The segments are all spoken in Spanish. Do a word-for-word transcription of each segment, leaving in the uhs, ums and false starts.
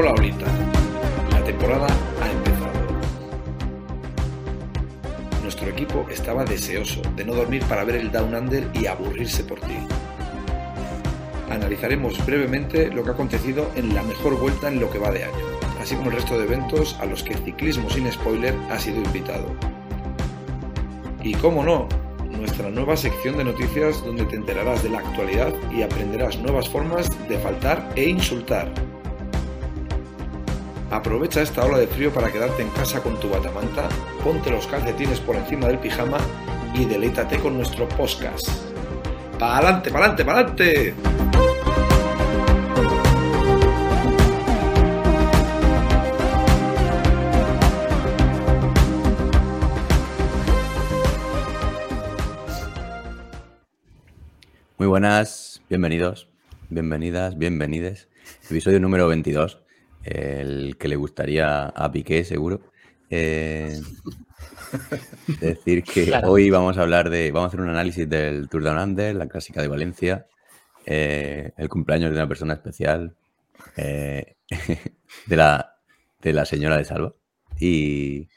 Hola Olita, la temporada ha empezado. Nuestro equipo estaba deseoso de no dormir para ver el Down Under y aburrirse por ti. Analizaremos brevemente lo que ha acontecido en la mejor vuelta en lo que va de año, así como el resto de eventos a los que Ciclismo sin Spoiler ha sido invitado. Y cómo no, nuestra nueva sección de noticias donde te enterarás de la actualidad y aprenderás nuevas formas de faltar e insultar. Aprovecha esta ola de frío para quedarte en casa con tu batamanta, ponte los calcetines por encima del pijama y deleítate con nuestro podcast. ¡Pa'lante, pa'lante, pa'lante! Muy buenas, bienvenidos, bienvenidas, bienvenides. Episodio número veintidós, el que le gustaría a Piqué, seguro. Eh, decir que claro. Hoy vamos a hablar de, vamos a hacer un análisis del Tour Down Under, la Clásica de Valencia, eh, el cumpleaños de una persona especial, eh, de, la, de la señora de Salva y,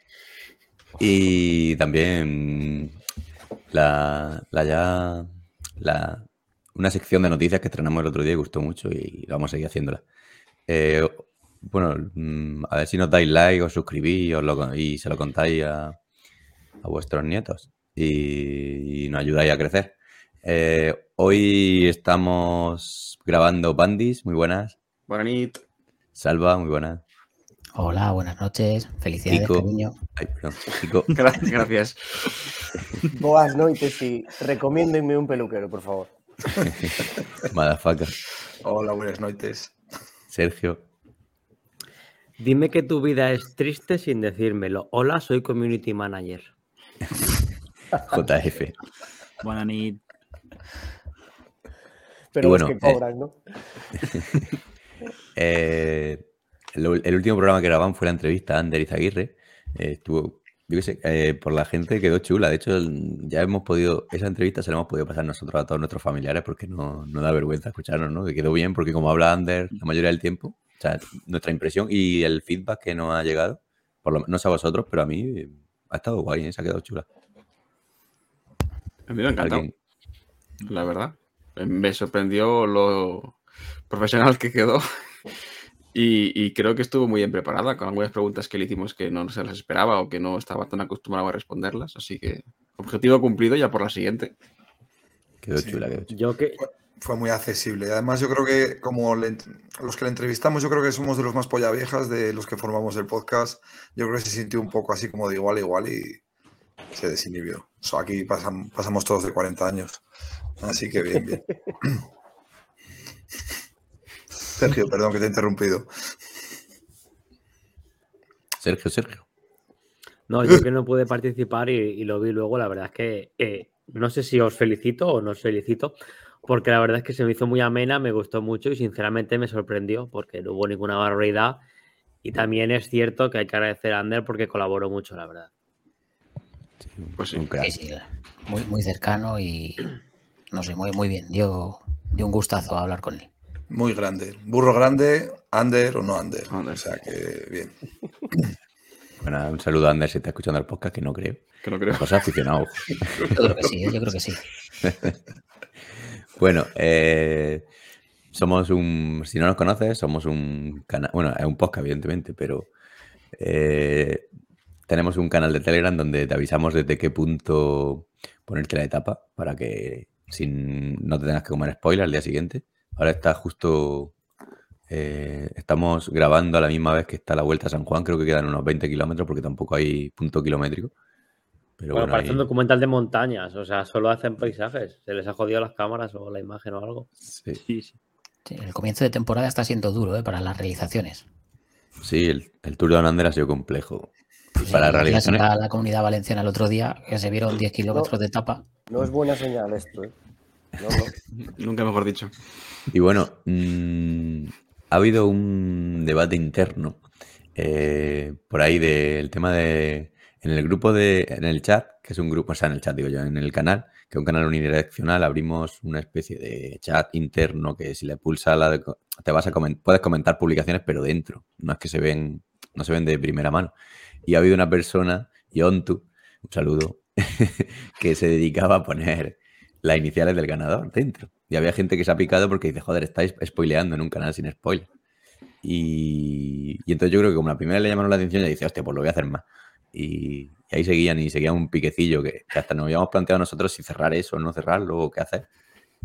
y también la, la ya... La, una sección de noticias que estrenamos el otro día y gustó mucho y vamos a seguir haciéndola. Eh, bueno, a ver si nos dais like, os suscribís os lo, y se lo contáis a, a vuestros nietos y, y nos ayudáis a crecer. Eh, hoy estamos grabando Bandis, muy buenas. Buenas noches. Salva, muy buenas. Hola, buenas noches. Felicidades, Tico. Cariño. Ay, perdón, Tico. Gracias, gracias. Buenas noches y recomiéndenme un peluquero, por favor. Madafaca. Hola, buenas noches. Sergio. Dime que tu vida es triste sin decírmelo. Hola, soy community manager. J F. Buenas noches. Pero bueno, es que cobran, eh... ¿no? eh... El, el último programa que grabamos fue la entrevista a Ander Izaguirre. Eh, estuvo, yo qué sé, eh, por la gente quedó chula. De hecho, ya hemos podido, esa entrevista se la hemos podido pasar nosotros a todos nuestros familiares porque no, no da vergüenza escucharnos, ¿no? Que quedó bien porque como habla Ander la mayoría del tiempo, o sea, nuestra impresión y el feedback que nos ha llegado, por lo, no sé a vosotros, pero a mí eh, ha estado guay, ¿eh? Se ha quedado chula. A mí me ha encantado. ¿Alguien? La verdad. Me sorprendió lo profesional que quedó. Y, y creo que estuvo muy bien preparada con algunas preguntas que le hicimos que no se las esperaba o que no estaba tan acostumbrado a responderlas. Así que objetivo cumplido ya por la siguiente. Quedó sí. chula. Quedó chula. Yo que... fue, fue muy accesible. Además yo creo que como le, los que le entrevistamos yo creo que somos de los más polla viejas de los que formamos el podcast. Yo creo que se sintió un poco así como de igual a igual y se desinhibió. O sea, aquí pasan, pasamos todos de cuarenta años. Así que bien, bien. Sergio, perdón que te he interrumpido. Sergio, Sergio. No, yo que no pude participar y, y lo vi luego, la verdad es que eh, no sé si os felicito o no os felicito, porque la verdad es que se me hizo muy amena, me gustó mucho y sinceramente me sorprendió porque no hubo ninguna barbaridad y también es cierto que hay que agradecer a Ander porque colaboró mucho, la verdad. Sí, pues sí. Sí, sí, muy, muy cercano y no sé, muy, muy bien. Dio, dio un gustazo hablar con él. Muy grande. Burro grande, Ander o no Ander. Ander. O sea que bien. Bueno, un saludo a Ander si está escuchando el podcast, que no creo. Que no creo. Cosa aficionado. Yo creo que sí, yo creo que sí. Bueno, eh, somos un... Si no nos conoces, somos un canal... Bueno, es un podcast, evidentemente, pero eh, tenemos un canal de Telegram donde te avisamos desde qué punto ponerte la etapa para que sin, no te tengas que comer spoiler al día siguiente. Ahora está justo, eh, estamos grabando a la misma vez que está la Vuelta a San Juan, creo que quedan unos veinte kilómetros porque tampoco hay punto kilométrico. Pero bueno, bueno parece hay... un documental de montañas, o sea, solo hacen paisajes, se les ha jodido las cámaras o la imagen o algo. Sí, sí, sí. Sí, el comienzo de temporada está siendo duro ¿eh? Para las realizaciones. Sí, el, el Tour Down Under ha sido complejo. Pues para sí, realizaciones... La Comunidad Valenciana el otro día, que se vieron diez kilómetros no, de etapa. No es buena señal esto, ¿eh? No, no. Nunca mejor dicho. Y bueno, mmm, ha habido un debate interno eh, por ahí del tema de en el grupo de en el chat que es un grupo, o sea, en el chat, digo yo, en el canal, que es un canal unidireccional, abrimos una especie de chat interno que si le pulsa la de, te vas a comentar, puedes comentar publicaciones, pero dentro, no es que se ven, no se ven de primera mano. Y ha habido una persona, Yontu, un saludo, que se dedicaba a poner las iniciales del ganador dentro. Y había gente que se ha picado porque dice, joder, estáis spoileando en un canal sin spoiler. Y, y entonces yo creo que como la primera le llamaron la atención, ya dice, hostia, pues lo voy a hacer más. Y, y ahí seguían y seguían un piquecillo que, que hasta nos habíamos planteado nosotros si cerrar eso o no cerrarlo o qué hacer.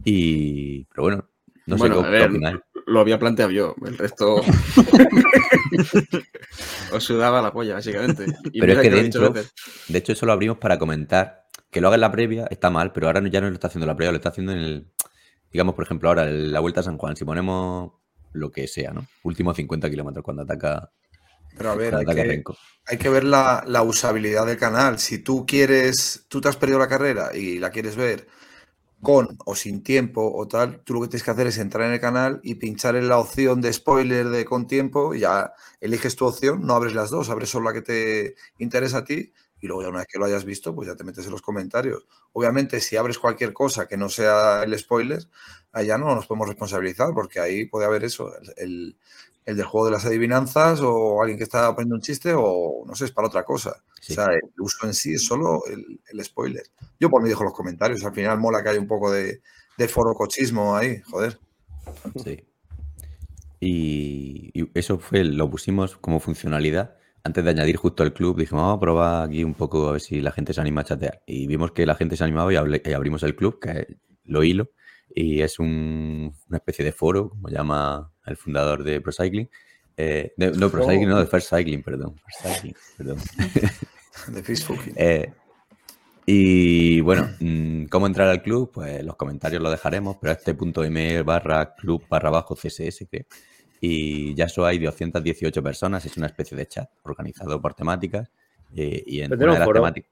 Y, pero bueno, no bueno, sé qué, a ver, qué opináis. Lo había planteado yo, el resto os sudaba la polla, básicamente. Y pero es que, que dentro, de hecho, eso lo abrimos para comentar. Que lo haga en la previa está mal, pero ahora ya no lo está haciendo en la previa, lo está haciendo en el, digamos, por ejemplo, ahora en la Vuelta a San Juan, si ponemos lo que sea, ¿no? Últimos cincuenta kilómetros cuando ataca. Pero a ver, hay que, hay que ver la, la usabilidad del canal. Si tú quieres, tú te has perdido la carrera y la quieres ver con o sin tiempo o tal, tú lo que tienes que hacer es entrar en el canal y pinchar en la opción de spoiler de con tiempo y ya eliges tu opción, no abres las dos, abres solo la que te interesa a ti y luego ya una vez que lo hayas visto, pues ya te metes en los comentarios. Obviamente, si abres cualquier cosa que no sea el spoiler, allá no nos podemos responsabilizar porque ahí puede haber eso, el... el el del juego de las adivinanzas o alguien que está poniendo un chiste o, no sé, es para otra cosa. Sí. O sea, el uso en sí es solo el, el spoiler. Yo por mí dejo los comentarios. Al final mola que haya un poco de, de forocochismo ahí, joder. Sí. Y, y eso fue, lo pusimos como funcionalidad. Antes de añadir justo el club, dijimos, vamos a probar aquí un poco a ver si la gente se anima a chatear. Y vimos que la gente se animaba y, hablé, y abrimos el club, que lo hilo. Y es un, una especie de foro, como llama el fundador de Pro Cycling. Eh, de, no, Pro Cycling, no, de First Cycling, perdón. First Cycling, perdón. De Facebook. Eh, y bueno, ¿cómo entrar al club? Pues los comentarios los dejaremos, pero a este punto email barra club barra bajo css, creo. Y ya solo hay doscientas dieciocho personas, es una especie de chat organizado por temáticas. Eh, y en una de las temáticas.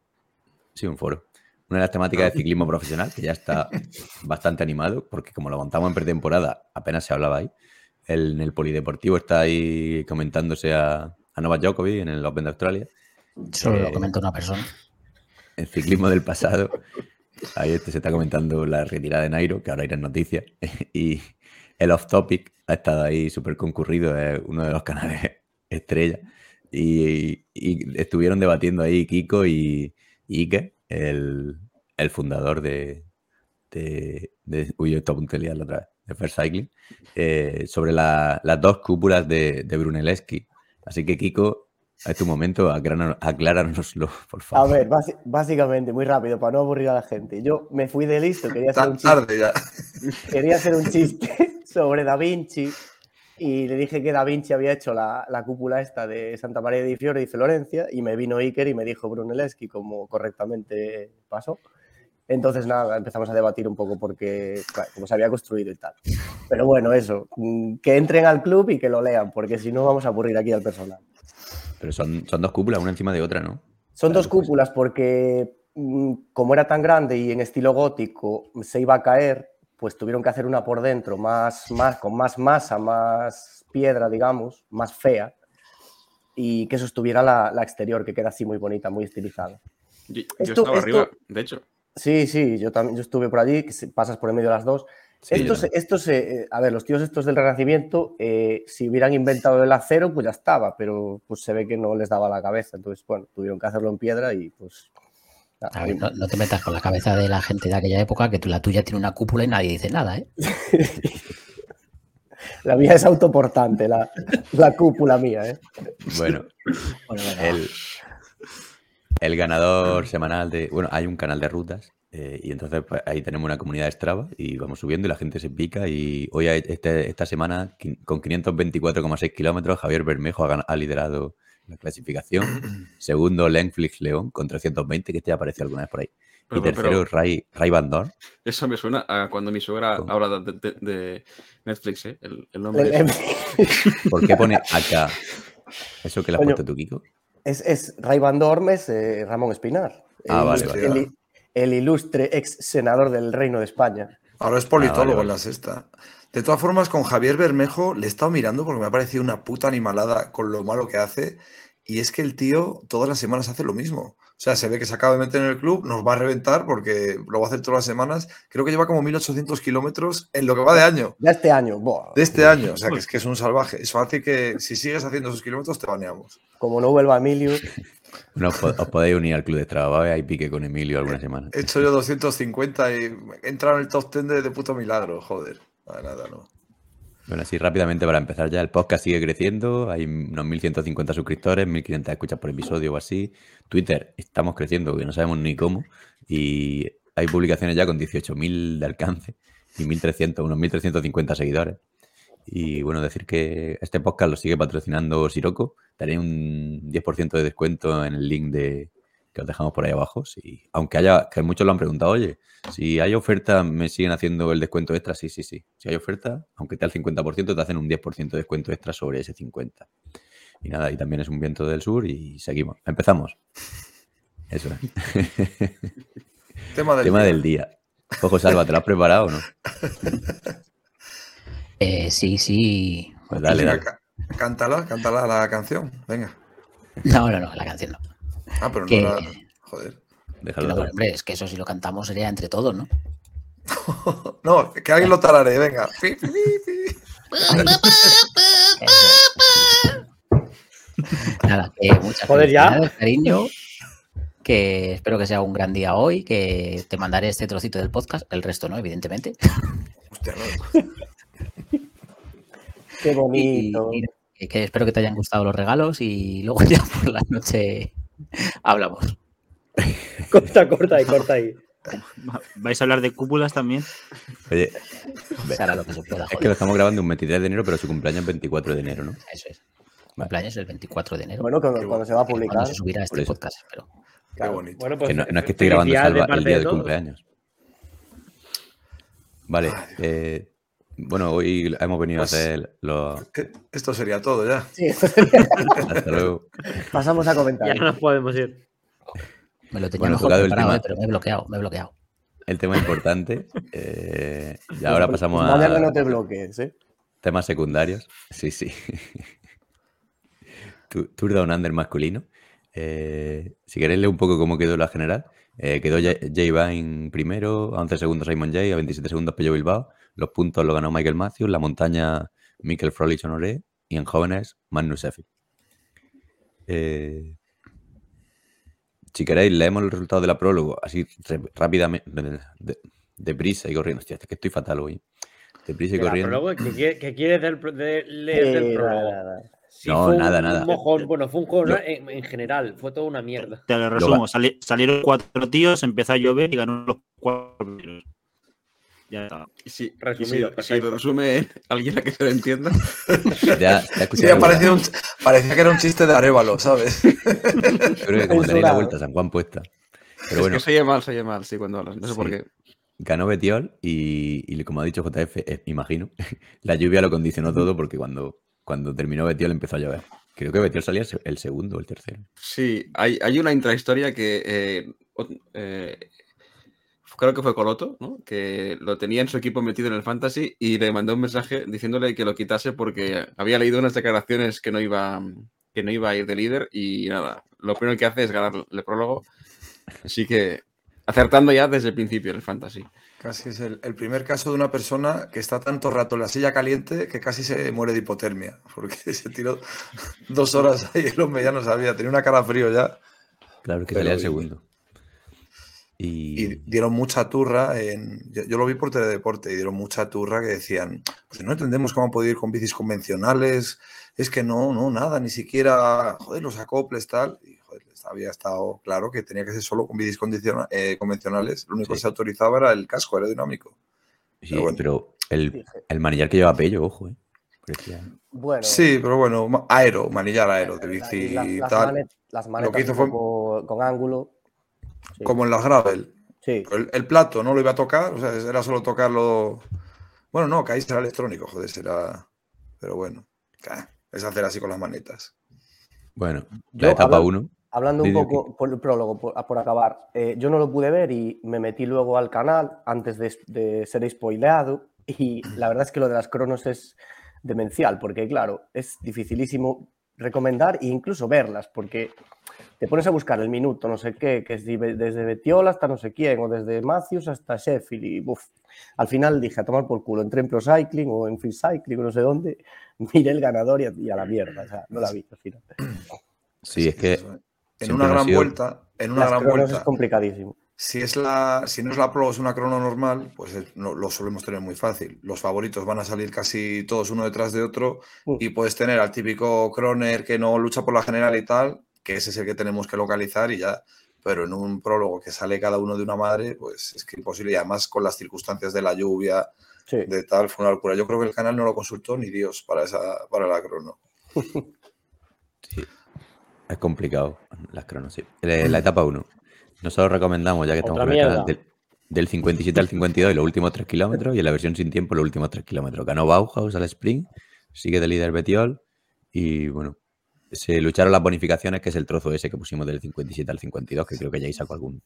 Sí, un foro. Una de las temáticas de ciclismo profesional, que ya está bastante animado, porque como lo montamos en pretemporada, apenas se hablaba ahí. El, en el polideportivo está ahí comentándose a, a Novak Djokovic en el Open de Australia. Solo eh, lo comenta una persona. El ciclismo del pasado. Ahí este se está comentando la retirada de Nairo, que ahora irá en noticias. Y el Off Topic ha estado ahí súper concurrido, es uno de los canales estrella. Y, y estuvieron debatiendo ahí Kiko y, y Ike. El, el fundador de, de, de uy, yo estoy a punto de liarlo otra vez, de First Cycling, eh, sobre la, las dos cúpulas de, de Brunelleschi. Así que, Kiko, es tu momento, acláranoslo, por favor. A ver, basi- básicamente, muy rápido, para no aburrir a la gente. Yo me fui de listo, quería hacer un chiste, quería hacer un chiste sobre Da Vinci y le dije que Da Vinci había hecho la, la cúpula esta de Santa María di Fiore y Florencia y me vino Iker y me dijo Brunelleschi como correctamente pasó. Entonces nada, empezamos a debatir un poco porque claro, como se había construido y tal. Pero bueno, eso, que entren al club y que lo lean porque si no vamos a aburrir aquí al personal. Pero son, son dos cúpulas, una encima de otra, ¿no? Son claro, dos cúpulas porque como era tan grande y en estilo gótico se iba a caer, pues tuvieron que hacer una por dentro, más, más, con más masa, más piedra, digamos, más fea, y que sostuviera la, la exterior, que queda así muy bonita, muy estilizada. Yo, esto, yo estaba esto, arriba, de hecho. Sí, sí, yo también yo estuve por allí, pasas por el medio de las dos. Sí, estos, yo... estos, eh, a ver, los tíos estos del Renacimiento, eh, si hubieran inventado el acero, pues ya estaba, pero pues se ve que no les daba la cabeza, entonces, bueno, tuvieron que hacerlo en piedra y pues... A ver, no, no te metas con la cabeza de la gente de aquella época, que la tuya tiene una cúpula y nadie dice nada, ¿eh? La mía es autoportante, la, la cúpula mía, ¿eh? Bueno, bueno el, el ganador semanal de... Bueno, hay un canal de rutas eh, y entonces pues, ahí tenemos una comunidad de Strava y vamos subiendo y la gente se pica y hoy este, esta semana con quinientos veinticuatro coma seis kilómetros Javier Bermejo ha, ha liderado la clasificación. Segundo, Lenflix León con trescientos veinte, que este ya apareció alguna vez por ahí. Pero, y tercero, pero, Ray, Ray Van Dorn. Eso me suena a cuando mi suegra ¿Cómo? habla de, de, de Netflix, ¿eh? El, el nombre. El, el... ¿Por qué pone acá? ¿Eso que le has puesto tú, Kiko? Es, es Ray Van Dorn, es eh, Ramón Espinar. Ah, el, vale, vale. El, el ilustre ex senador del Reino de España. Ahora es politólogo ah, vale, vale. en la sexta. De todas formas, con Javier Bermejo le he estado mirando porque me ha parecido una puta animalada con lo malo que hace. Y es que el tío todas las semanas hace lo mismo. O sea, se ve que se acaba de meter en el club, nos va a reventar porque lo va a hacer todas las semanas. Creo que lleva como mil ochocientos kilómetros en lo que va de año. De este año. Boah. De este año. O sea, que es que es un salvaje. Eso hace que si sigues haciendo esos kilómetros te baneamos. Como no vuelva Emilio. No, os podéis unir al club de trabajo. Hay pique con Emilio alguna semana. He hecho yo doscientos cincuenta y he entrado en el top diez de, de puto milagro. Joder. Nada, nada, no. Bueno, así rápidamente para empezar ya, el podcast sigue creciendo, hay unos mil ciento cincuenta suscriptores, mil quinientas escuchas por episodio o así. Twitter, estamos creciendo, que no sabemos ni cómo, y hay publicaciones ya con dieciocho mil de alcance y mil trescientos, unos mil trescientos cincuenta seguidores. Y bueno, decir que este podcast lo sigue patrocinando Siroco, tenéis un diez por ciento de descuento en el link de... que os dejamos por ahí abajo. Sí. Aunque haya, que muchos lo han preguntado, oye, si hay oferta, ¿me siguen haciendo el descuento extra? Sí, sí, sí. Si hay oferta, aunque te al cincuenta por ciento, te hacen un diez por ciento de descuento extra sobre ese cincuenta. Y nada, y también es un viento del sur y seguimos. Empezamos. Eso es. Tema del, Tema día. del día. Ojo, Salva, ¿te lo has preparado o no? Eh, sí, sí. Pues dale, dale. Cántala, cántala la canción. Venga. No, no, no, la canción no. Ah, pero que, no la... Joder. Déjalo. No, hombre, es que eso si lo cantamos sería entre todos, ¿no? No, que alguien lo tarare, venga. Nada, que muchas gracias, cariño. Que espero que sea un gran día hoy, que te mandaré este trocito del podcast. El resto no, evidentemente. Hostia, no. Qué bonito. Y, y, que espero que te hayan gustado los regalos y luego ya por la noche... hablamos. Corta, corta y corta ahí. ¿Vais a hablar de cúpulas también? Oye, Sara, lo que se pueda, es que lo estamos grabando un veintitrés de enero, pero su cumpleaños es veinticuatro de enero, ¿no? Eso es. Vale. Cumpleaños es el veinticuatro de enero. Bueno, cuando, cuando bueno. se va a publicar. Cuando se subirá este podcast, pero... Claro. Qué bonito. Bueno, pues, que no, no es que esté grabando Salva el día del cumpleaños. Vale. Eh, bueno, hoy hemos venido pues, a hacer los... Esto sería todo ya. Sí, esto sería... Hasta luego. Pasamos a comentar. Ya no nos podemos ir. Me lo tenía bueno, mejor tocado el tema, pero me he bloqueado, me he bloqueado. El tema importante. Eh, y pues ahora pasamos pues, a... Mañana no te bloques, ¿eh? Temas secundarios. Sí, sí. Tour Down Under masculino. Eh, si queréis leer un poco cómo quedó la general. Eh, quedó Jay Vine primero, a once segundos Simon Yates, a veintisiete segundos Pello Bilbao. Los puntos lo ganó Michael Matthews, la montaña Miquel Honoré y en jóvenes Magnus Effi. Eh, si queréis, leemos el resultado de la prólogo, así rápidamente, deprisa de, de y corriendo. Hostia, es que estoy fatal hoy. Deprisa y de corriendo. Prólogo, ¿qué, ¿Qué quieres del, de leer eh, del prólogo? Nada, nada. Si no, fue nada, un, nada. Un mojón, bueno, fue un mojón no. en, en general, fue toda una mierda. Te lo resumo, lo sali, salieron cuatro tíos, empezó a llover y ganó los cuatro primeros. Ya está. Si, Resumido, si, si lo resume alguien a que se lo entienda. Ya, ya sí, parecía, un, parecía que era un chiste de Arévalo, ¿sabes? Creo que como tenéis la Vuelta a San Juan puesta. Pero es bueno, que se oye mal, se oye mal, sí, cuando hablas. No sé sí. por qué. Ganó Betiol y, y como ha dicho J F, eh, imagino, la lluvia lo condicionó todo porque cuando, cuando terminó Betiol empezó a llover. Creo que Betiol salía el segundo o el tercero. Sí, hay, hay una intrahistoria que... Eh, eh, creo que fue Coloto, ¿no? Que lo tenía en su equipo metido en el Fantasy y le mandó un mensaje diciéndole que lo quitase porque había leído unas declaraciones que no iba, que no iba a ir de líder y nada, lo primero que hace es ganar el prólogo. Así que acertando ya desde el principio el Fantasy. Casi es el, el primer caso de una persona que está tanto rato en la silla caliente que casi se muere de hipotermia porque se tiró dos horas ahí el hombre ya no sabía, tenía una cara frío ya. Claro que salía el segundo. Y... y dieron mucha turra, en... yo, yo lo vi por Teledeporte, y dieron mucha turra que decían, pues no entendemos cómo han podido ir con bicis convencionales, es que no, no, nada, ni siquiera, joder, los acoples, tal, y joder, les había estado claro que tenía que ser solo con bicis condiciona... eh, convencionales, lo único sí. que se autorizaba era el casco aerodinámico. Sí, pero, bueno. pero el, el manillar que lleva Pello, ojo, ¿eh? Bueno, sí, pero bueno, aero, manillar aero, de bici las, las tal. Manes, las manetas lo que hizo fue... con, con ángulo. Sí. Como en las gravel. Sí. El, el plato no lo iba a tocar, o sea, era solo tocarlo. Bueno, no, que ahí será electrónico, joder, será. Pero bueno, es hacer así con las manetas. Bueno, la yo, etapa uno. Hablando un poco que... por el prólogo, por, por acabar, eh, yo no lo pude ver y me metí luego al canal antes de, de ser spoileado. Y la verdad es que lo de las cronos es demencial, porque claro, es dificilísimo recomendar e incluso verlas, porque te pones a buscar el minuto, no sé qué, que es desde Betiol hasta no sé quién, o desde Matthews hasta Sheffield, y buf, al final dije, a tomar por culo, entré en Pro Cycling o en First Cycling, no sé dónde, miré el ganador y a, y a la mierda, o sea, no la vi al final. Sí, es que... En una gran vuelta... En una gran vuelta... Es complicadísimo. Si, es la, si no es la Pro, es una crono normal, pues es, no, lo solemos tener muy fácil. Los favoritos van a salir casi todos uno detrás de otro uh. y puedes tener al típico croner que no lucha por la general y tal, que ese es el que tenemos que localizar y ya. Pero en un prólogo que sale cada uno de una madre, pues es que imposible. Y además con las circunstancias de la lluvia, sí. de tal, fue una locura. Yo creo que el canal no lo consultó ni Dios para, esa, para la crono. Sí, es complicado las cronos, sí. La etapa uno. Nosotros recomendamos, ya que estamos con el canal, del, del cincuenta y siete al cincuenta y dos, los últimos tres kilómetros, y en la versión sin tiempo, los últimos tres kilómetros. Ganó Bauhaus al sprint, sigue de líder Betiol, y bueno, se lucharon las bonificaciones, que es el trozo ese que pusimos del cincuenta y siete al cincuenta y dos, que creo que ya ahí sacó algún...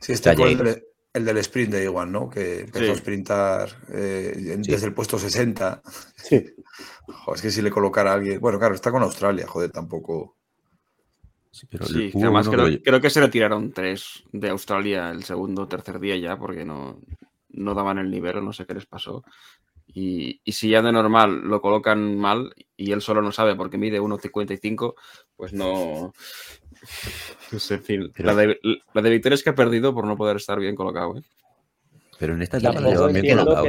Sí, este fue el, de, el del sprint de Iguan, ¿no? Que empezó sí. a sprintar eh, sí. desde el puesto sesenta. Sí. Joder, es que si le colocara a alguien... Bueno, claro, está con Australia, joder, tampoco... Sí, pero sí, además creo, que... creo que se retiraron tres de Australia el segundo o tercer día ya porque no, no daban el nivel, no sé qué les pasó. Y, y si ya de normal lo colocan mal y él solo no sabe porque mide uno cincuenta y cinco, pues no... Es decir, pero... la, de, la de victorias que ha perdido por no poder estar bien colocado. ¿Eh? Pero en esta etapa yo también colocado.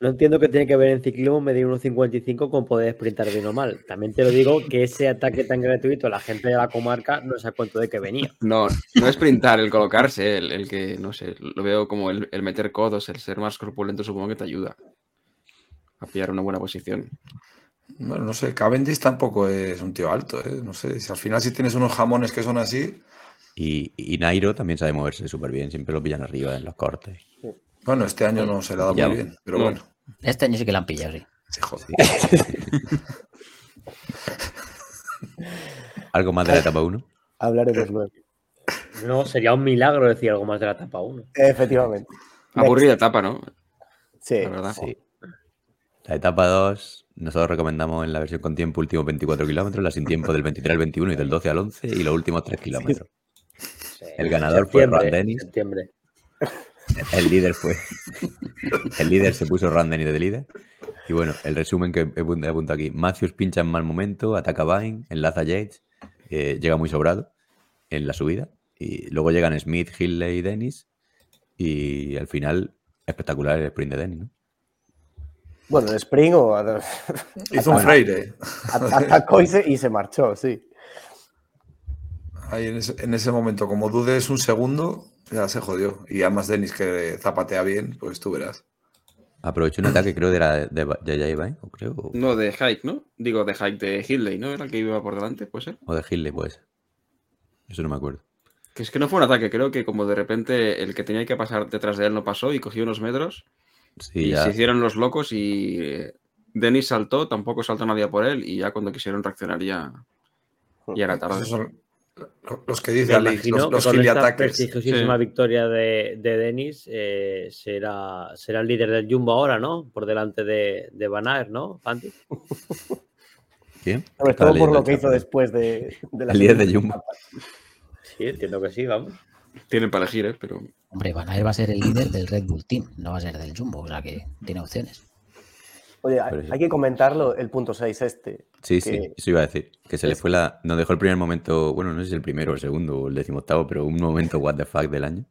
No entiendo que tiene que ver en ciclismo medir uno cincuenta y cinco con poder sprintar bien o mal. También te lo digo que ese ataque tan gratuito a la gente de la comarca no sé a cuánto de que venía. No, no es sprintar, el colocarse, el, el que, no sé, lo veo como el, el meter codos, el ser más corpulento supongo que te ayuda a pillar una buena posición. Bueno, no sé, Cavendish tampoco es un tío alto, ¿eh? No sé, si al final si tienes unos jamones que son así... Y, y Nairo también sabe moverse súper bien, siempre lo pillan arriba en los cortes. Sí. Bueno, este año no se le ha dado ya, muy bien, pero no. bueno. Este año sí que la han pillado, sí. Se jode. ¿Algo más de la etapa uno? Hablaremos luego. No, sería un milagro decir algo más de la etapa uno. Efectivamente. Aburrida Next. etapa, ¿no? Sí. La verdad. Sí. La etapa dos, nosotros recomendamos en la versión con tiempo últimos veinticuatro kilómetros, la sin tiempo del veintitrés al veintiuno y del doce al once y los últimos tres kilómetros. Sí. El ganador fue Ron Dennis. Septiembre. El líder fue. El líder se puso Ron Dennis de líder. Y bueno, el resumen que he apuntado aquí. Matthews pincha en mal momento, ataca Vine, enlaza Yates, eh, llega muy sobrado en la subida. Y luego llegan Smith, Hindley y Dennis. Y al final, espectacular el sprint de Dennis, ¿no? Bueno, el sprint o. Hizo un freire. Atacó y se, y se marchó, sí. Ahí en ese, en ese momento, como dudes un segundo. Ya se jodió. Y además Dennis que zapatea bien, pues tú verás. Aprovechó un ataque, creo, de la de Jay Vine, o creo. O... No, de Hike, ¿no? Digo, de Hike de Hindley, ¿no? Era el que iba por delante, ¿puede ser? O de Hindley, pues. Eso no me acuerdo. Que es que no fue un ataque, creo que como de repente el que tenía que pasar detrás de él no pasó y cogió unos metros. Sí, y ya. Se hicieron los locos y Dennis saltó, tampoco saltó nadie por él y ya cuando quisieron reaccionar ya, ya era tarde. Los que dicen Alex, los, los con esta prestigiosísima sí. victoria de, de Dennis eh, será, será el líder del Jumbo ahora, ¿no? Por delante de, de Van Aert, ¿no? Panti. ¿Quién? Sobre todo por lo que hizo después de, de la el líder del Jumbo. Sí, entiendo que sí, vamos. Tienen para elegir, ¿eh? Pero... Hombre, Van Aert va a ser el líder del Red Bull Team, no va a ser del Jumbo, o sea que tiene opciones. Oye, hay que comentarlo el punto seis este. Sí, que... sí, eso iba a decir. Que se le fue la... Nos dejó el primer momento... Bueno, no sé si el primero o el segundo o el decimoctavo, pero un momento what the fuck del año.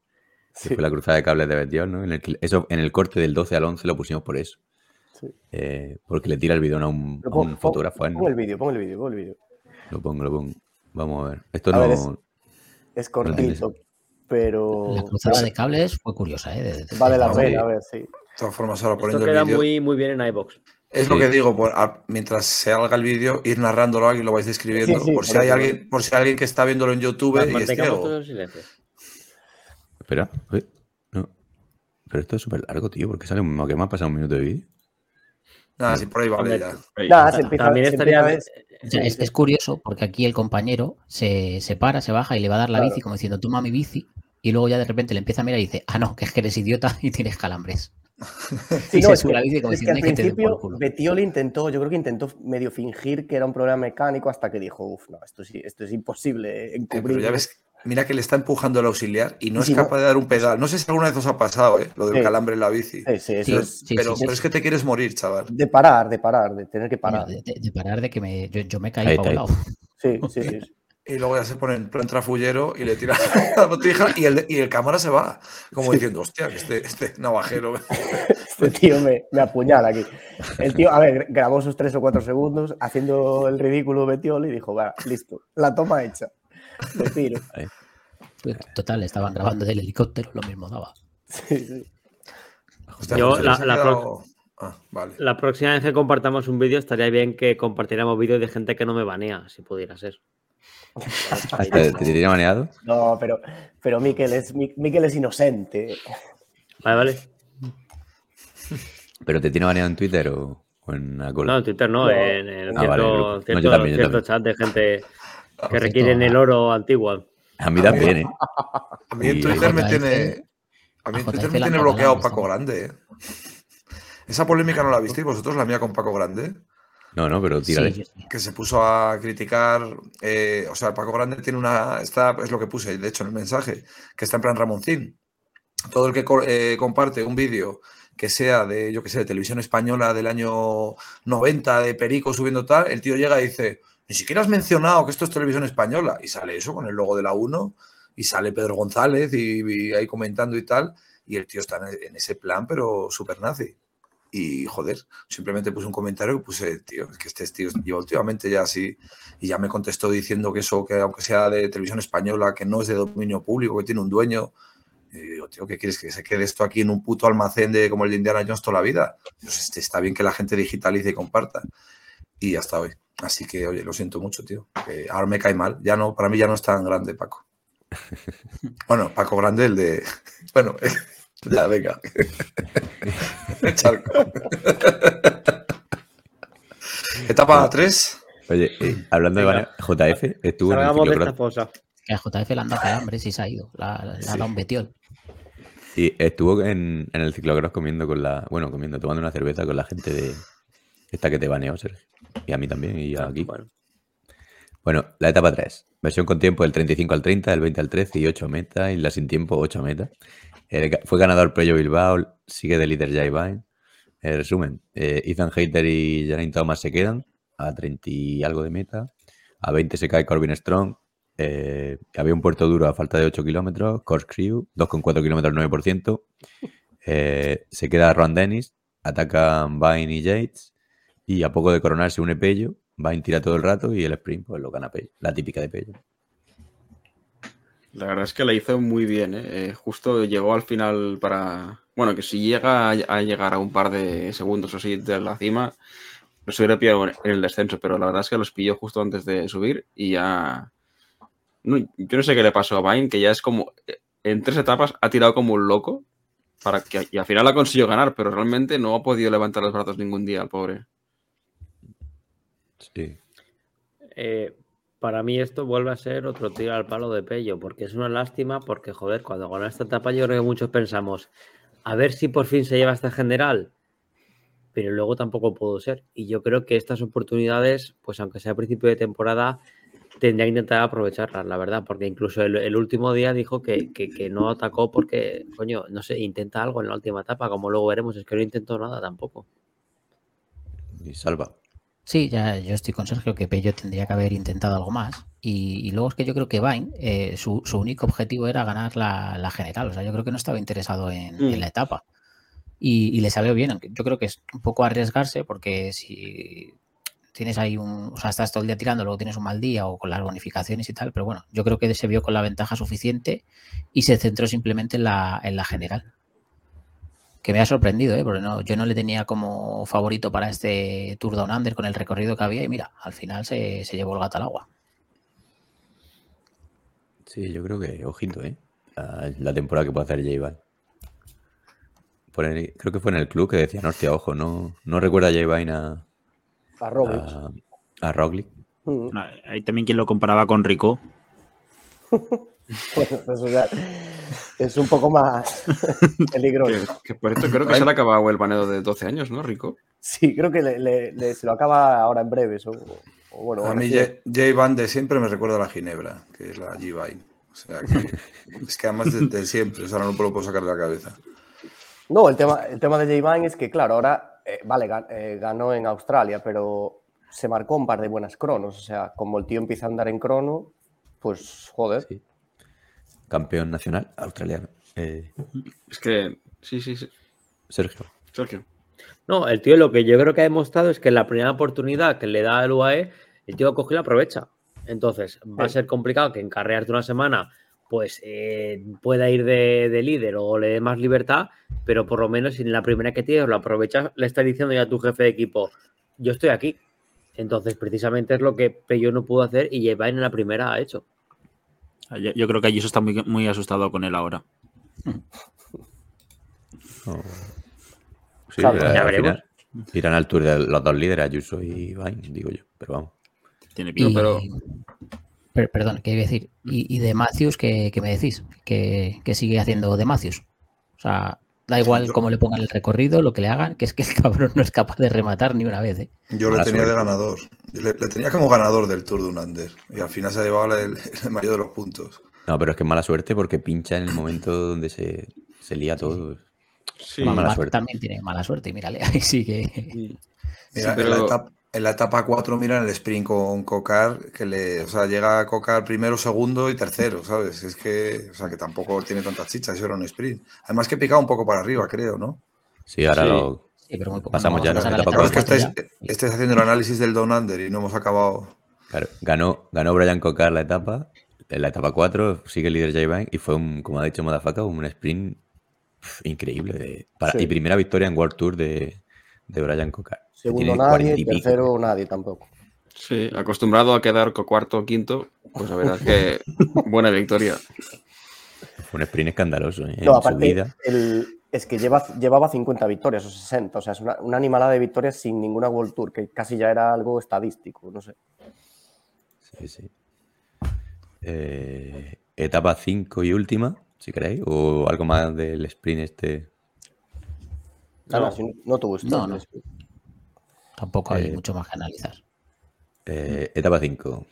Sí. Que fue la cruzada de cables de Betiol, ¿no? En el, eso, en el corte del doce al once lo pusimos por eso. Sí. Eh, porque le tira el bidón a un, pon, a un pon, fotógrafo. Pon, pon el vídeo, pon el vídeo, pon el vídeo. Lo pongo, lo pongo. Vamos a ver. Esto a no... Ver, es, es cortito, no pero... La cruzada pero... de cables fue curiosa, ¿eh? De, de, de, vale la pena, a ver, sí. Transformas ahora poniendo el vídeo. Muy, muy bien en iVoox. Es sí. lo que digo, por, a, mientras se haga el vídeo, ir narrándolo a alguien, lo vais describiendo. Sí, sí, por, si hay alguien, por si hay alguien que está viéndolo en YouTube. Nos y esté o... Espera, uy, no. Pero esto es súper largo, tío, porque sale un que me ha pasado un minuto de vídeo. Nada, sí, si por ahí vale ya. Nah, se empieza, También estaría. Se empieza, es, o sea, es, es curioso porque aquí el compañero se, se para, se baja y le va a dar la claro. bici, como diciendo, toma mi bici. Y luego ya de repente le empieza a mirar y dice, ah, no, que es que eres idiota y tienes calambres. Sí, no, es, que, es que al principio Betiol intentó, yo creo que intentó medio fingir que era un problema mecánico hasta que dijo, uff, no, esto, sí, esto es imposible encubrir. Pero ya ves, mira que le está empujando el auxiliar y no es sí, capaz no. de dar un pedal. No sé si alguna vez os ha pasado, ¿eh? Lo del sí. calambre en la bici. Sí, sí, eso sí, es, sí, pero, sí, pero sí. es que te quieres morir, chaval. De parar, de parar, de tener que parar. Mira, de, de, de parar de que me, yo, yo me caí para un lado. Sí, sí, sí. sí. Y luego ya se pone en plan trafullero y le tira la botija y el, y el cámara se va. Como sí. diciendo, hostia, que este, este navajero. Este tío me, me apuñala aquí. El tío, a ver, grabó sus tres o cuatro segundos haciendo el ridículo Betiol y dijo, va, listo, la toma hecha. Me tiro. Total, estaban grabando del helicóptero, lo mismo daba. Sí, sí. Hostia, Yo, la, la pro... ah, vale. la próxima vez que compartamos un vídeo estaría bien que compartiéramos vídeos de gente que no me banea, si pudiera ser. ¿Te, te diría maneado? No, pero, pero Miquel, es, Miquel es inocente. Vale, vale. ¿Pero te tiene baneado en Twitter o, o en la cola? No, en Twitter no, no. en, en ah, cierto, vale, cierto, no, yo también, yo cierto chat de gente que requieren el oro antiguo. A mí también, ¿eh? A mí en Twitter me tiene, a mí en Twitter me tiene bloqueado Paco Grande. ¿Eh? Esa polémica no la visteis vosotros, la mía con Paco Grande. No, no, pero tírale. Sí, que se puso a criticar, eh, o sea, Paco Grande tiene una, está, es lo que puse, de hecho, en el mensaje, que está en plan Ramoncín. Todo el que co- eh, comparte un vídeo que sea de, yo qué sé, de Televisión Española del año noventa, de Perico subiendo tal, el tío llega y dice, ni siquiera has mencionado que esto es Televisión Española. Y sale eso con el logo de la uno y sale Pedro González y, y ahí comentando y tal. Y el tío está en ese plan, pero súper nazi. Y, joder, simplemente puse un comentario que puse, tío, es que este tío lleva últimamente ya así, y ya me contestó diciendo que eso, que aunque sea de Televisión Española, que no es de dominio público, que tiene un dueño. Y digo, tío, ¿qué quieres? ¿Que se quede esto aquí en un puto almacén de como el de Indiana Jones toda la vida? Pues está bien que la gente digitalice y comparta. Y hasta hoy. Así que, oye, lo siento mucho, tío. Que ahora me cae mal. Ya no, para mí ya no es tan grande, Paco. Bueno, Paco Grande, el de... Bueno... Ya, venga. Charco. Etapa tres. Oye, eh, hablando venga. de J F, estuvo Salgamos en el ciclocross. Que a J F le han dado hambre, si se ha ido. La ha sí. dado un Betiol. Y estuvo en, en el ciclocross comiendo con la... Bueno, comiendo, tomando una cerveza con la gente de... Esta que te baneó, Sergio. Y a mí también, y a aquí. Bueno. bueno, la etapa tres. Versión con tiempo del treinta y cinco al treinta, del veinte al trece y ocho metas. Y la sin tiempo, ocho metas. Eh, fue ganador Pello Bilbao, sigue de líder Jay Vine. Eh, resumen, eh, Ethan Hayter y Janine Thomas se quedan a treinta y algo de meta. A veinte se cae Corbin Strong. Eh, había un puerto duro a falta de ocho kilómetros. Corkscrew, dos coma cuatro kilómetros, nueve por ciento. Eh, se queda Ron Dennis. Atacan Vine y Yates. Y a poco de coronar se une Pello. Vine tira todo el rato y el sprint pues lo gana Pello. La típica de Pello. La verdad es que la hizo muy bien, ¿eh? Justo llegó al final para... Bueno, que si llega a llegar a un par de segundos o así de la cima, los hubiera pillado en el descenso, pero la verdad es que los pilló justo antes de subir y ya... No, yo no sé qué le pasó a Vine, que ya es como... En tres etapas ha tirado como un loco para que... y al final la consiguió ganar, pero realmente no ha podido levantar los brazos ningún día, el pobre. Sí. Eh... Para mí esto vuelve a ser otro tiro al palo de Pello, porque es una lástima, porque, joder, cuando ganó esta etapa yo creo que muchos pensamos, a ver si por fin se lleva esta general, pero luego tampoco pudo ser. Y yo creo que estas oportunidades, pues aunque sea a principio de temporada, tendría que intentar aprovecharlas, la verdad, porque incluso el, el último día dijo que, que, que no atacó porque, coño, no sé, intenta algo en la última etapa, como luego veremos, es que no intentó nada tampoco. Y salva. Sí, ya yo estoy con Sergio que Pello tendría que haber intentado algo más. Y, y luego es que yo creo que Vine, eh, su, su único objetivo era ganar la, la general. O sea, yo creo que no estaba interesado en, mm. en la etapa. Y, y le salió bien. Yo creo que es un poco arriesgarse porque si tienes ahí un... O sea, estás todo el día tirando, luego tienes un mal día o con las bonificaciones y tal. Pero bueno, yo creo que se vio con la ventaja suficiente y se centró simplemente en la, en la general. Que me ha sorprendido, ¿eh? Porque no, yo no le tenía como favorito para este Tour Down Under con el recorrido que había y mira, al final se, se llevó el gato al agua. Sí, yo creo que, ojito, ¿eh? La, la temporada que puede hacer Jay Vine. Por el, creo que fue en el club que decían, hostia, ojo, no, no recuerda a Jay Vine a... A Roglic. A, a Roglic. Mm. Hay también quien lo comparaba con Rico. Bueno, pues, o sea, es un poco más peligroso. Que, que por esto creo que se le ha acabado el baneo de doce años, ¿no, Rico? Sí, creo que le, le, le, se lo acaba ahora en breve. Eso, o bueno, a mí Jay, Jay Vine de siempre me recuerda a la Ginebra, que es la Jay Vine. O sea, que, es que además de, de siempre, o sea, no lo puedo sacar de la cabeza. No, el tema, el tema de Jay Vine es que, claro, ahora, eh, vale, gan, eh, ganó en Australia, pero se marcó un par de buenas cronos. O sea, como el tío empieza a andar en crono, pues, joder. Sí. Campeón nacional australiano. Eh... Es que, sí, sí, sí. Sergio. Sergio. No, el tío lo que yo creo que ha demostrado es que en la primera oportunidad que le da al U A E, el tío coge y la aprovecha. Entonces, va a ser complicado que en carreras de una semana pues eh, pueda ir de, de líder o le dé más libertad, pero por lo menos en la primera que tienes lo aprovechas, le estás diciendo ya a tu jefe de equipo, yo estoy aquí. Entonces, precisamente es lo que yo no pudo hacer y Jay Vine en la primera ha hecho. Yo, yo creo que allí eso está muy, muy asustado con él ahora. Oh. Sí, claro, irá, ya veremos. Irán, irán al Tour de los dos líderes, Ayuso y Vine, digo yo, pero vamos. Tiene pico, y, pero... pero... Perdón, ¿qué iba a decir? ¿Y, y de Matthews qué, qué me decís? ¿Qué, qué sigue haciendo de Matthews? O sea, da igual yo... cómo le pongan el recorrido, lo que le hagan, que es que el cabrón no es capaz de rematar ni una vez, ¿eh? Yo le tenía de ganador. Le, le tenía como ganador del Tour Down Under. Y al final se ha llevado el, el mayor de los puntos. No, pero es que es mala suerte porque pincha en el momento donde se, se lía todo. Sí. Mala Mac suerte. También tiene mala suerte, mírale, ahí sigue. Sí. Mira, sí, pero... en la etapa... En la etapa cuatro, mira, en el sprint con Cocar, que le, o sea, llega a Cocar primero, segundo y tercero, ¿sabes? Es que, o sea, que tampoco tiene tantas chichas, eso era un sprint. Además que picaba un poco para arriba, creo, ¿no? Sí, ahora sí. Lo sí, pero muy poco. Pasamos no, ya. No, la etapa cuatro. Es que estáis, estáis haciendo el análisis del Down Under y no hemos acabado. Claro, ganó, ganó Brian Cocar la etapa, en la etapa cuatro, sigue el líder Jay Vine y fue, un, como ha dicho Madafaka, un sprint pff, increíble. De, para, sí. Y primera victoria en World Tour de, de Brian Cocar. Segundo nadie, y tercero nadie tampoco. Sí, acostumbrado a quedar cuarto o quinto, pues la verdad es que buena victoria. Un sprint escandaloso, ¿eh? No, aparte, el, es que lleva, llevaba cincuenta victorias o sesenta, o sea, es una, una animalada de victorias sin ninguna World Tour, que casi ya era algo estadístico, no sé. Sí, sí. Eh, etapa cinco y última, si queréis, o algo más del sprint este. No, no, no, no tuvo esto. No, no. Tampoco hay eh, mucho más que analizar. Eh, etapa cinco.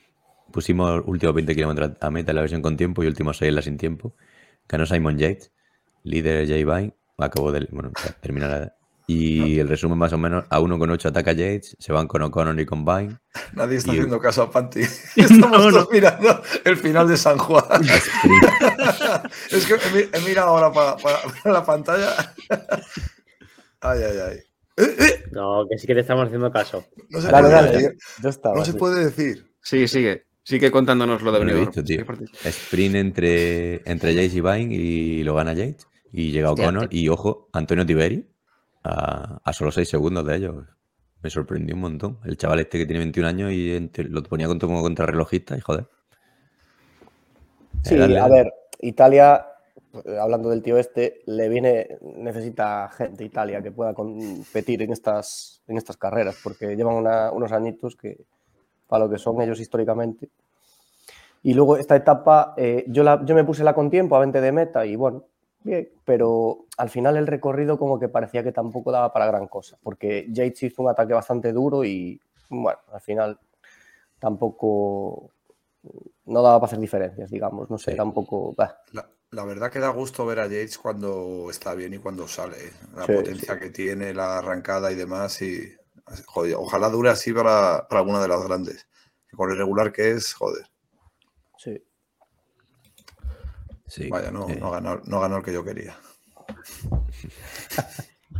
Pusimos últimos veinte kilómetros a meta en la versión con tiempo y últimos seis en la sin tiempo. Ganó Simon Yates, líder Jay Vine. Acabó de bueno, terminar la, y el resumen más o menos, a uno con ocho ataca Yates, se van con O'Connor y con Vine. Nadie está y... haciendo caso a Panti. Estamos no, todos no. mirando el final de San Juan. Es que he, he mirado ahora para, para, para la pantalla. Ay, ay, ay. Eh, eh. No, que sí que te estamos haciendo caso. No se, claro, puede, dale, decir. Yo, yo estaba, no se puede decir. Sigue, sigue. Sigue contándonos lo de Benidorm. Sprint entre, entre Yates y Vine y lo gana Yates. Y llega O'Connor. Y ojo, Antonio Tiberi a, a solo seis segundos de ellos. Me sorprendió un montón. El chaval este que tiene veintiún años y entre, lo ponía como contrarrelojista y joder. Sí, dale, a dale. ver, Italia... Hablando del tío este, le viene, necesita gente Italia que pueda competir en estas, en estas carreras, porque llevan una, unos añitos que para lo que son ellos históricamente. Y luego esta etapa, eh, yo, la, yo me puse la con tiempo a veinte de meta y bueno, bien, pero al final el recorrido como que parecía que tampoco daba para gran cosa, porque Yates hizo un ataque bastante duro y bueno, al final tampoco, no daba para hacer diferencias, digamos, no sé, sí. tampoco... Bah. La... La verdad que da gusto ver a Yates cuando está bien y cuando sale. La sí, potencia sí. que tiene, la arrancada y demás. Y joder, ojalá dure así para, para alguna de las grandes. Con el regular que es, joder. Sí. sí Vaya, no, eh. no, ganó, no ganó el que yo quería.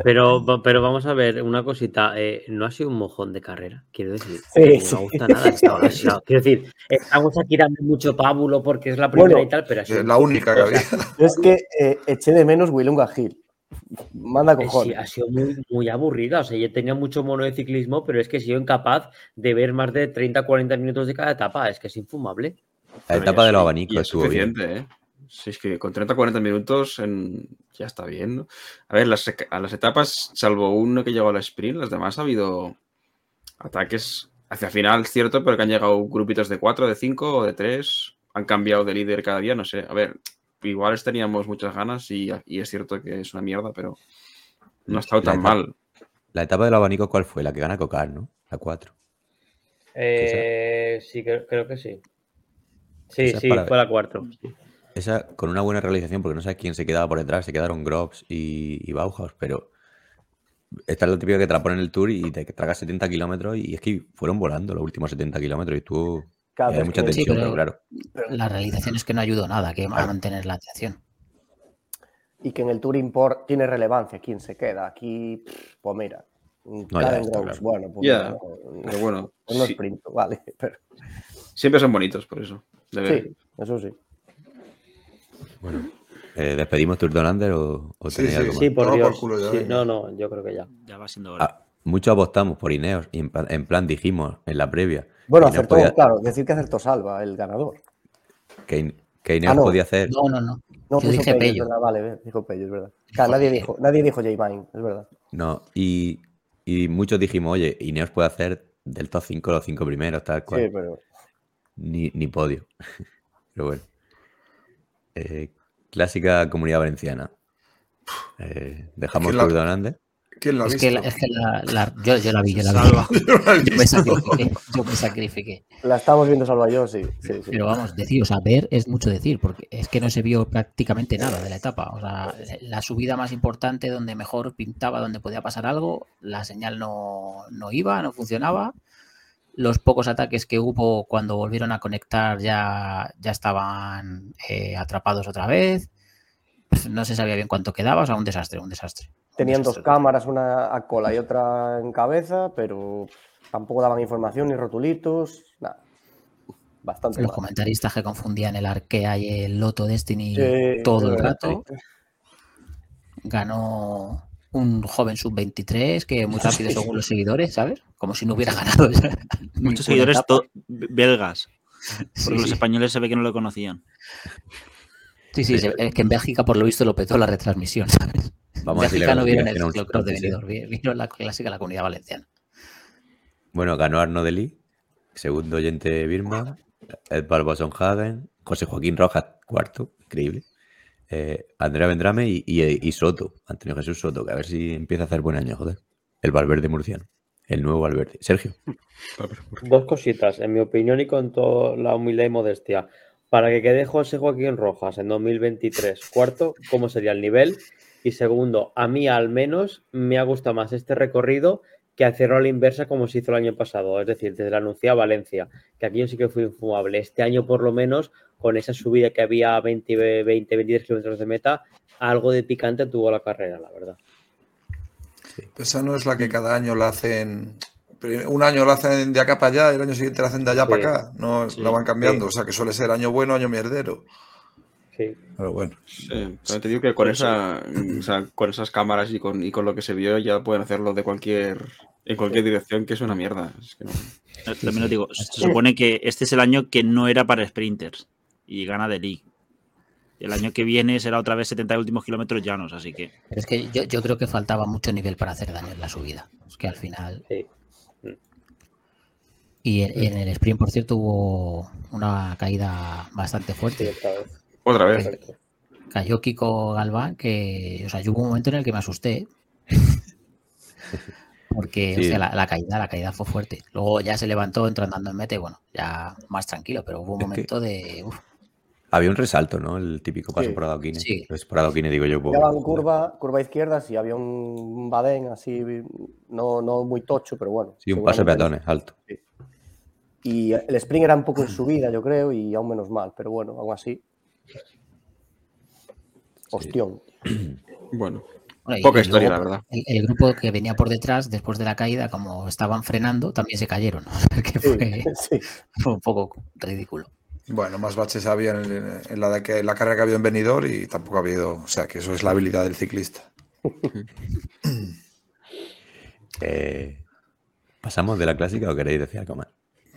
Pero, pero vamos a ver una cosita. Eh, no ha sido un mojón de carrera, quiero decir. Sí, sí. No me gusta nada esta hora. No, quiero decir, estamos aquí dando mucho pábulo porque es la primera bueno, y tal, pero así. Es la única que había. Es que eh, eché de menos Willunga Hill. Manda cojones. Sí, ha sido muy, muy aburrida. O sea, yo tenía mucho mono de ciclismo, pero es que he sido incapaz de ver más de treinta a cuarenta minutos de cada etapa. Es que es infumable. La etapa de los abanicos estuvo bien. ¿Eh? Sí, es que con treinta a cuarenta minutos en... ya está bien, ¿no? A ver, las, a las etapas, salvo uno que llegó al sprint, las demás ha habido ataques hacia final, cierto, pero que han llegado grupitos de cuatro, de cinco o de tres han cambiado de líder cada día, no sé. A ver, igual teníamos muchas ganas y, y es cierto que es una mierda, pero no ha estado tan mal. La etapa del abanico, ¿cuál fue? La que gana Cocar, ¿no? La cuatro. Eh, sí, creo, creo que sí. Sí, esa sí, para... fue la cuatro. Esa con una buena realización, porque no sabes quién se quedaba por detrás, se quedaron Groves y, y Bauhaus, pero esta es la típica que te la ponen en el Tour y te tragas setenta kilómetros y es que fueron volando los últimos setenta kilómetros y estuvo... Claro, hay mucha tensión, sí, pero, pero claro. La realización es que no ayudó nada, que claro. A mantener la atención. Y que en el Tour Import tiene relevancia quién se queda. Aquí, pues mira, no, cada está, Groves, claro. Bueno, pues yeah. no, pero bueno, no sí. Sprinto, vale. Pero... Siempre son bonitos, por eso. De ver. Sí, eso sí. Bueno, eh, ¿despedimos Tour Down Under o, o tenéis sí, algo sí, más? Sí, por no, Dios. Por culo ya, sí, eh. No, no, yo creo que ya. Ya va siendo hora. Ah, muchos apostamos por Ineos y en, en plan dijimos en la previa. Bueno, acertó, podía... claro, decir que acertó Salva, el ganador. Que, que Ineos ah, no. podía hacer... No, no, no. No yo dije Pello. Pello. Vale, dijo Pello, es verdad. Claro, nadie dijo, nadie dijo Jay Vine, es verdad. No, y, y muchos dijimos, oye, Ineos puede hacer del top cinco los cinco primeros, tal cual. Sí, pero... Ni, ni podio. Pero bueno. Eh, Clásica Comunidad Valenciana. Eh, dejamos Tour Down Under. ¿Quién la ha es visto? Que la, es que la, la, yo, yo la vi, yo la Salva, vi. Yo, la yo, me sacrifiqué, yo me sacrifiqué. La estamos viendo Salva yo, sí, sí, sí. Pero vamos, decir, o sea, ver es mucho decir, porque es que no se vio prácticamente nada de la etapa. O sea, la subida más importante, donde mejor pintaba, donde podía pasar algo, la señal no, no iba, no funcionaba. Los pocos ataques que hubo cuando volvieron a conectar ya, ya estaban eh, atrapados otra vez. Pues no se sabía bien cuánto quedaba, o sea, un desastre, un desastre. Tenían un desastre. Dos cámaras, una a cola y otra en cabeza, pero tampoco daban información ni rotulitos, nada. Bastante. Los mal. Comentaristas que confundían el Arkea y el Lotto Destiny sí, todo el rato. Ganó... Un joven sub veintitrés que muy rápido sí. Según los seguidores, ¿sabes? Como si no hubiera ganado. Muchos seguidores to- belgas. Porque sí, los sí. Españoles se ve que no lo conocían. Sí, sí, pero... es que en Bélgica por lo visto lo petó la retransmisión, ¿sabes? Vamos en Bélgica a no vieron el Ciclocross de Benidorm, vieron la clásica de la Comunidad Valenciana. Bueno, ganó Arno Deli, segundo oyente Birma, Ed Barboson Hagen, José Joaquín Rojas, cuarto, increíble. Eh, Andrea Vendrame y, y, y Soto, Antonio Jesús Soto, que a ver si empieza a hacer buen año, joder. El Valverde murciano, el nuevo Valverde. Sergio. Dos cositas, en mi opinión y con toda la humildad y modestia. Para que quede José Joaquín Rojas en dos mil veintitrés, cuarto, ¿cómo sería el nivel? Y segundo, a mí al menos me ha gustado más este recorrido que hacerlo a la inversa como se hizo el año pasado. Es decir, desde la anunciada Valencia, que aquí yo sí que fui infumable. Este año por lo menos... Con esa subida que había a veinte, veintitrés kilómetros de meta, algo de picante tuvo la carrera, la verdad. Sí. Esa no es la que cada año la hacen... Un año la hacen de acá para allá, el año siguiente la hacen de allá sí. para acá. No sí. La van cambiando. Sí. O sea, que suele ser año bueno, año mierdero. Sí. Pero bueno. Sí. Pero te digo que con, esa, o sea, con esas cámaras y con, y con lo que se vio ya pueden hacerlo de cualquier... En cualquier dirección, que es una mierda. Es que no. También lo digo. Se supone que este es el año que no era para sprinters. Y gana de Lee. El año que viene será otra vez setenta últimos kilómetros llanos, así que... Pero es que yo, yo creo que faltaba mucho nivel para hacer daño en la subida. Es que al final... Sí. Y en, en el sprint, por cierto, hubo una caída bastante fuerte. Sí, otra vez. Otra vez. Cayó Kiko Galván, que... O sea, yo hubo un momento en el que me asusté. Porque sí. O sea, la, la caída la caída fue fuerte. Luego ya se levantó entrando en meta y bueno, ya más tranquilo, pero hubo un es momento que... de... Uf. Había un resalto, ¿no? El típico paso sí, por Adoquine. Sí. Por Adoquine, digo yo. Por... Llevaban curva, curva izquierda, sí, había un badén así, no, no muy tocho, pero bueno. Sí, un paso de peatones, alto. Sí. Y el sprint era un poco en subida, yo creo, y aún menos mal, pero bueno, aún así. Hostión. Sí. Bueno, bueno poca historia, luego, la verdad. El, el grupo que venía por detrás, después de la caída, como estaban frenando, también se cayeron. Que fue, sí, sí. Fue un poco ridículo. Bueno, más baches había en, en, la, de que, en la carrera que había en Benidorm y tampoco ha habido... O sea, que eso es la habilidad del ciclista. eh, ¿Pasamos de la clásica o queréis decir algo más?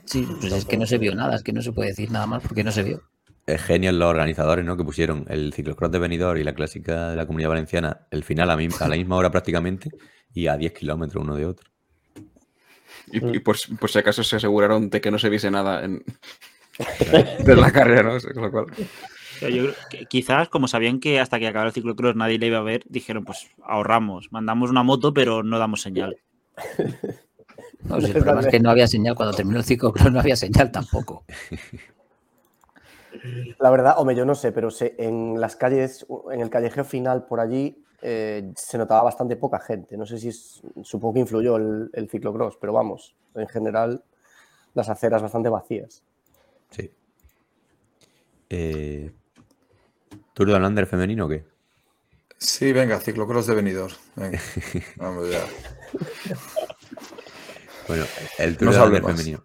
Sí, pues es que no se vio nada. Es que no se puede decir nada más porque no se vio. Es genio los organizadores, ¿no? Que pusieron el ciclocross de Benidorm y la clásica de la Comunidad Valenciana el final a, mí, a la misma hora prácticamente y a diez kilómetros uno de otro. Y, y por, por si acaso se aseguraron de que no se viese nada en... de la carrera, ¿no? Con lo cual... Yo, quizás, como sabían que hasta que acabara el ciclocross nadie le iba a ver, dijeron, pues ahorramos, mandamos una moto, pero no damos señal. No, si el problema es que no había señal, cuando terminó el ciclocross no había señal tampoco. La verdad, hombre, yo no sé, pero sé, en las calles, en el callejeo final por allí, eh, se notaba bastante poca gente. No sé si es, supongo que influyó el, el ciclocross, pero vamos, en general, las aceras bastante vacías. Sí. Eh... ¿Tour Down Under femenino o qué? Sí, venga, ciclocross de Benidorm. Venga. Vamos ya. Bueno, el Tour Down Under femenino.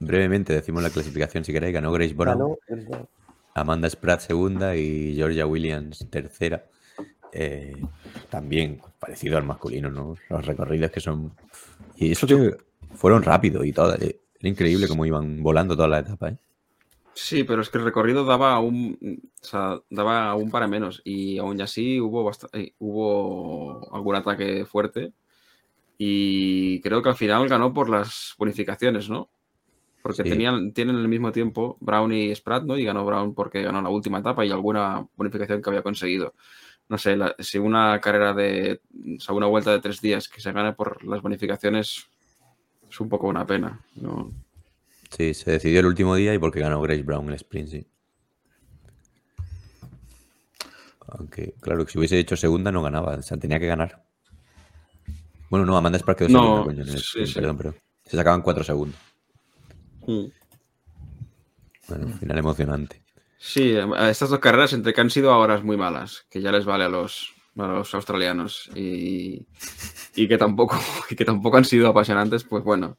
Brevemente decimos la clasificación si queréis. Ganó Grace Brown, Amanda Spratt segunda y Georgia Williams tercera. Eh, también parecido al masculino, ¿no? Los recorridos que son... Y eso que fueron rápidos y todo. Era increíble cómo iban volando toda la etapa, ¿eh? Sí, pero es que el recorrido daba aún, o sea, daba aún para menos y aún así hubo, bast- eh, hubo algún ataque fuerte y creo que al final ganó por las bonificaciones, ¿no? Porque sí. tenían, tienen el mismo tiempo Brown y Spratt, ¿no? Y ganó Brown porque ganó la última etapa y alguna bonificación que había conseguido. No sé, la, si una carrera de, o sea, una vuelta de tres días que se gana por las bonificaciones es un poco una pena, ¿no? Sí, se decidió el último día y porque ganó Grace Brown el sprint, sí. Aunque, claro, que si hubiese hecho segunda no ganaba, o sea, tenía que ganar. Bueno, no, Amanda Spratt quedó no, segunda, coño, sí, sí. Perdón, pero se sacaban cuatro segundos. Sí. Bueno, final emocionante. Sí, estas dos carreras entre que han sido a horas muy malas, que ya les vale a los, a los australianos y, y que tampoco, y que tampoco han sido apasionantes, pues bueno.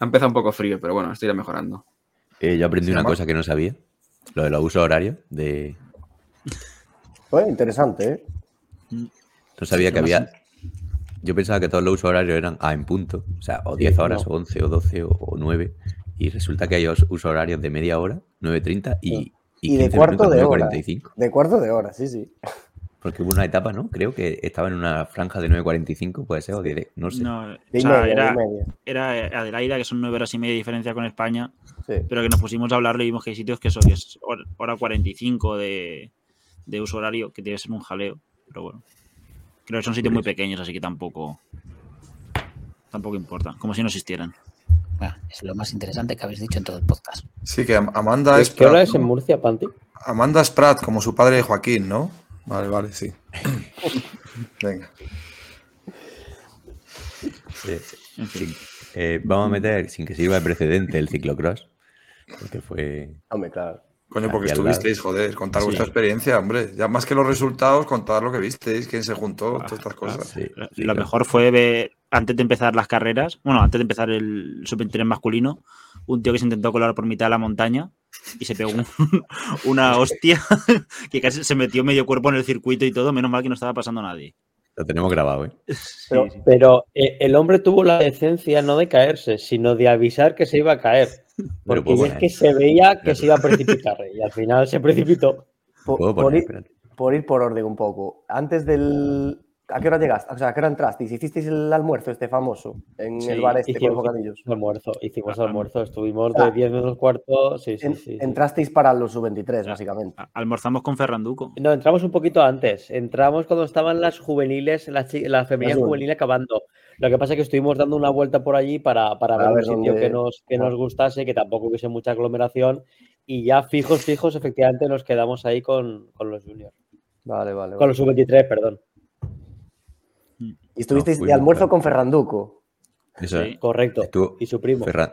Ha empezado un poco frío, pero bueno, estoy ya mejorando. Eh, yo aprendí una llama? cosa que no sabía. Lo de los usos horarios. De... Pues interesante, ¿eh? No sabía que había... Yo pensaba que todos los usos horarios eran a ah, en punto. O sea, o diez sí, horas, no. o once, o doce, o, o nueve. Y resulta que hay usos horarios de media hora, nueve treinta y, sí. y, y de cuarto minutos, de hora. cuarenta y cinco. De cuarto de hora, sí, sí. Porque hubo una etapa, ¿no? Creo que estaba en una franja de nueve cuarenta y cinco, puede ser, o diez, no sé. No, o sea, era, era Adelaida, que son nueve horas y media de diferencia con España, sí. Pero que nos pusimos a hablarlo y vimos que hay sitios que son que es hora cuarenta y cinco de, de uso horario, que debe ser un jaleo, pero bueno. Creo que son sitios muy pequeños, así que tampoco, tampoco importa, como si no existieran. Ah, es lo más interesante que habéis dicho en todo el podcast. Sí, que Amanda es... ¿Qué hora es en Murcia, Panti? Amanda Spratt, como su padre Joaquín, ¿no? Vale, vale, sí. Venga. Sí, sí. Eh, vamos a meter, sin que sirva de precedente, el ciclocross. Porque fue... Hombre, claro. Coño, porque estuvisteis, joder, contar sí. vuestra experiencia, hombre. Ya más que los resultados, contar lo que visteis, quién se juntó, ah, todas estas cosas. Sí. Lo sí, claro. mejor fue ver, antes de empezar las carreras, bueno, antes de empezar el sub veintitrés masculino, un tío que se intentó colar por mitad de la montaña y se pegó un, una hostia que casi se metió medio cuerpo en el circuito y todo, menos mal que no estaba pasando nadie. Lo tenemos grabado, ¿eh? Pero, sí, sí. pero eh, el hombre tuvo la decencia no de caerse, sino de avisar que se iba a caer. Porque es poner. que se veía que se iba a precipitar y al final se precipitó. Por, poner, por, ir, por ir por orden un poco. Antes del... ¿A qué hora llegaste? O sea, ¿a qué hora entraste? ¿Hicisteis el almuerzo este famoso en sí, el bar este hicimos, con los bocadillos? Almuerzo, hicimos ah, almuerzo, estuvimos ah, de diez menos cuarto. Sí, sí, en, sí, entrasteis sí. para los sub veintitrés, básicamente. Almorzamos con Ferranduco. No, entramos un poquito antes. Entramos cuando estaban las juveniles, las, las femeninas sí. juveniles acabando. Lo que pasa es que estuvimos dando una vuelta por allí para, para ver, ver un sitio que nos, que nos gustase, que tampoco hubiese mucha aglomeración. Y ya fijos, fijos, efectivamente nos quedamos ahí con, con los juniors. Vale, vale. Con vale. los sub veintitrés, perdón. Y estuvisteis no, de almuerzo con Ferranduco. Eso es. Sí. Correcto. Estuvo y su primo. Ferran.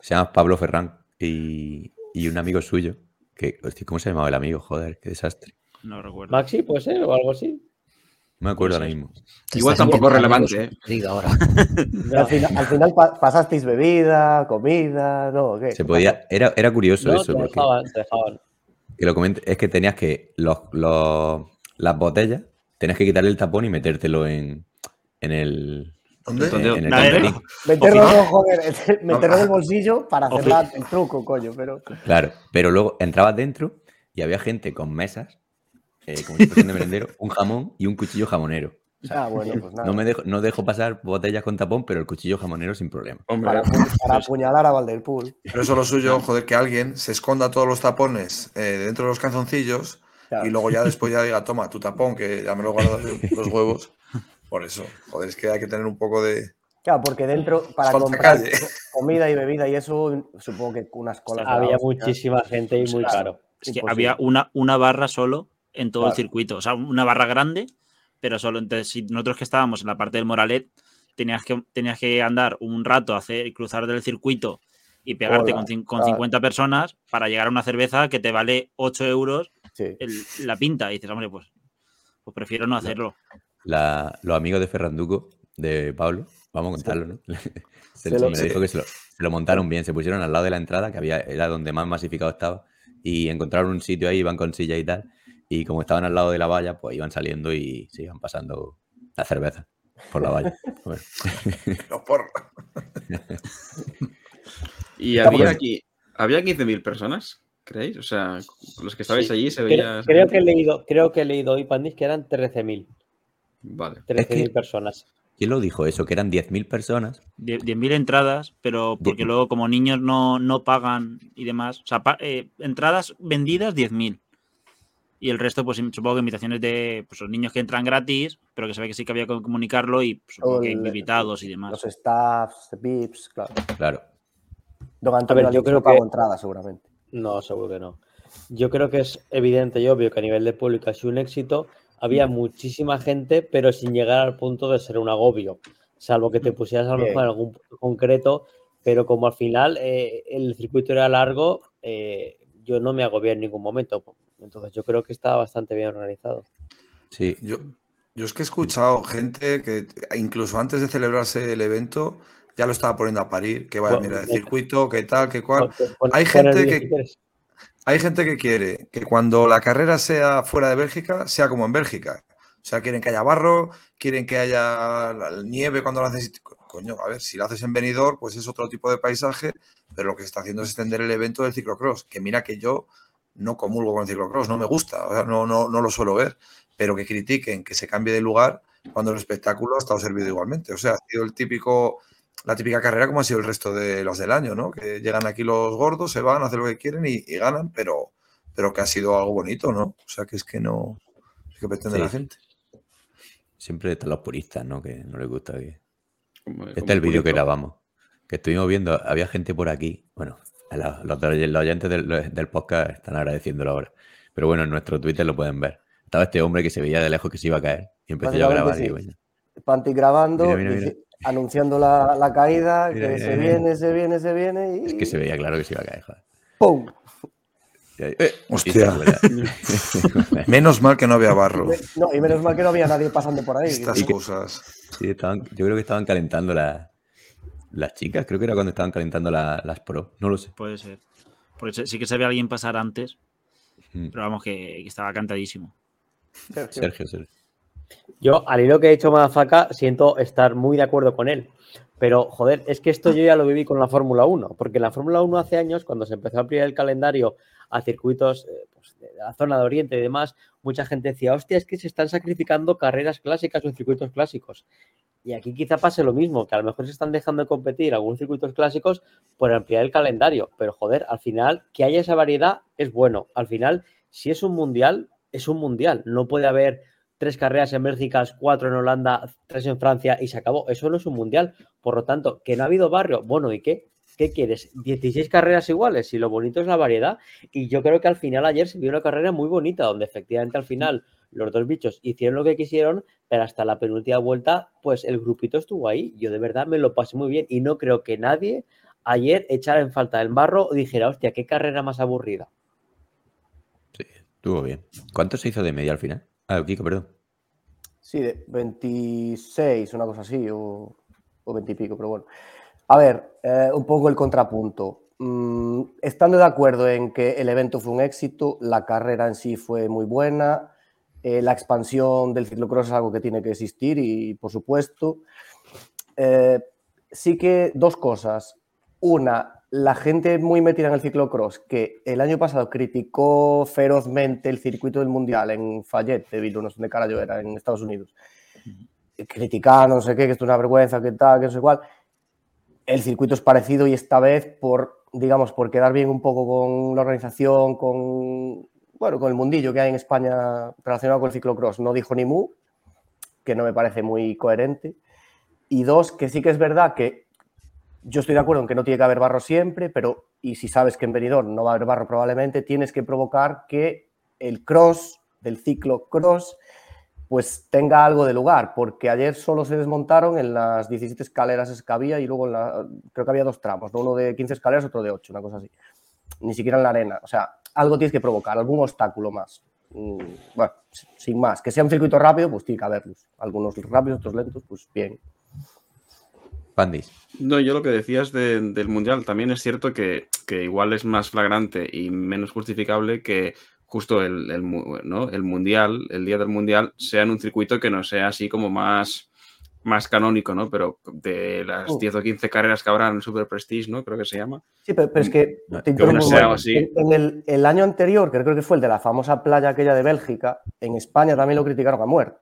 Se llama Pablo Ferran y, y un amigo suyo. Que, hostia, ¿cómo se llamaba el amigo? Joder, qué desastre. No recuerdo. Maxi, puede ser, o algo así. No me acuerdo ahora mismo. Igual tampoco relevante, ¿eh? Diga ahora. al final, al final pa- pasasteis bebida, comida, ¿no? ¿Qué? Se podía. Era, era curioso no, eso. Te dejaban, porque, te dejaban. Que lo coment... Es que tenías que los, los, las botellas, tenías que quitarle el tapón y metértelo en. En el... ¿Dónde? En, en el meterlo, no, joder, meterlo en el bolsillo para hacer la, el truco, coño. Pero... Claro, pero luego entrabas dentro y había gente con mesas, eh, como si fuesen de merendero, un jamón y un cuchillo jamonero. O sea, ah, bueno, pues nada. No, me dejo, no dejo pasar botellas con tapón, pero el cuchillo jamonero sin problema. Hombre, para, para apuñalar a Valderpool. Pero eso es lo suyo, joder, que alguien se esconda todos los tapones eh, dentro de los calzoncillos, claro, y luego ya después ya diga, toma, tu tapón, que ya me lo guardo los huevos. Por eso, joder, es que hay que tener un poco de... Claro, porque dentro, para Solta comprar calle. comida y bebida y eso, supongo que unas colas... Había muchísima gente y muy claro, caro. Es que imposible. Había una, una barra solo en todo claro. el circuito. O sea, una barra grande... Pero solo, entonces, si nosotros que estábamos en la parte del Moralet, tenías que, tenías que andar un rato, hacer cruzar del circuito y pegarte Hola, con, con cincuenta personas para llegar a una cerveza que te vale ocho euros sí. el, la pinta. Y dices, hombre, pues, pues prefiero no hacerlo. La, los amigos de Ferranduco, de Pablo, vamos a contarlo, ¿no? Se, se lo, me dijo que se lo, se lo montaron bien, se pusieron al lado de la entrada, que había, era donde más masificado estaba, y encontraron un sitio ahí, iban con silla y tal. Y como estaban al lado de la valla, pues iban saliendo y se iban pasando la cerveza por la valla. Bueno. Los porros. Y había aquí, había quince mil personas, ¿creéis? O sea, los que estabais sí. allí se veía... Creo, creo, que he leído, creo que he leído hoy, Pandis, que eran trece mil. Vale. trece mil es que, personas. ¿Quién lo dijo eso? Que eran diez mil personas. diez mil entradas, pero porque diez. Luego como niños no, no pagan y demás. O sea, pa- eh, entradas vendidas diez mil. Y el resto, pues supongo que invitaciones de pues, los niños que entran gratis, pero que se ve que sí que había que comunicarlo y pues, supongo el, que invitados y demás. Los staffs, V I Ps, claro. Claro. Don Antonio, ver, yo creo que pago entrada, seguramente. No, seguro que no. Yo creo que es evidente y obvio que a nivel de público ha sido un éxito. Había muchísima gente, pero sin llegar al punto de ser un agobio. Salvo que te pusieras a lo mejor en algún punto concreto, pero como al final eh, el circuito era largo, eh, yo no me agobié en ningún momento. Entonces yo creo que está bastante bien organizado. Sí, yo, yo es que he escuchado gente que incluso antes de celebrarse el evento ya lo estaba poniendo a parir, que va a mirar el circuito, que tal, que cual. Hay gente que, hay gente que quiere que cuando la carrera sea fuera de Bélgica, sea como en Bélgica. O sea, quieren que haya barro, quieren que haya nieve cuando lo haces. Coño, a ver, si lo haces en Benidorm, pues es otro tipo de paisaje, pero lo que está haciendo es extender el evento del ciclocross, que mira que yo no comulgo con el ciclocross, no me gusta, o sea, no, no, no lo suelo ver, pero que critiquen que se cambie de lugar cuando el espectáculo ha estado servido igualmente. O sea, ha sido el típico, la típica carrera como ha sido el resto de los del año, ¿no? Que llegan aquí los gordos, se van, hacen lo que quieren y, y ganan, pero, pero que ha sido algo bonito, ¿no? O sea, que es que no... Es que pretende sí. la gente. Siempre están los puristas, ¿no? Que no les gusta que... Como, este es el vídeo que grabamos, que estuvimos viendo, había gente por aquí, bueno... Los, los, los oyentes del, del podcast están agradeciéndolo ahora. Pero bueno, en nuestro Twitter lo pueden ver. Estaba este hombre que se veía de lejos que se iba a caer. Y empecé yo a grabar. Sí. Digo, Panti grabando, mira, mira, mira. anunciando la, la caída, mira, que mira, se mira. viene, se viene, se viene. Y... Es que se veía claro que se iba a caer. Joder. ¡Pum! Eh, ¡Hostia! Menos mal que no había barro. No, y menos mal que no había nadie pasando por ahí. Estas que, cosas. Sí, estaban, yo creo que estaban calentando la... Las chicas, creo que era cuando estaban calentando la, las pro, no lo sé. Puede ser. Porque sí que se ve a alguien pasar antes, mm. pero vamos, que, que estaba cantadísimo. Sergio. Sergio, Sergio. Yo, al hilo que ha hecho Madafaka, siento estar muy de acuerdo con él. Pero, joder, es que esto yo ya lo viví con la Fórmula uno. Porque en la Fórmula uno hace años, cuando se empezó a ampliar el calendario a circuitos eh, pues, de la zona de Oriente y demás, mucha gente decía, hostia, es que se están sacrificando carreras clásicas o circuitos clásicos. Y aquí quizá pase lo mismo, que a lo mejor se están dejando de competir algunos circuitos clásicos por ampliar el calendario. Pero, joder, al final, que haya esa variedad es bueno. Al final, si es un mundial, es un mundial. No puede haber tres carreras en Bélgica, cuatro en Holanda, tres en Francia y se acabó. Eso no es un mundial. Por lo tanto, que no ha habido barrio. Bueno, ¿y qué? ¿Qué quieres? dieciséis carreras iguales. Y lo bonito es la variedad. Y yo creo que al final ayer se vio una carrera muy bonita, donde efectivamente al final... Los dos bichos hicieron lo que quisieron, pero hasta la penúltima vuelta, pues el grupito estuvo ahí. Yo de verdad me lo pasé muy bien y no creo que nadie ayer echara en falta el barro o dijera, hostia, qué carrera más aburrida. Sí, estuvo bien. ¿Cuánto se hizo de media al final? Ah, Kiko, perdón. Sí, de veintiséis, una cosa así, o, o veinte y pico, pero bueno. A ver, eh, un poco el contrapunto. Mm, estando de acuerdo en que el evento fue un éxito, la carrera en sí fue muy buena... Eh, la expansión del ciclocross es algo que tiene que existir y, por supuesto, eh, sí que dos cosas. Una, la gente muy metida en el ciclocross, que el año pasado criticó ferozmente el circuito del Mundial en Fayette, de Bilbao, no sé dónde carajo era, en Estados Unidos. criticar, no sé qué, que esto es una vergüenza, que tal, que no sé cuál. El circuito es parecido y esta vez por, digamos, por quedar bien un poco con la organización, con, bueno, con el mundillo que hay en España relacionado con el ciclocross. No dijo ni mu, que no me parece muy coherente. Y dos, que sí que es verdad que yo estoy de acuerdo en que no tiene que haber barro siempre, pero, y si sabes que en Benidorm no va a haber barro probablemente, tienes que provocar que el cross, del ciclocross, pues tenga algo de lugar, porque ayer solo se desmontaron en las diecisiete escaleras que había y luego en la, creo que había dos tramos, ¿no? Uno de quince escaleras, otro de ocho, una cosa así. Ni siquiera en la arena. O sea, algo tienes que provocar, algún obstáculo más. Bueno, sin más. Que sea un circuito rápido, pues tiene que haberlos. Algunos rápidos, otros lentos, pues bien. Pandis. No, yo lo que decías de, del Mundial, también es cierto que, que igual es más flagrante y menos justificable que justo el, el, ¿no? el Mundial, el día del Mundial, sea en un circuito que no sea así como más, más canónico, ¿no? Pero de las uh. diez o quince carreras que habrá en el Super Prestige, ¿no? Creo que se llama. Sí, pero, pero es que... Te que no sea así. En, en el, el año anterior, que creo que fue el de la famosa playa aquella de Bélgica, en España también lo criticaron a muerte.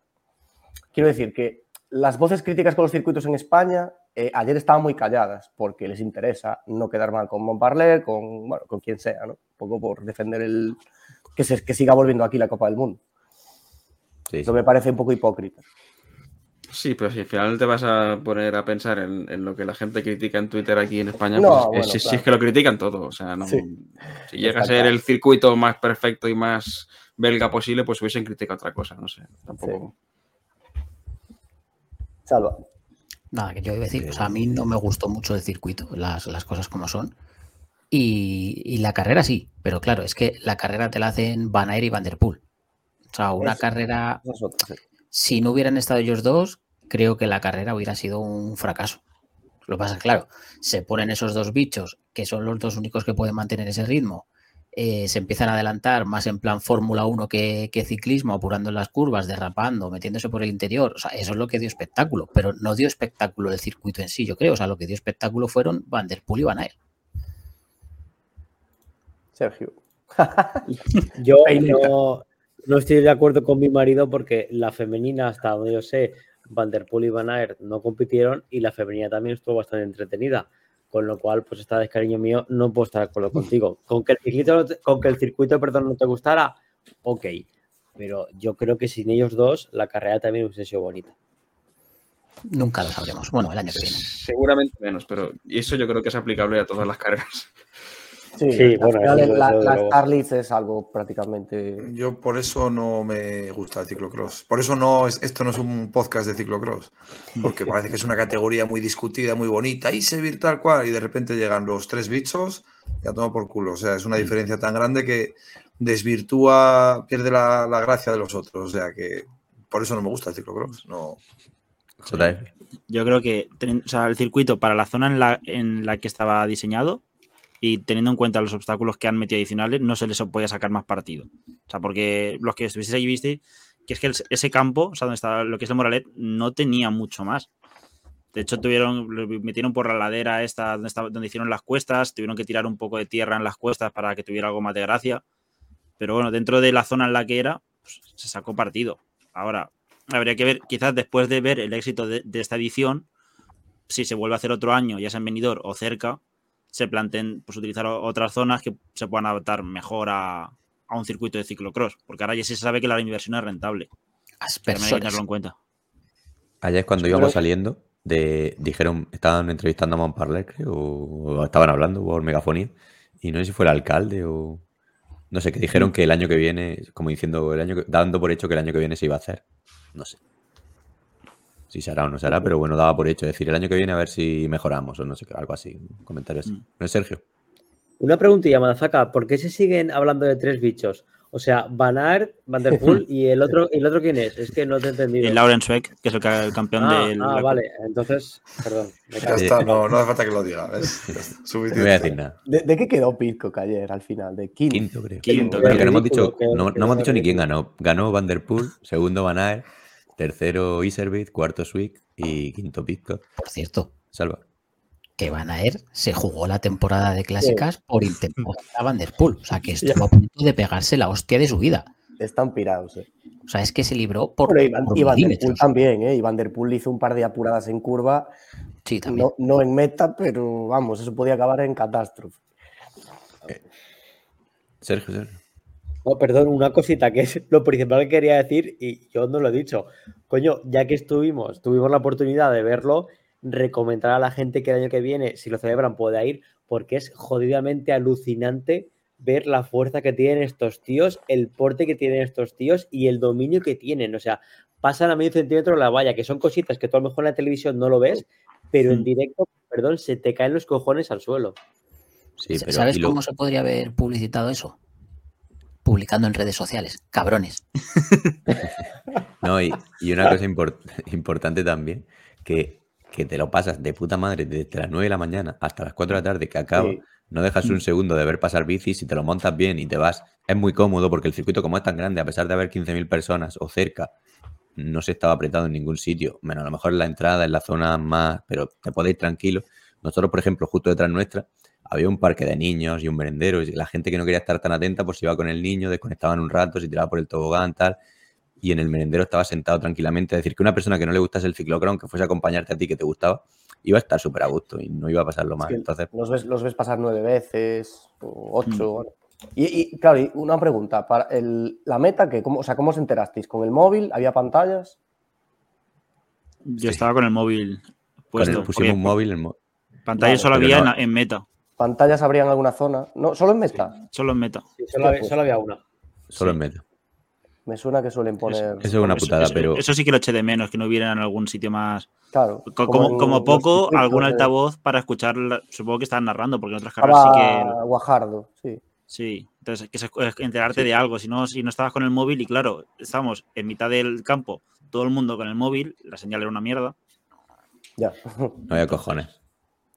Quiero decir que las voces críticas con los circuitos en España eh, ayer estaban muy calladas porque les interesa no quedar mal con Montparlé, con, bueno, con quien sea, ¿no? Un poco por defender el... Que, se, que siga volviendo aquí la Copa del Mundo. Sí. Eso me parece un poco hipócrita. Sí, pero si al final te vas a poner a pensar en, en lo que la gente critica en Twitter aquí en España, no, pues es, bueno, si, claro. si es que lo critican todo. O sea, no, sí. si llega Está a ser claro. el circuito más perfecto y más belga posible, pues hubiesen criticado otra cosa. No sé, tampoco. Sí. Salva. Nada, que yo iba a decir, o sea, a mí no me gustó mucho el circuito, las, las cosas como son. Y, y la carrera sí, pero claro, es que la carrera te la hacen Van Aert y Van Der Poel. O sea, una es, carrera... Nosotros, sí. Si no hubieran estado ellos dos, creo que la carrera hubiera sido un fracaso. Lo que pasa es que, claro, se ponen esos dos bichos, que son los dos únicos que pueden mantener ese ritmo, eh, se empiezan a adelantar más en plan Fórmula uno que, que ciclismo, apurando en las curvas, derrapando, metiéndose por el interior. O sea, eso es lo que dio espectáculo, pero no dio espectáculo el circuito en sí, yo creo. O sea, lo que dio espectáculo fueron Van Der Poel y Van Aert. Sergio. Yo no, no estoy de acuerdo con mi marido porque la femenina, hasta donde yo sé, Van Der Poel y Van Aert no compitieron y la femenina también estuvo bastante entretenida. Con lo cual, pues está descariño mío, no puedo estar de acuerdo contigo. Con que el circuito, con que el circuito perdón, no te gustara, ok. Pero yo creo que sin ellos dos, la carrera también hubiese sido bonita. Nunca lo sabremos. Bueno, el año que viene. Seguramente menos, pero eso yo creo que es aplicable a todas las carreras. Sí, sí, bueno, la, eso, la, eso, la, la Starlitz es algo prácticamente... Yo por eso no me gusta el ciclocross. Por eso no es, esto no es un podcast de ciclocross. Porque parece que es una categoría muy discutida, muy bonita. Y se vir tal cual. Y de repente llegan los tres bichos y a tomar por culo. O sea, es una diferencia tan grande que desvirtúa, pierde la, la gracia de los otros. O sea, que por eso no me gusta el ciclocross. No... Yo creo que o sea, el circuito para la zona en la, en la que estaba diseñado y teniendo en cuenta los obstáculos que han metido adicionales, no se les podía sacar más partido. O sea, porque los que estuvisteis ahí visteis que es que el, ese campo, o sea, donde está lo que es el Moralet, no tenía mucho más. De hecho, tuvieron, metieron por la ladera esta donde, estaba, donde hicieron las cuestas, tuvieron que tirar un poco de tierra en las cuestas para que tuviera algo más de gracia. Pero bueno, dentro de la zona en la que era, pues, se sacó partido. Ahora, habría que ver, quizás después de ver el éxito de, de esta edición, si se vuelve a hacer otro año, ya sea en Benidorm o cerca, se planteen pues, utilizar otras zonas que se puedan adaptar mejor a, a un circuito de ciclocross, porque ahora ya se sabe que la inversión es rentable. También hay que tenerlo en cuenta. Ayer cuando íbamos saliendo, de, dijeron, estaban entrevistando a Montparlé, creo, o estaban hablando por megafonía, y no sé si fue el alcalde o... No sé, que dijeron que el año que viene, como diciendo, el año que, dando por hecho que el año que viene se iba a hacer. No sé si se hará o no se hará, pero bueno, daba por hecho. Es decir, el año que viene a ver si mejoramos o no sé qué, algo así. Comentarios. Mm. ¿No es Sergio? Una preguntilla, Madafaka. ¿Por qué se siguen hablando de tres bichos? O sea, Van Aert, Van Der Poel y el otro, ¿y el otro quién es? Es que no te he entendido. El Lauren Schweck, que es el, el campeón ah, del... Ah, vale. Entonces, perdón. Me ya está, no, no hace falta que lo diga. ¿Ves? No voy a decir nada. ¿De, ¿De qué quedó Pitcock ayer al final? De quinto. Quinto, creo. Quinto, creo. Porque no hemos dicho, no, no hemos dicho ni quién ganó. Ganó Van Der Poel, segundo Van Aert, tercero Iservit, cuarto Swick y quinto Pitcock. Por cierto, Salva, que Van Aert se jugó la temporada de clásicas sí. por intemporada Van Der Poel. O sea, que estuvo a punto de pegarse la hostia de su vida. están pirados, eh. O sea, es que se libró por, bueno, Iván, por Iván milímetros. Van der Poel también, ¿eh? Iván der Poel hizo un par de apuradas en curva, sí, también. No, no en meta, pero vamos, eso podía acabar en catástrofe. Eh, Sergio, Sergio. Oh, perdón, una cosita que es lo principal que quería decir y yo no lo he dicho. Coño, ya que estuvimos, tuvimos la oportunidad de verlo, recomendar a la gente que el año que viene, si lo celebran, pueda ir, porque es jodidamente alucinante ver la fuerza que tienen estos tíos, el porte que tienen estos tíos y el dominio que tienen. O sea, pasan a medio centímetro la valla, que son cositas que tú a lo mejor en la televisión no lo ves, pero sí, en directo, perdón, se te caen los cojones al suelo. Sí, pero ¿sabes cómo lo... se podría haber publicitado eso? Publicando en redes sociales. Cabrones. No, y, y una cosa import- importante también, que, que te lo pasas de puta madre desde las nueve de la mañana hasta las cuatro de la tarde que acaba. Sí. No dejas un segundo de ver pasar bicis y te lo montas bien y te vas. Es muy cómodo porque el circuito, como es tan grande, a pesar de haber quince mil personas o cerca, no se estaba apretado en ningún sitio. Bueno, a lo mejor en la entrada, en la zona más... Pero te podéis ir tranquilo. Nosotros, por ejemplo, justo detrás nuestra, había un parque de niños y un merendero. Y la gente que no quería estar tan atenta, pues iba con el niño, desconectaban un rato, se tiraba por el tobogán, tal... Y en el merendero estaba sentado tranquilamente. Es decir, que una persona que no le gustase el ciclocross, aunque fuese a acompañarte a ti que te gustaba, iba a estar súper a gusto y no iba a pasarlo mal. Es que entonces... los, ves, los ves pasar nueve veces, o ocho. Mm. Bueno. Y, y claro, y una pregunta. Para el, ¿La meta qué? ¿Cómo, o sea, ¿cómo os enterasteis? ¿Con el móvil? ¿Había pantallas? Yo sí. estaba con el móvil puesto. Con el, pusimos un móvil. El mo- pantallas vale, solo había no, en, en meta. ¿Pantallas habrían en alguna zona? No, ¿solo en meta? Sí, solo en meta. Sí, solo, había, solo había una. Solo sí. en meta. Me suena que suelen poner... Eso, eso es una putada, eso, eso, pero... Eso sí que lo eché de menos, que no hubiera en algún sitio más... Claro. Como, como, como poco, algún de... altavoz para escuchar... La... Supongo que estaban narrando, porque en otras carreras sí que... Guajardo, sí. Sí, entonces que enterarte sí. de algo. Si no, si no estabas con el móvil, y claro, estábamos en mitad del campo, todo el mundo con el móvil, la señal era una mierda. Ya. No había cojones.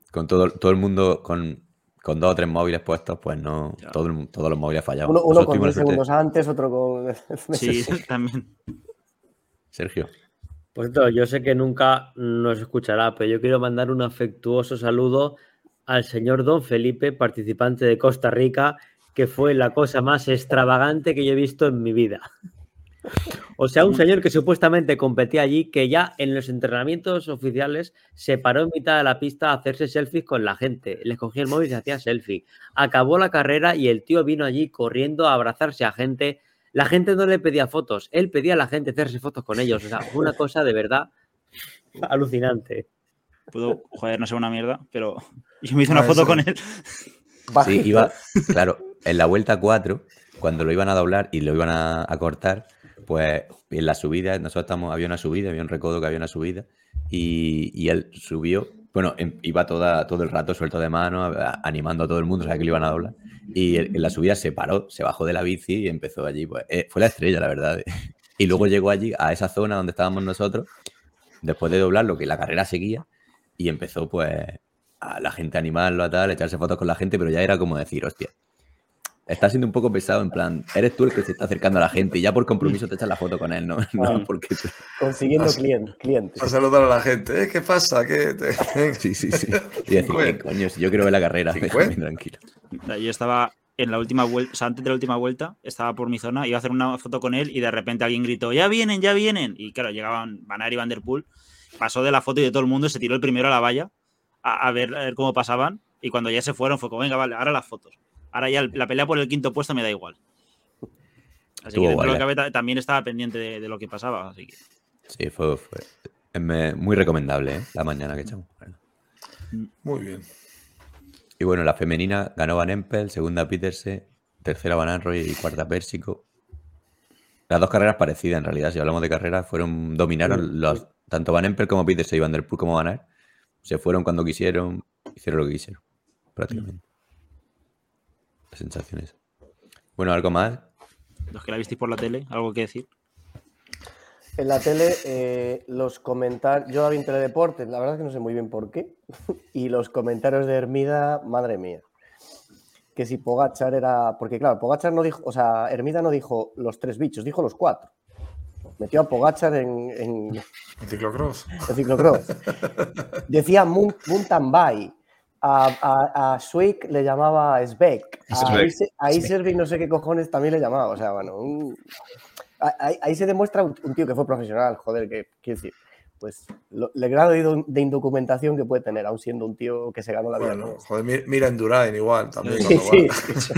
Con todo, todo el mundo con... Con dos o tres móviles puestos, pues no... Claro. Todo, todos los móviles fallaban. Uno, uno con diez segundos antes, otro con... Sí, también. Sergio. Pues no, yo sé que nunca nos escuchará, pero yo quiero mandar un afectuoso saludo al señor Don Felipe, participante de Costa Rica, que fue la cosa más extravagante que yo he visto en mi vida. O sea, un señor que supuestamente competía allí, que ya en los entrenamientos oficiales se paró en mitad de la pista a hacerse selfies con la gente. Les cogía el móvil y se hacía selfie. Acabó la carrera y el tío vino allí corriendo a abrazarse a gente. La gente no le pedía fotos, él pedía a la gente hacerse fotos con ellos. O sea, fue una cosa de verdad alucinante. Pudo, joder, no sé, una mierda, pero yo me hice una foto con él. Sí, iba, claro, en la vuelta cuatro, cuando lo iban a doblar y lo iban a, a cortar, pues en la subida, nosotros estamos, había una subida, había un recodo que había una subida y, y él subió, bueno, iba toda, todo el rato suelto de mano, a, animando a todo el mundo, sabía que lo iban a doblar y él, en la subida se paró, se bajó de la bici y empezó allí, pues eh, fue la estrella, la verdad. Y luego llegó allí, a esa zona donde estábamos nosotros, después de doblarlo, que la carrera seguía y empezó pues a la gente a animarlo, a tal, a echarse fotos con la gente, pero ya era como decir, hostia, está siendo un poco pesado, en plan, eres tú el que se está acercando a la gente y ya por compromiso te echas la foto con él, ¿no? No, porque... Consiguiendo no, clientes. Clientes. Para saludar a la gente, ¿eh? ¿Qué pasa? ¿Qué te... Sí, sí, sí. Y decir, ¿qué coño? Si yo quiero ver la carrera, déjame tranquilo. Yo estaba en la última vuelta, o sea, antes de la última vuelta, estaba por mi zona, iba a hacer una foto con él y de repente alguien gritó, ¡ya vienen, ya vienen! Y claro, llegaban Van Aert y Van der Poel, pasó de la foto y de todo el mundo, se tiró el primero a la valla a, a, ver, a ver cómo pasaban y cuando ya se fueron fue como, venga, vale, ahora las fotos. Ahora ya la pelea por el quinto puesto me da igual. Así Estuvo que dentro de la cabeza también estaba pendiente de, de lo que pasaba. Así que... Sí, fue, fue muy recomendable, ¿eh? La mañana que echamos. Bueno. Muy bien. Y bueno, la femenina ganó Van Empel, segunda Peterse, tercera Van Anroy y cuarta Pérsico. Las dos carreras parecidas en realidad, si hablamos de carreras, fueron dominaron los tanto Van Empel como Peterse y Van der Poel como Van Aert. Se fueron cuando quisieron, hicieron lo que quisieron, prácticamente. Mm. Las sensaciones. Bueno, ¿algo más? Los que la visteis por la tele, ¿algo que decir? En la tele, eh, los comentarios... Yo la vi en Teledeportes, la verdad es que no sé muy bien por qué. Y los comentarios de Hermida, madre mía. Que si Pogacar era... Porque claro, Pogacar no dijo... O sea, Hermida no dijo los tres bichos, dijo los cuatro. Metió a Pogacar en... En, en ciclocross. En ciclocross. Decía Muntambay. A, a, a Swick le llamaba Svek. A Iservik no sé qué cojones también le llamaba. O sea, bueno, un, ahí, ahí se demuestra un, un tío que fue profesional, joder, que quiero decir, pues lo, el grado de, de indocumentación que puede tener, aún siendo un tío que se ganó la vida. Bueno, joder, mira Endurain igual también. Sí, sí, sí.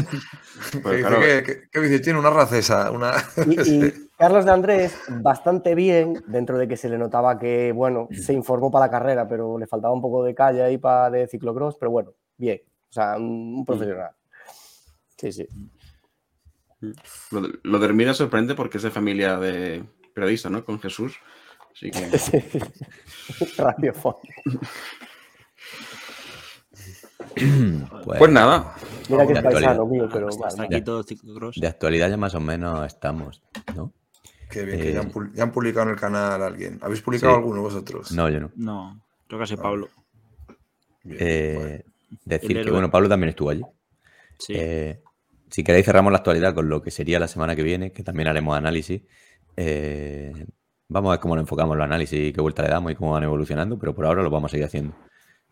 Pues, claro. ¿Qué, qué, qué dice? Tiene una raza esa. Una... y, y Carlos de Andrés, bastante bien, dentro de que se le notaba que, bueno, se informó para la carrera, pero le faltaba un poco de calle ahí para de ciclocross, pero bueno, bien. O sea, un, un profesional. Sí, sí. Lo, lo termina sorprendente porque es de familia de periodista, ¿no? Con Jesús. Así que... radiofónico. Pues, pues nada. Mira que es paisano mío, pero hasta aquí todo ciclocross. De actualidad ya más o menos estamos, ¿no? Qué bien, eh... que ya han, ya han publicado en el canal alguien. ¿Habéis publicado sí. alguno vosotros? No, yo no. No, creo que hace ah. Pablo. Bien, eh, bueno. Decir el que, bueno, Pablo también estuvo allí. Sí. Eh, si queréis cerramos la actualidad con lo que sería la semana que viene, que también haremos análisis. Eh... Vamos a ver cómo lo enfocamos, los análisis y qué vuelta le damos y cómo van evolucionando, pero por ahora lo vamos a seguir haciendo.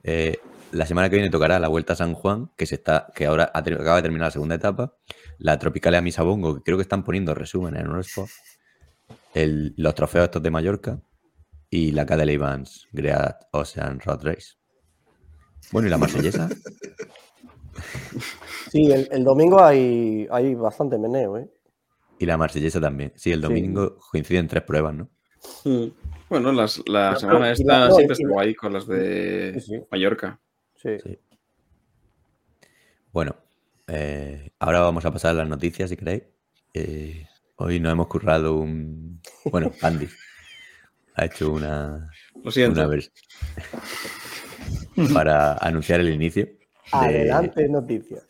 Eh, la semana que viene tocará la Vuelta a San Juan, que se está, que ahora ha, acaba de terminar la segunda etapa. La Tropicale a Misabongo, que creo que están poniendo resúmenes en Eurosport. El, los trofeos estos de Mallorca. Y la Cadel Evans Great Ocean Road Race. Bueno, ¿y la marsellesa? Sí, el, el domingo hay, hay bastante meneo, ¿eh? Y la marsellesa también. Sí, el domingo sí. Coinciden tres pruebas, ¿no? Sí. Bueno, las, la pero, semana esta no, siempre estuvo ahí con las de sí, sí. Mallorca. Sí. sí. Bueno, eh, ahora vamos a pasar a las noticias, si queréis. Eh, hoy nos hemos currado un... Bueno, Andy ha hecho una... Lo siento. Una vers... para anunciar el inicio. De... Adelante, noticias.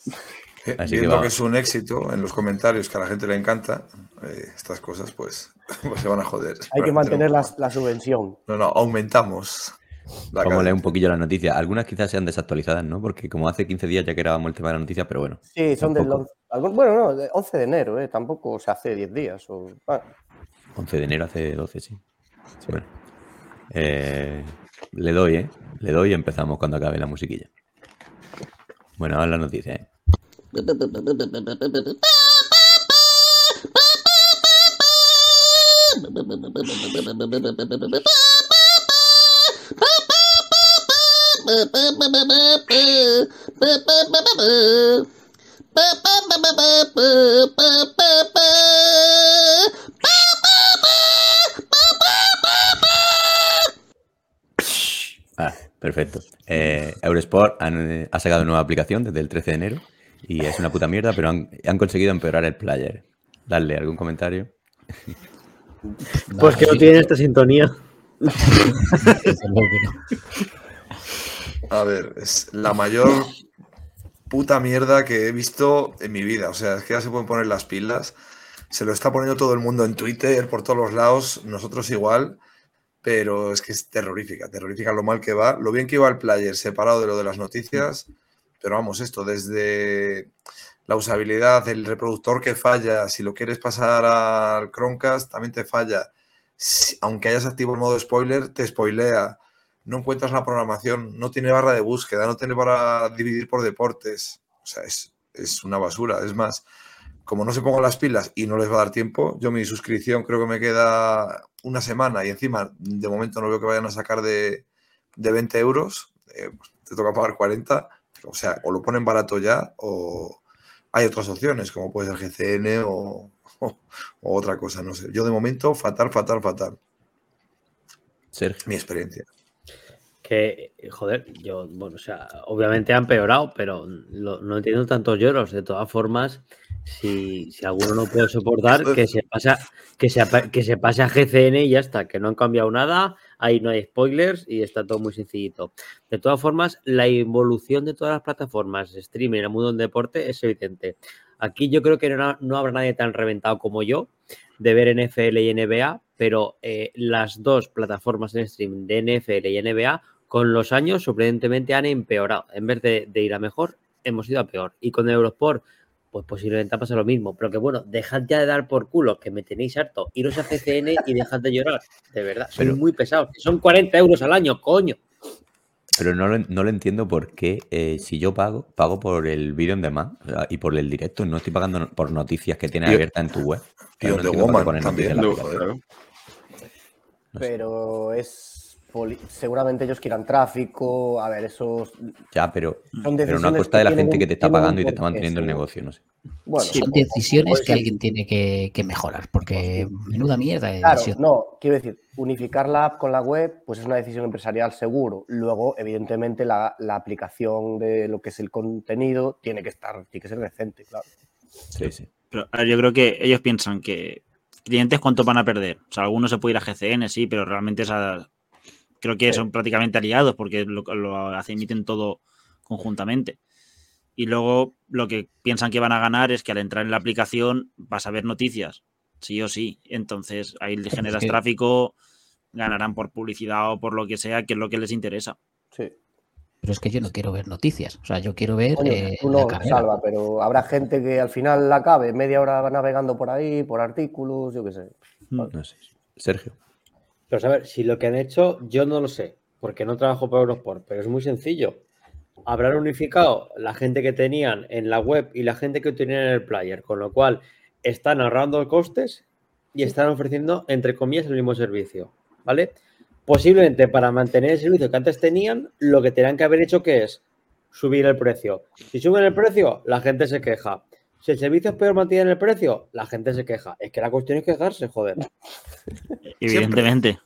Así viendo que, que es un éxito en los comentarios, que a la gente le encanta, eh, estas cosas pues, pues se van a joder. Hay que mantener la, la subvención. No, no, aumentamos. Vamos a leer un poquillo las noticias. Algunas quizás sean desactualizadas, ¿no? Porque como hace quince días ya que grabamos el tema de las noticias, pero bueno. Sí, son tampoco... del once, bueno, no, del once de enero, ¿eh? Tampoco, o sea, hace diez días. O... Ah. once de enero, hace doce, sí. sí. Bueno. Eh, le doy, ¿eh? Le doy y empezamos cuando acabe la musiquilla. Bueno, ahora las noticias, ¿eh? Ah, perfecto. Eh, Eurosport han, ha sacado nueva aplicación desde el trece de enero. Y es una puta mierda, pero han, han conseguido empeorar el player. Dale, ¿algún comentario? Pues que no tiene esta sintonía. A ver, es la mayor puta mierda que he visto en mi vida. O sea, es que ya se pueden poner las pilas. Se lo está poniendo todo el mundo en Twitter, por todos los lados, nosotros igual. Pero es que es terrorífica, terrorífica lo mal que va. Lo bien que iba el player separado de lo de las noticias... Pero vamos, esto desde la usabilidad, el reproductor que falla, si lo quieres pasar al Chromecast también te falla. Si, aunque hayas activado el modo spoiler, te spoilea. No encuentras la programación, no tiene barra de búsqueda, no tiene para dividir por deportes. O sea, es, es una basura. Es más, como no se pongan las pilas y no les va a dar tiempo, yo mi suscripción creo que me queda una semana y encima de momento no veo que vayan a sacar de, de veinte euros. Eh, pues te toca pagar cuarenta. O sea, o lo ponen barato ya o hay otras opciones, como puede ser G C N o, o, o otra cosa, no sé. Yo de momento, fatal, fatal, fatal. Sergio. Mi experiencia. Que, joder, yo, bueno, o sea, obviamente han empeorado, pero lo, no entiendo tantos lloros. De todas formas, si, si alguno no puede soportar, que se pasa, que se, que se pase a G C N y ya está, que no han cambiado nada. Ahí no hay spoilers y está todo muy sencillito. De todas formas, la evolución de todas las plataformas, streaming, el mundo del deporte es evidente. Aquí yo creo que no, no habrá nadie tan reventado como yo de ver N F L y N B A, pero eh, las dos plataformas en streaming de N F L y N B A con los años sorprendentemente han empeorado. En vez de, de ir a mejor, hemos ido a peor. Y con Eurosport, pues posiblemente pasa lo mismo. Pero que bueno, dejad ya de dar por culo, que me tenéis harto. Iros a G C N y dejad de llorar. De verdad, son muy pesados. Son cuarenta euros al año, coño. Pero no lo, no lo entiendo por qué, eh, si yo pago, pago por el vídeo on demand y por el directo, no estoy pagando no, por noticias que tienes abiertas en tu web. Tío, no Woman poner también. No, claro. No sé. Pero es... Poli- seguramente ellos quieran tráfico, a ver, esos... Ya, pero, pero no a costa de la gente que te está pagando y te está manteniendo el negocio, no sé. Bueno, sí, son decisiones que alguien tiene que, que mejorar, porque menuda mierda es. Claro, no, quiero decir, unificar la app con la web, pues es una decisión empresarial seguro. Luego, evidentemente, la, la aplicación de lo que es el contenido tiene que estar, tiene que ser decente, claro. Sí, sí. Pero yo creo que ellos piensan que clientes cuánto van a perder. O sea, algunos se puede ir a G C N, sí, pero realmente esa... Creo que son sí. prácticamente aliados porque lo, lo hacen, emiten todo conjuntamente. Y luego lo que piensan que van a ganar es que al entrar en la aplicación vas a ver noticias, sí o sí. Entonces ahí generas sí. tráfico, ganarán por publicidad o por lo que sea, que es lo que les interesa. Sí. Pero es que yo no quiero ver noticias, o sea, yo quiero ver... Oye, eh, tú no, Salva, pero habrá gente que al final la acabe media hora navegando por ahí, por artículos, yo qué sé. No, no sé. Sergio. Pero a ver, si lo que han hecho, yo no lo sé, porque no trabajo para Eurosport, pero es muy sencillo. Habrán unificado la gente que tenían en la web y la gente que tenían en el player, con lo cual están ahorrando costes y están ofreciendo, entre comillas, el mismo servicio, ¿vale? Posiblemente para mantener el servicio que antes tenían, lo que tenían que haber hecho que es subir el precio. Si suben el precio, la gente se queja. Si el servicio es peor mantiene en el precio, la gente se queja. Es que la cuestión es quejarse, joder. Evidentemente.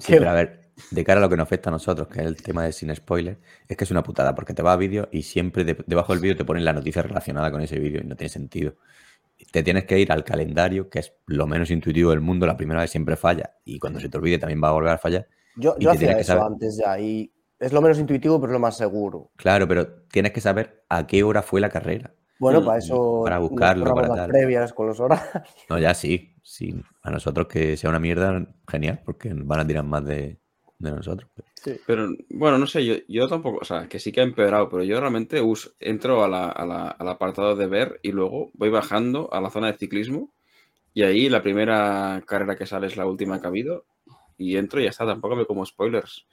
Sí, pero a ver, de cara a lo que nos afecta a nosotros, que es el tema de sin spoiler, es que es una putada, porque te vas a vídeo y siempre de, debajo del vídeo te ponen la noticia relacionada con ese vídeo y no tiene sentido. Te tienes que ir al calendario, que es lo menos intuitivo del mundo, la primera vez siempre falla y cuando se te olvide también va a volver a fallar. Yo, yo hacía eso saber... antes ya y es lo menos intuitivo, pero es lo más seguro. Claro, pero tienes que saber a qué hora fue la carrera. Bueno, para eso... Para buscarlo, para las previas con los horarios. No, ya sí, sí. A nosotros que sea una mierda, genial, porque van a tirar más de, de nosotros. Sí. Pero, bueno, no sé, yo, yo tampoco... O sea, que sí que ha empeorado, pero yo realmente uso, entro a la, a la, al apartado de ver y luego voy bajando a la zona de ciclismo y ahí la primera carrera que sale es la última que ha habido y entro y ya está, tampoco me como spoilers.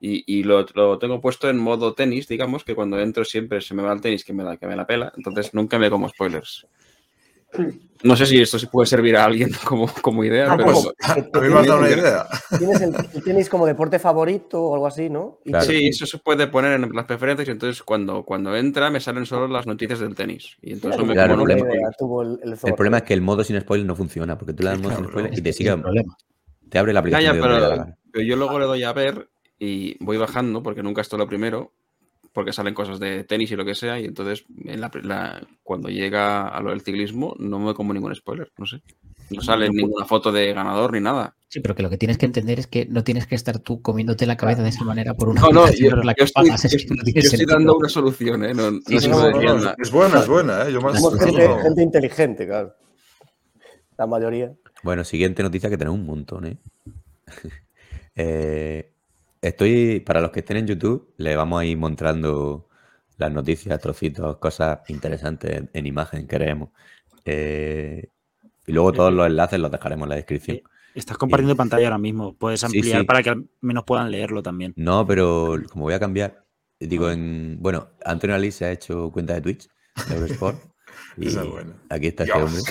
Y, y lo, lo tengo puesto en modo tenis, digamos, que cuando entro siempre se me va el tenis que me la, que me la pela, entonces nunca me como spoilers. No sé si esto se puede servir a alguien como, como idea. Ah, pero como, es, a mí me ha dado una idea. Tienes el, el tenis como deporte favorito o algo así, ¿no? Y claro. Sí, eso se puede poner en las preferencias y entonces cuando, cuando entra me salen solo las noticias del tenis. Y entonces no me claro, como el, no problema, tuvo el, el, el problema es que el modo sin spoiler no funciona, porque tú le das el modo sin spoiler y te sigue el problema. Te abre la aplicación. Ya, ya, de pero, pero yo luego le doy a ver... Y voy bajando porque nunca estoy lo primero, porque salen cosas de tenis y lo que sea. Y entonces, en la, la, cuando llega a lo del ciclismo, no me como ningún spoiler. No sé, no sale ninguna foto de ganador ni nada. Sí, pero que lo que tienes que entender es que no tienes que estar tú comiéndote la cabeza de esa manera por una. No, no, yo, la yo, estoy, pagas, yo, es que no yo estoy dando una solución, ¿eh? No, no sí, sí, no, no, no, es buena, es buena, ¿eh? Yo más Somos gente, no. gente inteligente, claro. La mayoría. Bueno, siguiente noticia que tenemos un montón, ¿eh? eh. Estoy, para los que estén en YouTube, le vamos a ir mostrando las noticias, trocitos, cosas interesantes en imagen, creemos. Eh, y luego todos los enlaces los dejaremos en la descripción. Estás compartiendo y, pantalla ahora mismo. Puedes ampliar sí, sí. para que al menos puedan leerlo también. No, pero como voy a cambiar, digo, en bueno, Antonio Alí se ha hecho cuenta de Twitch, de Eurosport, y es bueno. Aquí está este hombre.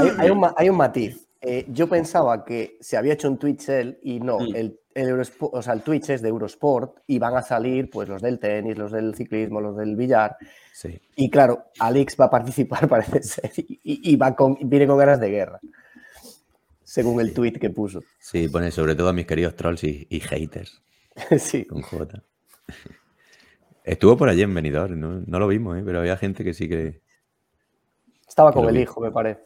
Hay, hay, un, hay un matiz. Eh, yo pensaba que se había hecho un Twitch él y no, sí. el El, Eurospo- o sea, el Twitch es de Eurosport y van a salir pues los del tenis, los del ciclismo, los del billar. Sí. Y claro, Alex va a participar, parece ser, y, y va con, viene con ganas de guerra, según el tweet que puso. Sí, pone sobre todo a mis queridos trolls y, y haters. Sí. Con J. Estuvo por allí en Benidorm, no, no lo vimos, ¿eh? Pero había gente que sí que... Estaba que con el vi. hijo, me parece.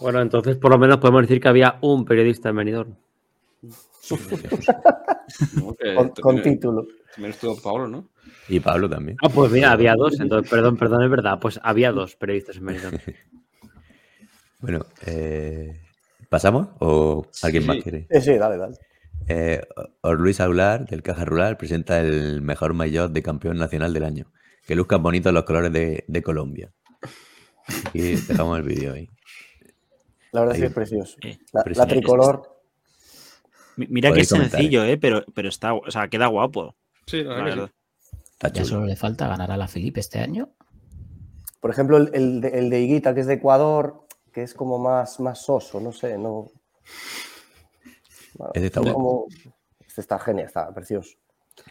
Bueno, entonces por lo menos podemos decir que había un periodista en Benidorm. No, que, con, con también, título. También estuvo Pablo, ¿no? Y Pablo también. Ah, pues mira, había dos, entonces, perdón, perdón, es verdad. Pues había dos periodistas en Benidorm. Bueno, eh, ¿pasamos? ¿O alguien sí, más quiere? Sí, sí, dale, dale. Eh, Or Luis Aular, del Caja Rural, presenta el mejor maillot de campeón nacional del año. Que luzcan bonitos los colores de, de Colombia. Y dejamos el vídeo ahí. La verdad ahí. Es que es precioso. La, la tricolor... Mira que es sencillo, eh, pero, pero está, o sea, queda guapo. Sí, la verdad. La verdad. Está chulo. Ya solo le falta ganar a la Felipe este año. Por ejemplo, el, el, el de Higuita, que es de Ecuador, que es como más, más soso, no sé, no. Bueno, es de como... Este está genial, está precioso.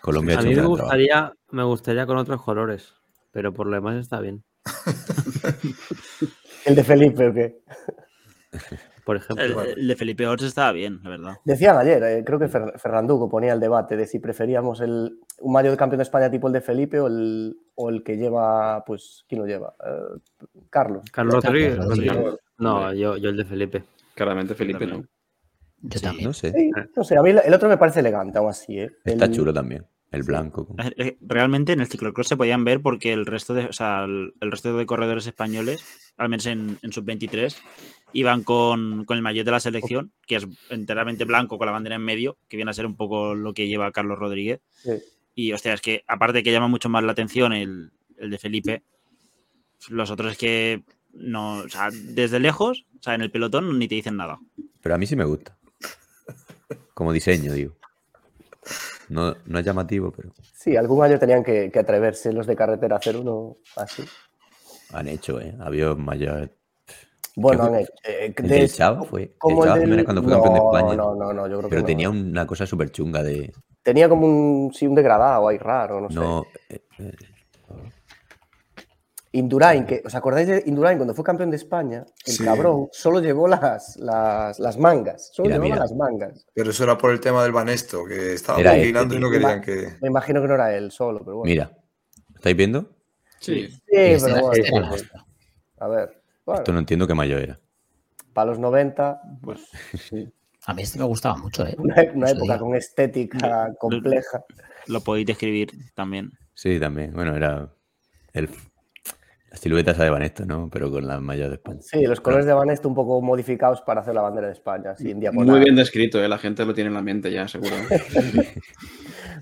Colombia. A mí me gustaría, me gustaría con otros colores, pero por lo demás está bien. ¿El de Felipe o qué? Por ejemplo, el, el de Felipe Ors estaba bien, la verdad. Decían ayer, eh, creo que Fer, Ferranduco ponía el debate de si preferíamos el, un mayo de campeón de España tipo el de Felipe o el, o el que lleva, pues, ¿quién lo lleva? Eh, Carlos. Carlos Rodríguez. No, yo, yo el de Felipe. Claramente Felipe no. Yo sí, también. No sé. Sí, no sé, a mí el otro me parece elegante aún así, ¿eh? Está el... chulo también. El blanco. Realmente en el ciclocross se podían ver porque el resto de, o sea, el, el resto de corredores españoles, al menos en, en sub veintitrés, iban con, con el maillot de la selección, que es enteramente blanco con la bandera en medio, que viene a ser un poco lo que lleva Carlos Rodríguez. Sí. Y, hostia, es que aparte de que llama mucho más la atención el, el de Felipe, los otros es que no, o sea, desde lejos, o sea, en el pelotón ni te dicen nada. Pero a mí sí me gusta. Como diseño, digo. No, no es llamativo, pero... Sí, algún año tenían que, que atreverse los de carretera a hacer uno así. Han hecho, ¿eh? Había mayor... Bueno, han hecho. Eh, el del Chava fue... Como el Chava del... cuando fue no, campeón de España. No, no, no, yo creo pero que no. Tenía una cosa súper chunga de... Tenía como un, sí, un degradado ahí raro, no, no sé. Eh, eh, no. Indurain, que, ¿os acordáis de Indurain? Cuando fue campeón de España, el sí. cabrón solo llevó las, las, las mangas. Solo mira, llevó mira. las mangas. Pero eso era por el tema del Banesto, que estaba vigilando y no querían que... Me imagino que no era él solo, pero bueno. Mira, ¿estáis viendo? Sí. Sí, pero bueno. Este bueno. A ver. Bueno. Esto no entiendo qué mayo era. Para los noventa, pues sí. A mí este me gustaba mucho, ¿eh? Una, una época con estética sí. compleja. Lo, lo podéis describir también. Sí, también. Bueno, era el... Las siluetas de Van Aert, ¿no? Pero con las mallas de España. Sí, los colores de Van Aert un poco modificados para hacer la bandera de España, así en diagonal. Muy bien descrito, ¿eh? La gente lo tiene en la mente ya, seguro.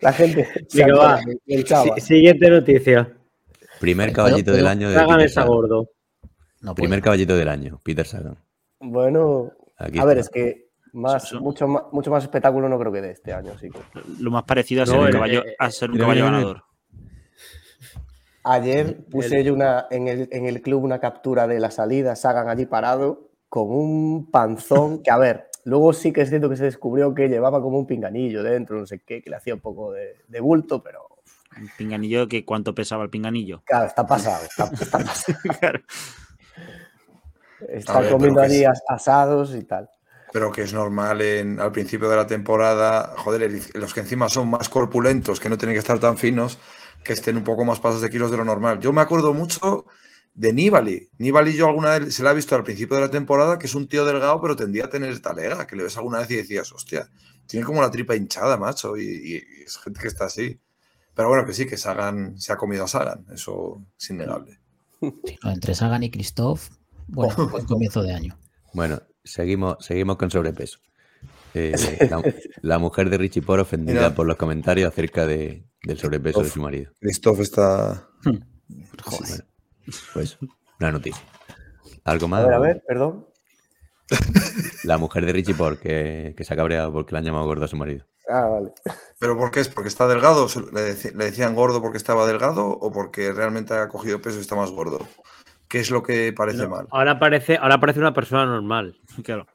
La gente... Digo, va, el Chava. Siguiente noticia. Primer caballito pero, pero, del año de Sagan está gordo. No Primer caballito del año, Peter Sagan. Bueno, Aquí a ver, está. es que más, mucho, más, mucho más espectáculo no creo que de este año. Así que... Lo más parecido a ser no, un eh, caballo, eh, a ser un caballo ganador. Ayer puse el, yo una, en, el, en el club una captura de la salida, Sagan allí parado, con un panzón que, a ver, luego sí que es cierto que se descubrió que llevaba como un pinganillo dentro, no sé qué, que le hacía un poco de, de bulto, pero... ¿Un pinganillo que cuánto pesaba el pinganillo? Claro, está pasado, está, está pasado. Claro. Está ver, comiendo allí es, asados y tal. Pero que es normal en, al principio de la temporada, joder, los que encima son más corpulentos, que no tienen que estar tan finos, que estén un poco más pasos de kilos de lo normal. Yo me acuerdo mucho de Nibali. Nibali yo alguna vez se la he visto al principio de la temporada, que es un tío delgado, pero tendía a tener talega, que le ves alguna vez y decías, hostia, tiene como la tripa hinchada, macho, y, y, y es gente que está así. Pero bueno, que sí, que Sagan se ha comido a Sagan, eso es innegable. Sí, no, entre Sagan y Christoph, bueno, oh. buen comienzo de año. Bueno, seguimos, seguimos con sobrepeso. Eh, la, la mujer de Richie Port ofendida Mira. por los comentarios acerca de... Del sobrepeso Christoph, de su marido. Christoph está... Joder. Bueno, pues, una noticia. ¿Algo más? A ver, a ver, perdón. La mujer de Richie Port, que, que se ha cabreado porque le han llamado gordo a su marido. Ah, vale. ¿Pero por qué es? ¿Porque está delgado? ¿Le, dec- ¿Le decían gordo porque estaba delgado o porque realmente ha cogido peso y está más gordo? ¿Qué es lo que parece no, mal? Ahora parece, ahora parece una persona normal, claro.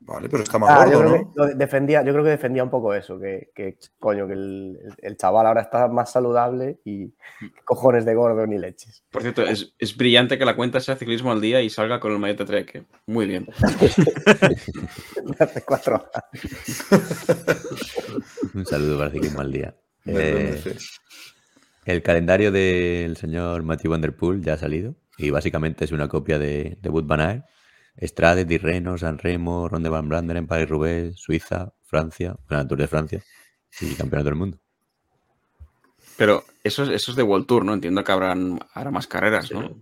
Vale, pero está más ah, gordo, yo creo ¿no? Que defendía, yo creo que defendía un poco eso, que, que coño, que el, el chaval ahora está más saludable y cojones de gordo ni leches. Por cierto, es, es brillante que la cuenta sea Ciclismo al Día y salga con el maillot de Trek. Muy bien. Hace cuatro horas. Un saludo para Ciclismo al Día. Eh, el calendario del señor Mathieu Van Der Poel ya ha salido y básicamente es una copia de, de Wout van Aert. Estrade, Tirreno, San Remo, Ronde van Vlaanderen, París-Roubaix, Suiza, Francia, bueno, Tour de Francia y Campeonato del Mundo. Pero eso es, eso es de World Tour, ¿no? Entiendo que habrán ahora más carreras, ¿no? Sí.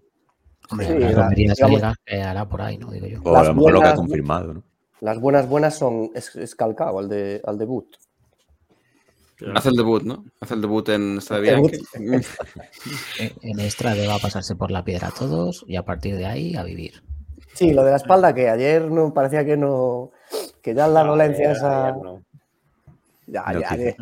Hombre, sí, la romería se llega que hará por ahí, ¿no? Digo yo. O a lo mejor lo que ha confirmado, ¿no? Las buenas buenas son es, es calcado al de al debut. Hace el debut, ¿no? Hace el debut en Estrade en, en Estrade va a pasarse por la piedra a todos y a partir de ahí a vivir. Sí, lo de la espalda que ayer no parecía que no que ya la dolencia esa no. Ya, ya, ya.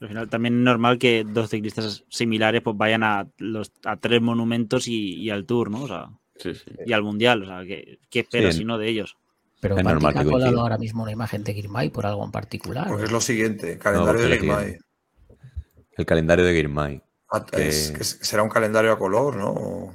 Al final también es normal que dos ciclistas similares pues vayan a los a tres monumentos y, y al Tour, ¿no? O sea, sí, sí. Y al Mundial, o sea, ¿qué, qué esperas sí, si no de ellos? Pero es normal que ha colado ahora mismo una imagen de Girmay por algo en particular. Porque es lo siguiente, calendario no, de Girmay. El calendario de Girmay. Ah, que... Es, que será un calendario a color, ¿no?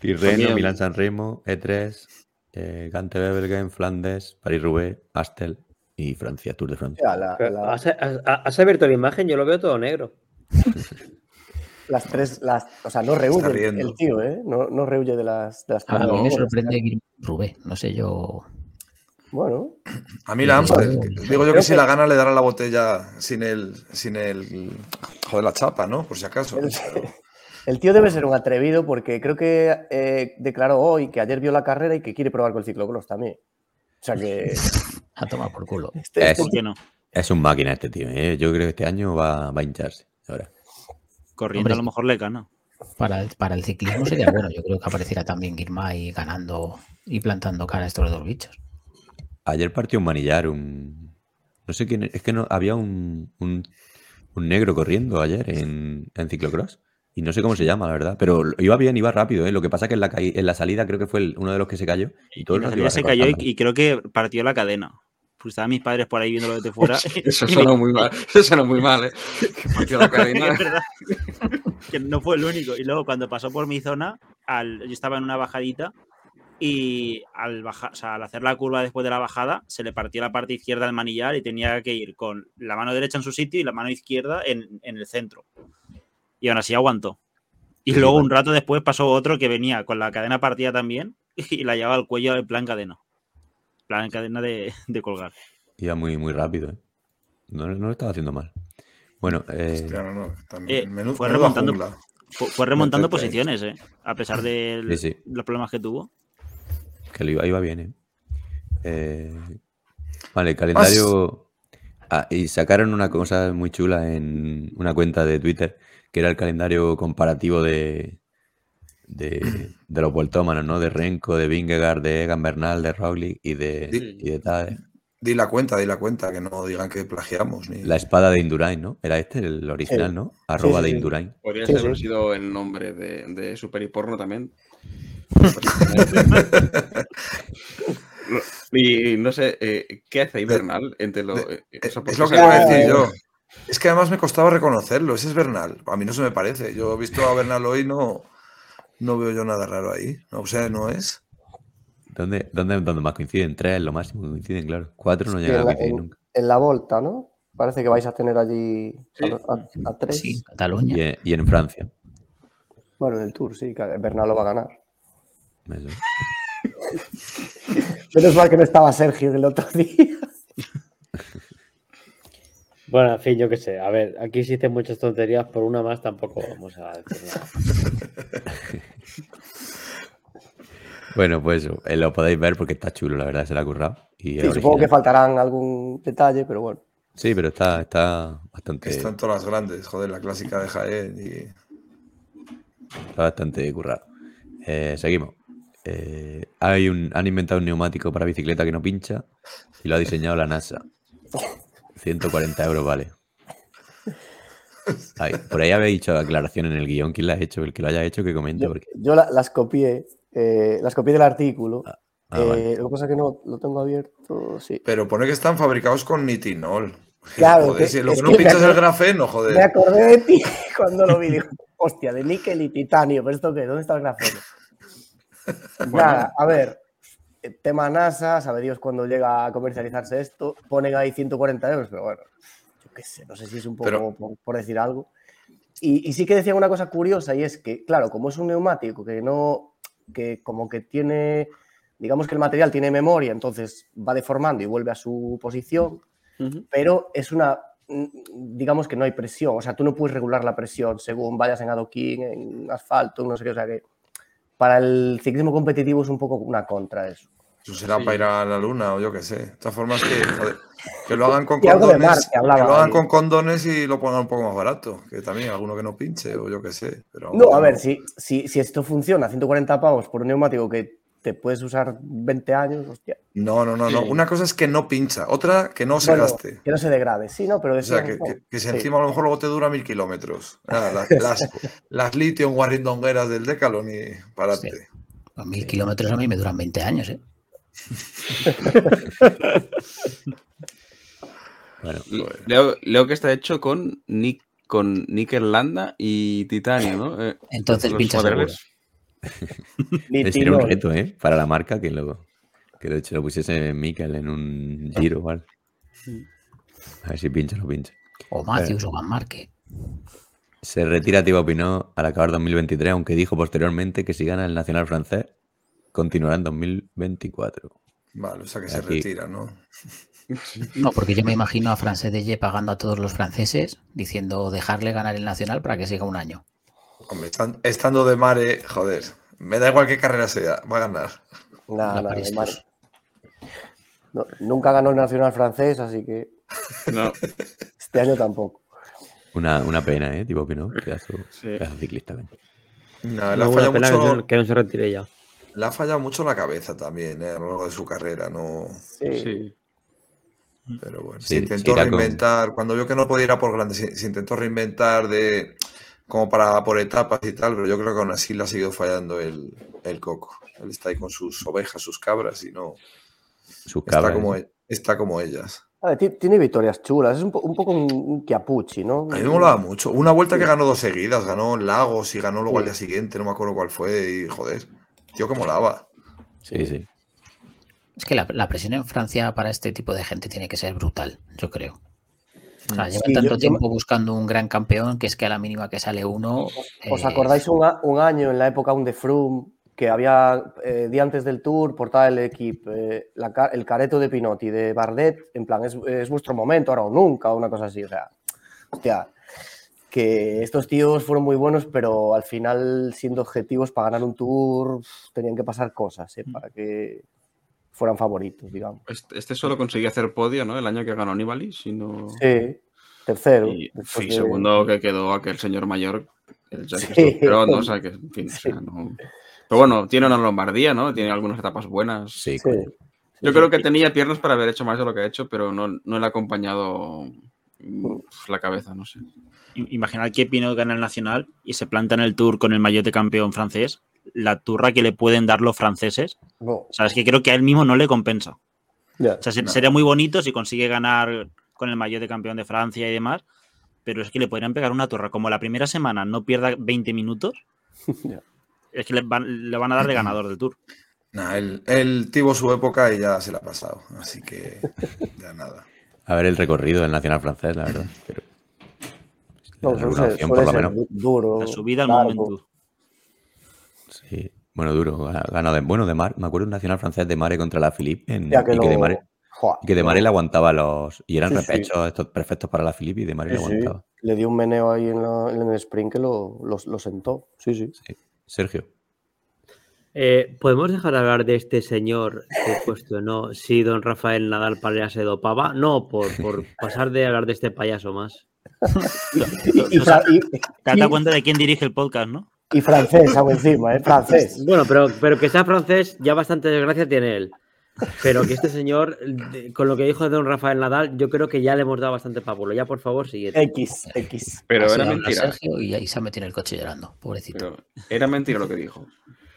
Tirreno, Milán-San Remo, E tres, eh, Gante-Wevelgem, Flandes, París-Roubaix, Astel y Francia, Tour de Francia. La, la... ¿Has, has abierto la imagen? Yo lo veo todo negro. Las tres, las, o sea, no rehuye el, el tío, ¿eh? No, no rehuye de las... De las a mí me sorprende que Rubén, no sé yo... Bueno... A mí la AMPA, digo yo que si la gana le dará la botella sin el... sin el... joder, la chapa, ¿no? Por si acaso. El, el tío debe ser un atrevido porque creo que eh, declaró hoy que ayer vio la carrera y que quiere probar con el ciclocross también. O sea que... A tomar por culo. Este, es, este no. Es un máquina este tío, ¿eh? Yo creo que este año va, va a hincharse ahora. Corriendo. Hombre, a lo mejor le gana. Para el, para el ciclismo sería bueno. Yo creo que apareciera también Girmay ganando y plantando cara a estos dos bichos. Ayer partió un manillar, un... No sé quién... Es que no había un, un, un negro corriendo ayer en, en ciclocross. Y no sé cómo se llama, la verdad. Pero iba bien, iba rápido, ¿eh? Lo que pasa es que en la, ca... en la salida creo que fue el, uno de los que se cayó. Y todo el mundo se cayó y, y creo que partió la cadena. Pues estaban mis padres por ahí viéndolo desde fuera. Eso suena muy mal, eso suena muy mal, ¿eh? Que la cadena... que no fue el único. Y luego cuando pasó por mi zona, al... yo estaba en una bajadita y al, baja... o sea, al hacer la curva después de la bajada, se le partió la parte izquierda del manillar y tenía que ir con la mano derecha en su sitio y la mano izquierda en, en el centro. Y aún así aguantó. Y luego un rato después pasó otro que venía con la cadena partida también y la llevaba al cuello en plan cadena. En cadena de, de colgar. Iba muy, muy rápido, ¿eh? No, no lo estaba haciendo mal. Bueno, eh... Hostia, no, no, también, eh, menudo, fue remontando, fue, fue remontando posiciones, ¿eh? A pesar de el, sí, sí. los problemas que tuvo. Que iba, iba bien, ¿eh? eh... Vale, el calendario... Ah, y sacaron una cosa muy chula en una cuenta de Twitter, que era el calendario comparativo de... De, de los vueltómanos, ¿no? De Renko, de Vingegaard, de Egan Bernal, de Roglic y de, di, y de Tade. Di la cuenta, di la cuenta, que no digan que plagiamos. Ni... La espada de Indurain, ¿no? Era este el original, el... ¿no? Arroba sí, sí, de Indurain. Sí. Podría sí, haber sí. sido el nombre de, de Superiporno también. y, y no sé, eh, ¿qué hace ahí Bernal? Entre lo, de, eso es lo que iba a decir yo. Es que además me costaba reconocerlo. Ese es Bernal. A mí no se me parece. Yo he visto a Bernal hoy, no... No veo yo nada raro ahí. O sea, no es. ¿Dónde, dónde, dónde más coinciden? Tres, lo máximo que coinciden, claro. Cuatro no llegan a coincidir nunca. En la Volta, ¿no? Parece que vais a tener allí sí. a, a, a tres. Sí, Cataluña. Y en, y en Francia. Bueno, en el Tour, sí. Bernal lo va a ganar. Eso. Menos mal que no estaba Sergio el otro día. Bueno, en fin, yo qué sé. A ver, aquí existen muchas tonterías. Por una más tampoco vamos a decir nada. Bueno, pues eh, lo podéis ver porque está chulo, la verdad, se la ha currado. Y sí, supongo que faltarán algún detalle, pero bueno. Sí, pero está, está bastante... Están todas las grandes, joder, la clásica de Jaén y... Está bastante currado. Eh, seguimos. Eh, hay un, han inventado un neumático para bicicleta que no pincha y lo ha diseñado la NASA. ciento cuarenta euros, vale. Ahí, por ahí habéis hecho aclaración en el guión. ¿Quién la ha hecho? El que lo haya hecho, que comente. Yo, porque... yo la, las copié. Eh, las copié del artículo. Ah, ah, eh, vale. Lo que pasa es que no lo tengo abierto. Sí. Pero pone que están fabricados con nitinol. Claro. Joder, que, si lo que no pinchas es el grafeno, joder. Me acordé de ti cuando lo vi. Dijo, hostia, de níquel y titanio. ¿Pero esto qué? ¿Dónde está el grafeno? Bueno. Nada, a ver. Tema NASA, sabe Dios cuándo llega a comercializarse esto. Ponen ahí ciento cuarenta euros, pero bueno, yo qué sé, no sé si es un poco pero... por, por decir algo. Y, y sí que decían una cosa curiosa y es que, claro, como es un neumático que no, que como que tiene, digamos que el material tiene memoria, entonces va deformando y vuelve a su posición, uh-huh. pero es una, digamos que no hay presión, o sea, tú no puedes regular la presión según vayas en adoquín, en asfalto, no sé qué, o sea que... Para el ciclismo competitivo es un poco una contra eso. Eso será sí. para ir a la luna o yo qué sé. De todas formas que, joder, que lo hagan con condones, mar, que hablaba, que lo hagan con condones y lo pongan un poco más barato. Que también alguno que no pinche o yo qué sé. Pero no, a ver, no. Si, si, si esto funciona, ciento cuarenta pavos por un neumático que te puedes usar veinte años, hostia. No, no, no, no. Una cosa es que no pincha, otra que no se bueno, gaste. Que no se degrade, sí, no, pero... O sea, que, que, que si sí. encima a lo mejor luego te dura mil kilómetros. Ah, las, las, las lithium guarindongueras del Decathlon y parate. Sí. Pues mil kilómetros a mí me duran veinte años, ¿eh? Bueno, Leo, Leo que está hecho con Nick, con níquel, landa y titanio, ¿no? Eh, Entonces pincha seguro. Sería un reto, ¿eh? Para la marca que lo, que de hecho lo pusiese Miquel en un giro o algo. A ver si pincha o no pincha. O Matthews, bueno, o Van Marque. Se retira Thibaut Pinot al acabar dos mil veintitrés, aunque dijo posteriormente que si gana el Nacional francés continuará en dos mil veinticuatro. Vale, o sea que aquí se retira, ¿no? No, porque yo me imagino a Francés de Ye pagando a todos los franceses diciendo dejarle ganar el Nacional para que siga un año. Hombre, estando de Mare, joder, me da igual qué carrera sea, va a ganar. Nada, nada, de Mare. No, nunca ganó el Nacional francés, así que no. Este año tampoco. Una, una pena, ¿eh? Tipo Pinot, pedazo, sí. pedazo ciclista. ¿eh? No, la falla mucho... Que no se retire ya. Le ha fallado mucho la cabeza también, ¿eh? A lo largo de su carrera, ¿no? Sí. sí. Pero bueno, sí, se intentó reinventar. Con... Cuando vio que no podía ir a por grandes, se, se intentó reinventar de como para por etapas y tal, pero yo creo que aún así le ha seguido fallando el, el coco. Él está ahí con sus ovejas, sus cabras y no... Sus cabras. Está como, está como ellas. A ver, tiene, tiene victorias chulas, es un, po, un poco un, un Chiapucci, ¿no? A mí me molaba mucho. Una vuelta que ganó dos seguidas, ganó Lagos y ganó luego al día siguiente, no me acuerdo cuál fue y joder... Tío, que molaba. Sí, sí. Es que la, la presión en Francia para este tipo de gente tiene que ser brutal, yo creo. O sea, lleva sí, tanto yo, tiempo buscando un gran campeón que es que a la mínima que sale uno... ¿Os eh... acordáis un, un año en la época un de Froome que había, eh, día antes del Tour, portaba el equipo, eh, la, el careto de Pinot y de Bardet, en plan, es, es vuestro momento, ahora o nunca, o una cosa así, o sea, hostia... Que estos tíos fueron muy buenos, pero al final, siendo objetivos para ganar un Tour, tenían que pasar cosas, ¿eh? Para que fueran favoritos, digamos. Este, este solo conseguía hacer podio, ¿no? El año que ganó Nibali, sino... Sí, tercero. Y sí, de... segundo que quedó aquel señor mayor, el Jacques sí. Pero no, o sea, que, en fin, sí. o sea, no... Pero bueno, tiene una Lombardía, ¿no? Tiene algunas etapas buenas. Sí. sí. Yo sí, creo sí. que tenía piernas para haber hecho más de lo que ha hecho, pero no, no le ha acompañado... la cabeza, no sé. Imaginad que Pinot gana el Nacional y se planta en el Tour con el maillot de campeón francés, la turra que le pueden dar los franceses. Oh. O sea, es que creo que a él mismo no le compensa. Yeah, o sea, no. Sería muy bonito si consigue ganar con el maillot de campeón de Francia y demás, pero es que le podrían pegar una turra. Como la primera semana no pierda veinte minutos, yeah. es que le van, le van a dar de ganador del Tour. Nah, él, él tuvo su época y ya se la ha pasado, así que ya nada. A ver el recorrido del Nacional francés, la verdad. Pero... No, la suele, suele por lo menos. Duro, la subida al momento. Sí, bueno, duro. Ganado de, bueno, de Mar, me acuerdo un Nacional francés de Mare contra la Philippe. En, que y, lo... que de Mare, y que de Mare le aguantaba los... Y eran sí, repechos sí. estos perfectos para la Philippe y de Mare sí, le aguantaba. Sí. Le dio un meneo ahí en, la, en el sprint que lo, lo, lo sentó. Sí, sí. sí. Sergio. Eh, ¿Podemos dejar de hablar de este señor que cuestionó si don Rafael Nadal Palea se dopaba? No, por, por pasar de hablar de este payaso más. Y, y, o sea, y, te das cuenta de quién dirige el podcast, ¿no? Y francés, aún encima, ¿eh? Francés. Bueno, pero, pero que sea francés, ya bastante desgracia tiene él. Pero que este señor, con lo que dijo don Rafael Nadal, yo creo que ya le hemos dado bastante pábulo. Ya, por favor, siguiente. X, X. Pero así era mentira. Y ahí se ha metido en el coche llorando, pobrecito. Pero era mentira lo que dijo.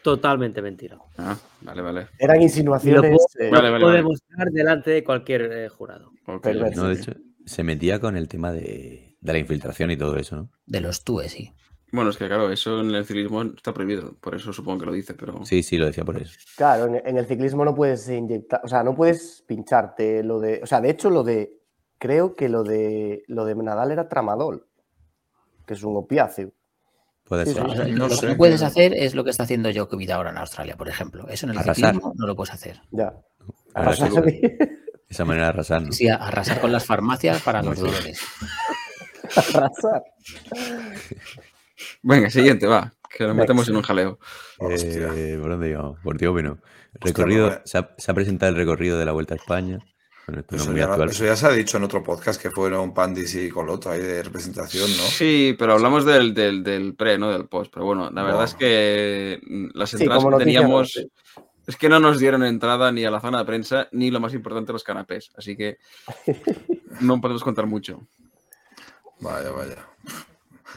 Totalmente mentira. Ah, vale, vale. Eran insinuaciones. Lo puedo, eh, vale, vale, puedo demostrar delante de cualquier eh, jurado. Okay. No, de hecho, se metía con el tema de, de la infiltración y todo eso, ¿no? De los TUE, sí. Bueno, es que claro, eso en el ciclismo está prohibido. Por eso supongo que lo dice, pero... Sí, sí, lo decía por eso. Claro, en, en el ciclismo no puedes inyectar... O sea, no puedes pincharte lo de... O sea, de hecho, lo de... Creo que lo de lo de Nadal era tramadol, que es un opiáceo. Puede sí, ser. Sí, sí. No lo que no puedes hacer es lo que está haciendo Djokovic ahora en Australia, por ejemplo. Eso en el arrasar. Ciclismo no lo puedes hacer. Ya. Arrasar. Esa manera de arrasar, ¿no? Sí, arrasar con las farmacias para no, los sí. dolores. Arrasar. Venga, siguiente, va. Que lo metemos en un jaleo. Eh, ¿Por dónde íbamos? Por Thibaut Pinot. Recorrido, Hostia, se, ha, se ha presentado el recorrido de la Vuelta a España. Eso ya, eso ya se ha dicho en otro podcast que fueron Pandis y Coloto ahí de representación, ¿no? Sí, pero hablamos del, del, del pre, no del post. Pero bueno, la verdad bueno. es que las entradas sí, que teníamos, no. Es que no nos dieron entrada ni a la zona de prensa, ni lo más importante, los canapés. Así que no podemos contar mucho. Vaya, vaya.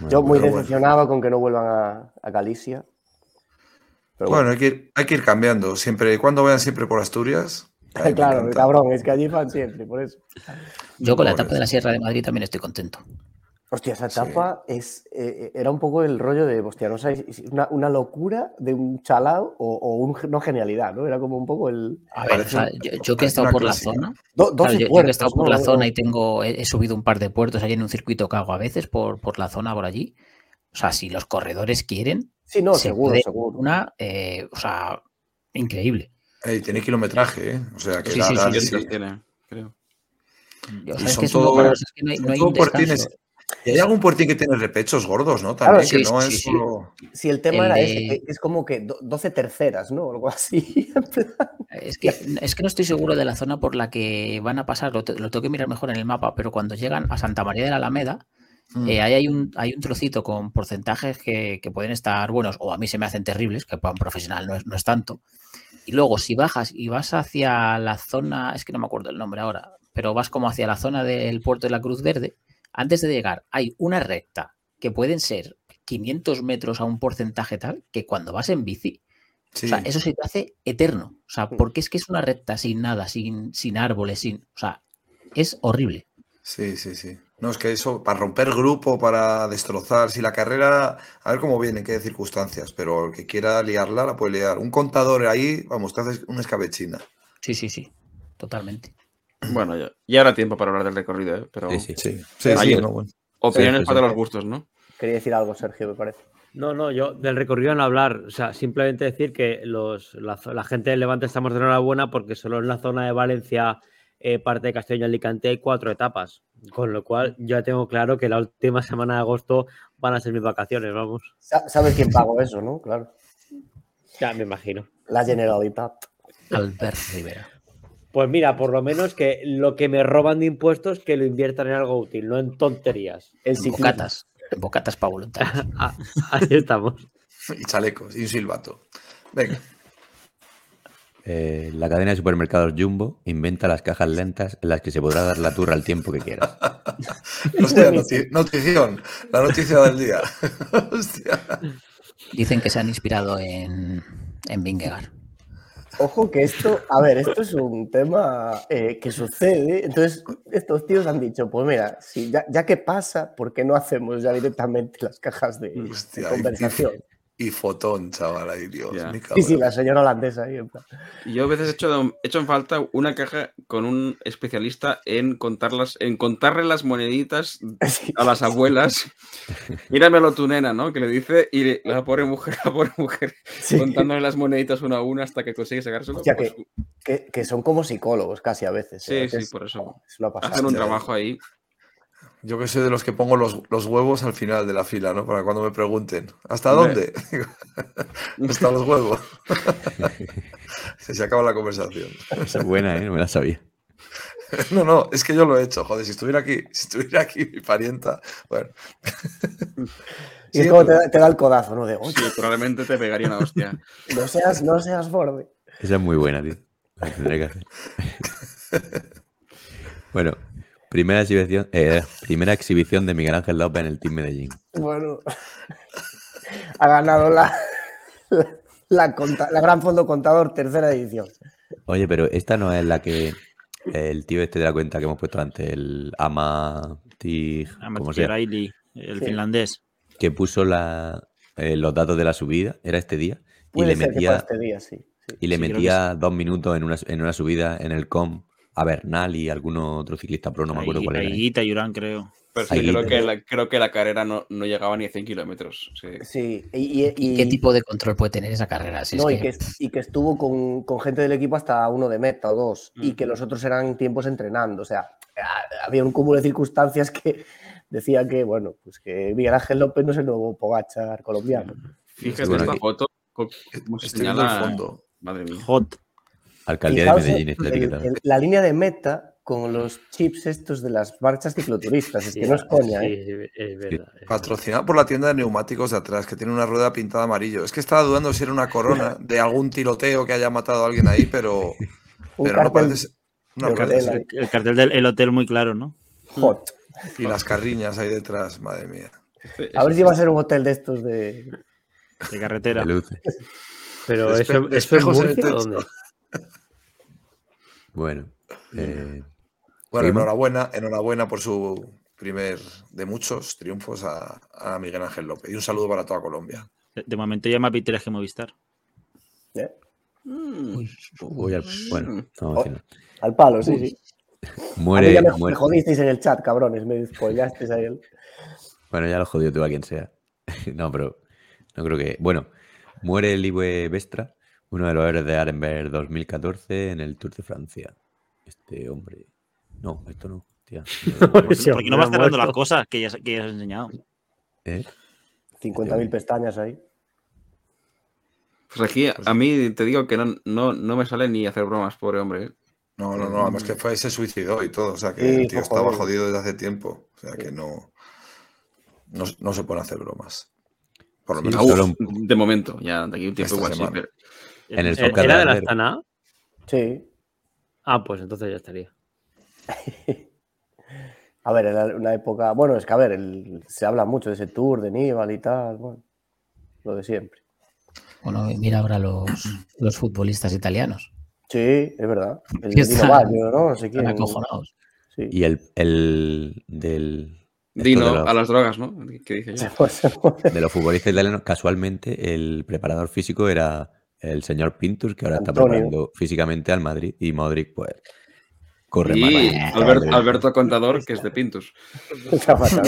Yo muy pero decepcionado bueno. con que no vuelvan a, a Galicia. Pero bueno, bueno. Hay, que ir, hay que ir cambiando. Siempre, cuando vayan siempre por Asturias. Ay, claro, cabrón, es que allí van siempre, por eso. Yo con la etapa de la Sierra de Madrid también estoy contento. Hostia, esa etapa sí. es, eh, era un poco el rollo de, hostia, no sé, una, una locura de un chalao o, o un, no genialidad, ¿no? Era como un poco el... A ver, o sea, yo, yo que he estado por la zona, Do, claro, yo, puertos, yo que he estado por no, la no, zona no. y tengo, he, he subido un par de puertos allí en un circuito que hago a veces por, por la zona, por allí. O sea, si los corredores quieren... Sí, no, se seguro, seguro. Una, eh, o sea, increíble. Hey, tiene kilometraje, ¿eh? O sea, que sí, la, sí, la, sí, sí, la sí. tiene, creo. Yo, o sea, es que todo, todo, es que no hay, no hay un descanso. Y hay algún puertín que tiene repechos gordos, ¿no? También, claro, que sí, no sí, es sí. solo... Si el tema el era de... ese, que es como que doce terceras, ¿no? Algo así. es, que, es que no estoy seguro de la zona por la que van a pasar, lo, te, lo tengo que mirar mejor en el mapa, pero cuando llegan a Santa María de la Alameda, mm. eh, ahí hay un, hay un trocito con porcentajes que, que pueden estar buenos, o a mí se me hacen terribles, que para un profesional no es, no es tanto. Y luego, si bajas y vas hacia la zona, es que no me acuerdo el nombre ahora, pero vas como hacia la zona del puerto de la Cruz Verde, antes de llegar hay una recta que pueden ser quinientos metros a un porcentaje tal que cuando vas en bici, sí. o sea, eso se te hace eterno. O sea, porque es que es una recta sin nada, sin, sin árboles, sin, o sea, es horrible. Sí, sí, sí. No, es que eso, para romper grupo, para destrozar, si la carrera, a ver cómo viene, en qué circunstancias, pero el que quiera liarla, la puede liar. Un contador ahí, vamos, te haces una escabechina. Sí, sí, sí, totalmente. Bueno, ya, ya era tiempo para hablar del recorrido, ¿eh? Pero... Sí, sí, sí. sí, sí no, bueno. Opiniones sí, sí, sí. para los gustos, ¿no? Quería decir algo, Sergio, me parece. No, no, yo del recorrido no hablar. O sea, simplemente decir que los, la, la gente del Levante estamos de enhorabuena porque solo en la zona de Valencia, eh, parte de Castellón y Alicante, hay cuatro etapas. Con lo cual, ya tengo claro que la última semana de agosto van a ser mis vacaciones, vamos. ¿Sabes quién pagó eso, no? Claro. Ya me imagino. La Generalitat. Albert Rivera. Pues mira, por lo menos que lo que me roban de impuestos que lo inviertan en algo útil, no en tonterías. En, en bocatas, en bocatas para voluntarios. ah, ahí estamos. Y chalecos, y un silbato. Venga. Eh, la cadena de supermercados Jumbo inventa las cajas lentas en las que se podrá dar la turra al tiempo que quieras. Hostia, noti- notición, la noticia del día. Hostia. Dicen que se han inspirado en, en Vingegaard. Ojo que esto, a ver, esto es un tema eh, que sucede. Entonces, estos tíos han dicho, pues mira, si ya, ya que pasa, ¿por qué no hacemos ya directamente las cajas de, Hostia, de conversación? Y, y fotón, chaval, ahí, Dios. Yeah. Sí, sí, la señora holandesa. Ahí. Yo a veces he hecho, he hecho en falta una caja con un especialista en contarlas, en contarle las moneditas a las abuelas. Míramelo tu nena, ¿no? Que le dice, y la pobre mujer, la pobre mujer, sí. contándole las moneditas una a una hasta que consigue sacárselo. O sea, pues... que, que, que son como psicólogos casi a veces. Sí, ¿eh? sí, es, por eso. Oh, es una pasada. Hacen un trabajo ahí. Yo que soy de los que pongo los, los huevos al final de la fila, ¿no? Para cuando me pregunten, ¿hasta dónde? Hasta los huevos. se, se acaba la conversación. Esa es buena, ¿eh? No me la sabía. No, no, es que yo lo he hecho. Joder, si estuviera aquí, si estuviera aquí mi parienta, bueno. Y es sí, como pero... te, te da el codazo, ¿no? De, sí, probablemente te pegaría una hostia. No seas, no seas borde. Esa es muy buena, tío. La tendré que hacer. Bueno. Primera exhibición, eh, primera exhibición de Miguel Ángel López en el Team Medellín. Bueno, ha ganado la, la, la, conta, la Gran Fondo Contador, tercera edición. Oye, pero esta no es la que el tío este de la cuenta que hemos puesto antes, el Amati... Amatiraili, el sí. finlandés. Que puso la, eh, los datos de la subida, era este día. Puede y le ser metía, que fue este día, sí. sí. Y le sí, metía dos minutos en una, en una subida en el com. A Bernal y algún otro ciclista pro, no me acuerdo Ay, cuál era. Aiguita, Yurán, creo. Pero sí, creo, que la, creo que la carrera no, no llegaba ni a cien kilómetros. Sí. sí. Y, y, y, ¿Qué tipo de control puede tener esa carrera? Si no, es que... Y, que, y que estuvo con, con gente del equipo hasta uno de meta o dos. Mm. Y que los otros eran tiempos entrenando. O sea, había un cúmulo de circunstancias que decía que, bueno, pues que Miguel Ángel López no es el nuevo Pogacar colombiano. Fíjate bueno, esta que... foto. Como se señala el fondo. Madre mía. Hot. Alcaldía Fijaos de Medellín. El, el, la línea de meta con los chips estos de las marchas cicloturistas. Es sí, que no es coña, sí, ¿eh? Es verdad, es patrocinado verdad. Por la tienda de neumáticos de atrás, que tiene una rueda pintada amarillo. Es que estaba dudando si era una corona de algún tiroteo que haya matado a alguien ahí, pero, pero no parece... No, el, cartel, el, el cartel del el hotel muy claro, ¿no? Hot. Y las carriñas ahí detrás, madre mía. A ver si va a ser un hotel de estos de... De carretera. De luces. Pero Despe- eso, eso es Murcia, ¿dónde? Bueno... Eh... Bueno, enhorabuena, enhorabuena por su primer de muchos triunfos a, a Miguel Ángel López. Y un saludo para toda Colombia. De, de momento ya más victorias que Movistar. ¿Eh? Uy, voy al, bueno, vamos oh, al palo, sí, uy. Sí. Muere, ya me, muere. Me jodisteis en el chat, cabrones. Me despollasteis a él. Bueno, ya lo jodió tú a quien sea. No, pero no creo que... Bueno, muere Liwe Vestra, uno de los héroes de Arenberg dos mil catorce en el Tour de Francia. Este hombre... No, esto no, tía. No, porque sí, no vas cerrando las cosas que ya, que ya has enseñado. ¿Eh? cincuenta mil pestañas ahí. Pues aquí, a mí te digo que no, no, no me sale ni hacer bromas, pobre hombre. No, no, no, además que fue, se suicidó y todo. O sea, que sí, el tío estaba joder. jodido desde hace tiempo. O sea, que no, no, no se puede hacer bromas. Por lo menos. Sí, uf, un... De momento, ya de aquí un tiempo igual sí, pero... ¿En el ¿Era de, de la Astana? Sí. Ah, pues entonces ya estaría. A ver, era una época... Bueno, es que a ver, el... se habla mucho de ese Tour de Nibali y tal, bueno, lo de siempre. Bueno, mira ahora los, los futbolistas italianos. Sí, es verdad. El de Dino Baggio, ¿no? No sé quién. Acojonados. Sí. Y el, el del... Dino de los... a las drogas, ¿no? ¿Qué dije yo? De los futbolistas italianos, casualmente, el preparador físico era el señor Pintus, que ahora Antonio. Está preparando físicamente al Madrid, y Modric, pues... Corre y mal. Albert, Alberto Contador, que es de Pintus. Está fatal.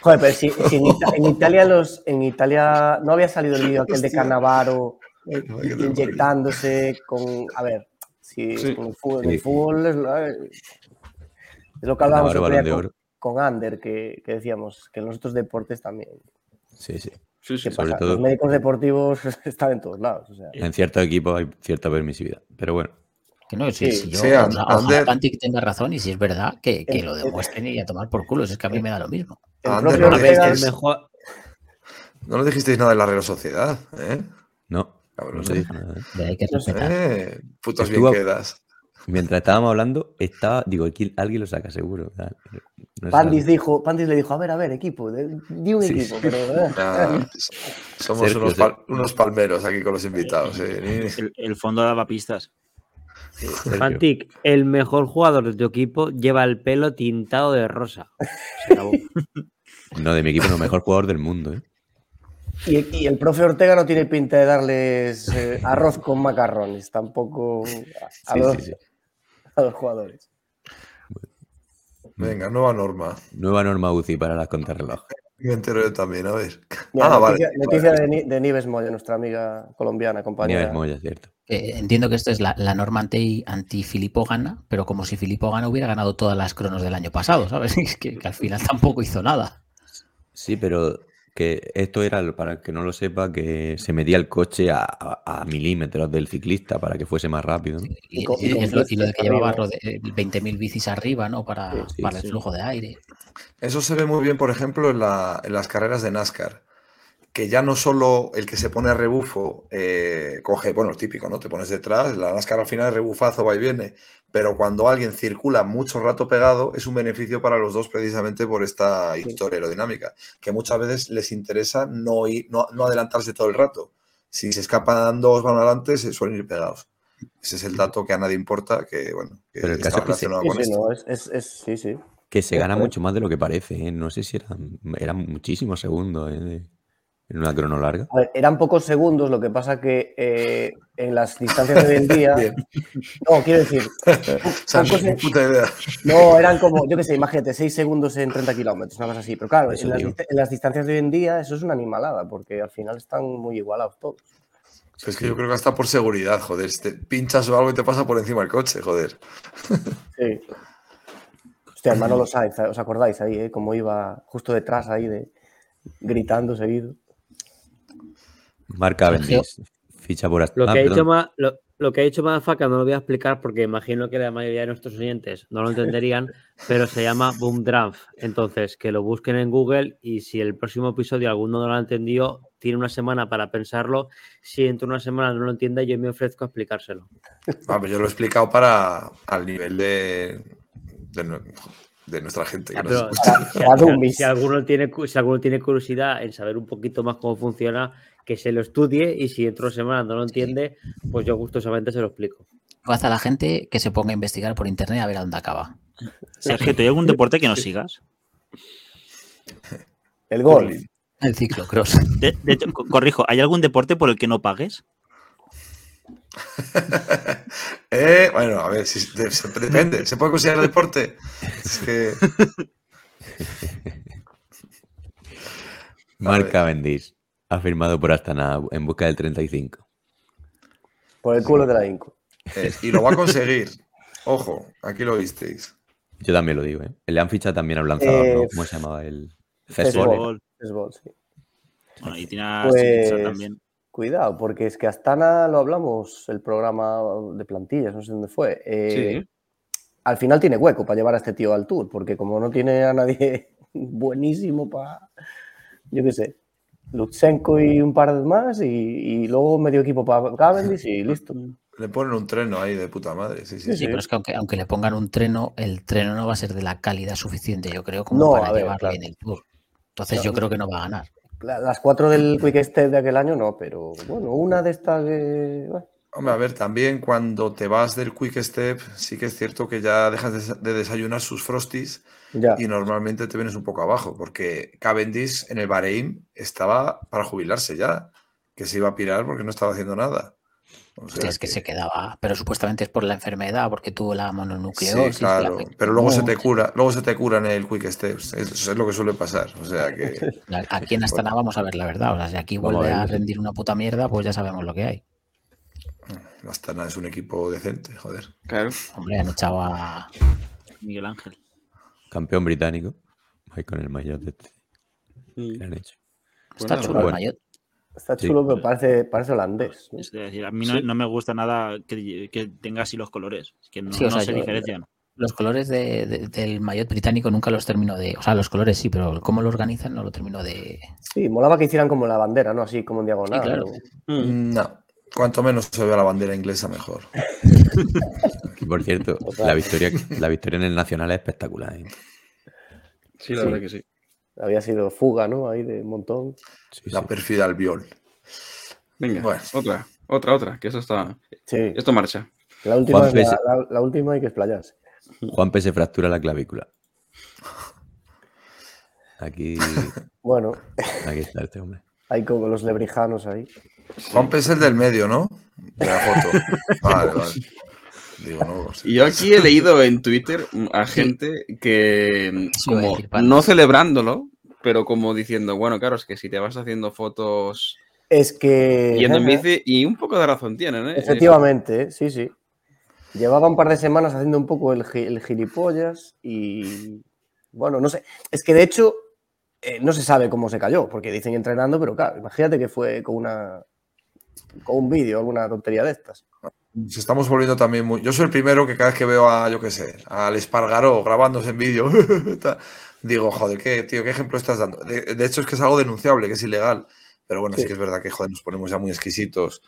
Joder, pero si, si en, Ita- en Italia los, en Italia no había salido el vídeo aquel de Cannavaro eh, inyectándose con... A ver, si sí. Con el fútbol, el fútbol es, lo, es lo que hablábamos con, con Ander, que, que decíamos que en los otros deportes también. Sí, sí. Sí, sí, sobre todo, los médicos deportivos están en todos lados. O sea. En cierto equipo hay cierta permisividad, pero bueno. Que no, si, sí, si yo, sí, o sea, Ander, ojalá Pantic tenga razón y si es verdad, que, que el, lo demuestren y a tomar por culo. Es que a mí me da lo mismo. Ander, no, dijisteis, mejor... no nos dijisteis nada de la Real Sociedad, ¿eh? No. Cabrón, no se dijo nada. ¿Eh? Hay que respetar. Eh, putos bien quedas. Mientras estábamos hablando, estaba, digo, aquí alguien lo saca seguro. No Pandis dijo, Pandis le dijo, a ver, a ver, equipo, di un sí, equipo, sí. Pero nah, somos Sergio, unos, pal, unos palmeros aquí con los invitados. ¿Eh? El, el fondo daba pistas. Sí, Pantic, el mejor jugador de tu equipo lleva el pelo tintado de rosa. Se acabó. No, de mi equipo, no, mejor jugador del mundo, ¿eh? Y, y el profe Ortega no tiene pinta de darles eh, arroz con macarrones, tampoco a, a sí, los. Sí, sí. A los jugadores. Venga, nueva norma. Nueva norma U C I para las contrarreloj. Me entero yo también, a ver. Mira, ah, noticia vale, noticia vale. De, de Nieves Moya, nuestra amiga colombiana, compañera. Nieves Moya, cierto. Eh, entiendo que esto es la, la norma anti, anti Filippo Ganna, pero como si Filippo Ganna hubiera ganado todas las cronos del año pasado, ¿sabes? Es que, que al final tampoco hizo nada. Sí, pero que esto era, para el que no lo sepa, que se medía el coche a, a, a milímetros del ciclista para que fuese más rápido, ¿no? Y, y, y, y, lo, y lo de que llevaba rode- veinte mil bicis arriba, ¿no? Para, sí, sí, para el sí. flujo de aire. Eso se ve muy bien, por ejemplo, en, la, en las carreras de NASCAR, que ya no solo el que se pone a rebufo eh, coge, bueno, el típico, ¿no? Te pones detrás, la NASCAR al final es rebufazo, va y viene, pero cuando alguien circula mucho rato pegado es un beneficio para los dos precisamente por esta historia aerodinámica, que muchas veces les interesa no, ir, no, no adelantarse todo el rato. Si se escapan dos, van adelante, se suelen ir pegados. Ese es el dato que a nadie importa, que bueno, que pero el está caso relacionado que se, con sí, esto. No, es, es, es, sí, sí. Que se gana mucho más de lo que parece, ¿eh? No sé si eran, eran muchísimos segundos, ¿eh? De... En una crono larga. A ver, eran pocos segundos, lo que pasa que eh, en las distancias de hoy en día... No, quiero decir... Cosas, puta idea. No, eran como, yo qué sé, imagínate, seis segundos en treinta kilómetros, nada más así. Pero claro, en las, en las distancias de hoy en día eso es una animalada, porque al final están muy igualados todos. Pues es que yo creo que hasta por seguridad, joder. Si te pinchas o algo y te pasa por encima el coche, joder. Sí. Hostia, Manolo Sainz, ¿os acordáis ahí, eh? Como iba justo detrás ahí, de gritando seguido. Marca Bendis, ficha por Astana. Lo que ha hecho más, lo, lo que ha dicho Madafaka no lo voy a explicar porque imagino que la mayoría de nuestros oyentes no lo entenderían, pero se llama Boom Draft. Entonces, que lo busquen en Google y si el próximo episodio alguno no lo ha entendido, tiene una semana para pensarlo. Si dentro de una semana no lo entiende, yo me ofrezco a explicárselo. Ah, pues yo lo he explicado para al nivel de... de... de nuestra gente. Que ah, nos pero, si, si, si, alguno tiene, si alguno tiene curiosidad en saber un poquito más cómo funciona, que se lo estudie y si dentro de semana no lo entiende, sí, pues yo gustosamente se lo explico. Hasta la gente que se ponga a investigar por internet a ver a dónde acaba. Sergio, ¿te hay algún deporte que no sigas? El golf. El ciclocross. De, de hecho, corrijo, ¿hay algún deporte por el que no pagues? eh, bueno, a ver, si, se, se, depende. ¿Se puede considerar deporte? Es que... Mark Cavendish ha firmado por Astana en busca del treinta y cinco. Por el culo de la Inco. Eh, y lo va a conseguir. Ojo, aquí lo visteis. Yo también lo digo, ¿eh? Le han fichado también al lanzador, eh, ¿no? ¿Cómo se llamaba? El Fesbol. Fesbol, sí. Bueno, y tiene a pues... también. Cuidado, porque es que Astana lo hablamos, el programa de plantillas, no sé dónde fue. Eh, sí. Al final tiene hueco para llevar a este tío al Tour, porque como no tiene a nadie buenísimo para, yo qué sé, Lutsenko y un par de más, y, y luego medio equipo para Cavendish y listo. Le ponen un treno ahí de puta madre. Sí, sí, sí, sí, sí. Pero es que aunque, aunque le pongan un treno, el treno no va a ser de la calidad suficiente, yo creo, como no, para ver, llevarle claro. en el Tour. Entonces claro. yo creo que no va a ganar. Las cuatro del Quick Step de aquel año no, pero bueno, una de estas que... Bueno. Hombre, a ver, también cuando te vas del Quick Step sí que es cierto que ya dejas de desayunar sus Frosties ya. Y normalmente te vienes un poco abajo, porque Cavendish en el Bahrein estaba para jubilarse ya, que se iba a pirar porque no estaba haciendo nada. O sea, es que, que se quedaba, pero supuestamente es por la enfermedad, porque tuvo la mononucleosis. Sí, claro, la... pero luego no, se te cura, luego se te cura en el Quick Steps, eso es lo que suele pasar. O sea que aquí en Astana bueno. vamos a ver la verdad, o sea, si aquí vuelve a, a rendir una puta mierda, pues ya sabemos lo que hay. Astana es un equipo decente, joder. Claro. Hombre, han echado a Miguel Ángel, campeón británico, ahí con el maillot este. Sí. ¿Qué han hecho? Está bueno, chulo bueno. el maillot. Está chulo, sí. pero parece, parece holandés. Es decir, a mí no, sí. no me gusta nada que, que tenga así los colores. Que no, sí, no sea, se yo, diferencian. Los colores de, de, del maillot británico nunca los termino de... O sea, los colores sí, pero cómo lo organizan no lo termino de... Sí, molaba que hicieran como la bandera, ¿no? Así como en diagonal. Sí, claro. ¿no? Mm. no, cuanto menos se vea la bandera inglesa, mejor. Y por cierto, o sea, la, victoria, la victoria en el Nacional es espectacular. ¿eh? Sí, la sí. verdad que sí. Había sido fuga, ¿no? Ahí de un montón. Sí, la sí. perfida al viol. Venga, bueno. otra, otra, otra, que eso está... Sí. Esto marcha. La última, es la, se... la, la última hay que explayarse. Juanpe se fractura la clavícula. Aquí... Bueno. Aquí está este hombre. Hay como los lebrijanos ahí. Juanpe es el del medio, ¿no? De la foto. Vale, vale. Digo, no, sí. Y yo aquí he leído en Twitter a gente que como no celebrándolo, pero como diciendo, bueno, claro, es que si te vas haciendo fotos es que yendo en bici, y un poco de razón tienen, ¿eh? Efectivamente, sí, sí. Llevaba un par de semanas haciendo un poco el, el gilipollas y bueno, no sé, es que de hecho eh, no se sabe cómo se cayó, porque dicen entrenando, pero claro, imagínate que fue con una con un vídeo, alguna tontería de estas. Nos estamos volviendo también muy... Yo soy el primero que cada vez que veo a, yo qué sé, al Espargaró grabándose en vídeo, digo, joder, qué tío, qué ejemplo estás dando. De, de hecho, es que es algo denunciable, que es ilegal. Pero bueno, sí. sí que es verdad que, joder, nos ponemos ya muy exquisitos.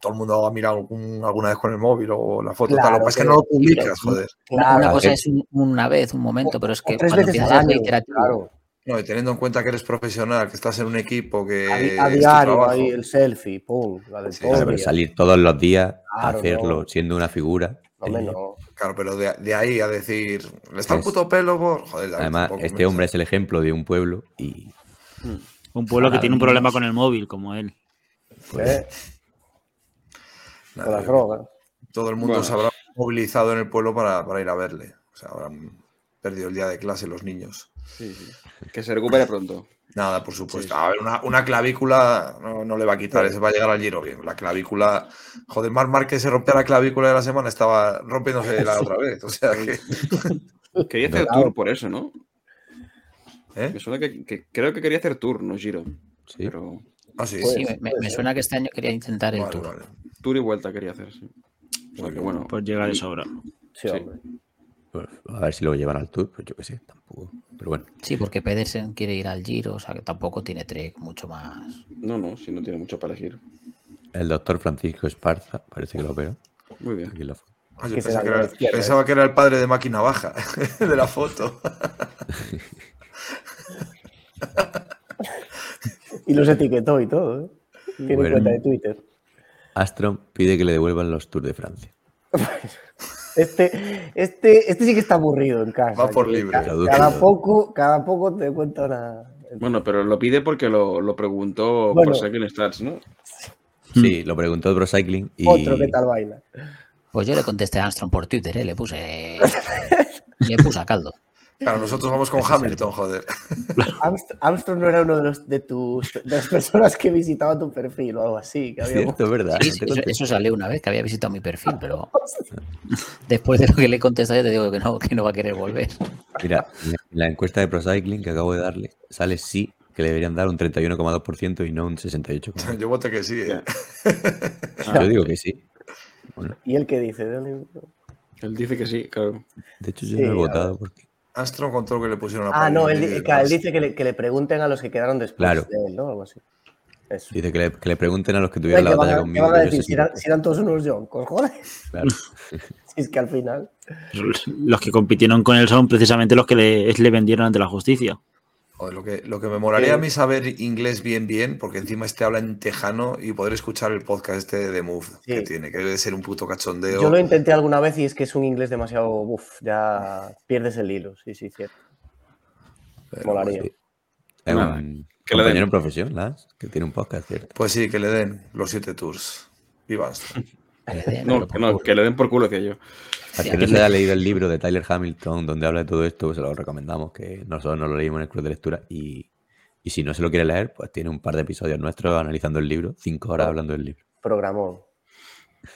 Todo el mundo ha mirado un, alguna vez con el móvil o la foto. Claro, tal, lo que pasa es que no lo publicas, joder. Claro, una cosa es un, una vez, un momento, o, pero es que tres veces al año, claro. No, y teniendo en cuenta que eres profesional, que estás en un equipo que... A, a diario, ahí el selfie, pum. La del sí, claro, pero salir todos los días, claro, hacerlo no. siendo una figura. No, el... no. Claro, pero de, de ahí a decir, le está el puto pelo, por... Joder, además, este hombre es el ejemplo de un pueblo y... Un pueblo Para que tiene un problema con el móvil, como él. Pues... Nada, todo el mundo bueno. se habrá movilizado en el pueblo para, para ir a verle. O sea, habrán perdido el día de clase los niños. Sí, sí. Que se recupere pronto. Nada, por supuesto. Sí. A ver, una, una clavícula no, no le va a quitar, se va a llegar al Giro bien. La clavícula, joder, Marc Márquez se rompía la clavícula de la semana, estaba rompiéndose la otra vez. O sea que. Quería hacer no, Tour por eso, ¿no? ¿Eh? Me suena que, que creo que quería hacer Tour, no Giro. Sí. Pero... Ah, sí, sí, sí, sí. Me, me suena que este año quería intentar el vale, Tour. Vale. Tour y vuelta quería hacer, sí. O sea, que, bueno, pues llega de sobra. Sí, sí, hombre. Pues a ver si lo llevan al Tour, pues yo qué sé, tampoco. Pero bueno. Sí, porque Pedersen quiere ir al Giro, o sea que tampoco tiene Trek mucho más. No, no, si no tiene mucho para elegir. El doctor Francisco Esparza, parece que lo opera. Muy bien. Aquí la foto. Oye, que pensaba, que era, ¿eh? pensaba que era el padre de Máquina Baja, de la foto. Y los etiquetó y todo, ¿eh? Tiene bueno, cuenta de Twitter. Astrom pide que le devuelvan los Tours de Francia. Este, este, este sí que está aburrido en casa. Va por libre. Cada, cada, poco, cada poco te cuento nada. Bueno, pero lo pide porque lo, lo preguntó bueno, Pro Cycling Stats, ¿no? Sí, lo preguntó Pro Cycling. Y... Otro que tal baila. Pues yo le contesté a Armstrong por Twitter, ¿eh? Le puse le puse a caldo. Claro, nosotros vamos con Hamilton, joder. Armstrong no era uno de, los, de tus de las personas que visitaba tu perfil o algo así. Que habíamos... Cierto, ¿verdad? Sí, sí, eso, eso salió una vez que había visitado mi perfil, pero después de lo que le he contestado yo te digo que no, que no va a querer volver. Mira, en la encuesta de Pro Cycling que acabo de darle sale sí que le deberían dar un treinta y uno coma dos por ciento y no un sesenta y ocho por ciento. Yo voté que sí, ¿eh? Yo digo que sí. Bueno. ¿Y él qué dice? Él dice que sí, claro. De hecho, yo sí, no he votado porque... Astro contó que le pusieron a... Ah, no, él, él las... dice que le, que le pregunten a los que quedaron después, claro, de él, ¿no? Algo así. Eso. Dice que le, que le pregunten a los que tuvieron la batalla a, conmigo. Van a decir, si, eran, si eran todos unos yoncos, joder. Claro. Si es que al final... Los que compitieron con él son precisamente los que le, le vendieron ante la justicia. Joder, lo, que, lo que me molaría eh... a mí saber inglés bien bien, porque encima este habla en tejano y poder escuchar el podcast este de Move, sí, que tiene, que debe ser un puto cachondeo. Yo lo intenté alguna vez y es que es un inglés demasiado buff, ya pierdes el hilo, sí, sí, cierto. Pero molaría. Sí. Eh, Nada, un, que le den en profesión, Lars, que tiene un podcast, ¿cierto? Pues sí, que le den los siete tours. Y basta. No, que, no, que le den por culo, decía yo. A quien no se haya leído el libro de Tyler Hamilton donde habla de todo esto, pues se lo recomendamos, que nosotros nos lo leímos en el club de lectura y, y si no se lo quiere leer, pues tiene un par de episodios nuestros analizando el libro, cinco horas hablando del libro. Programó.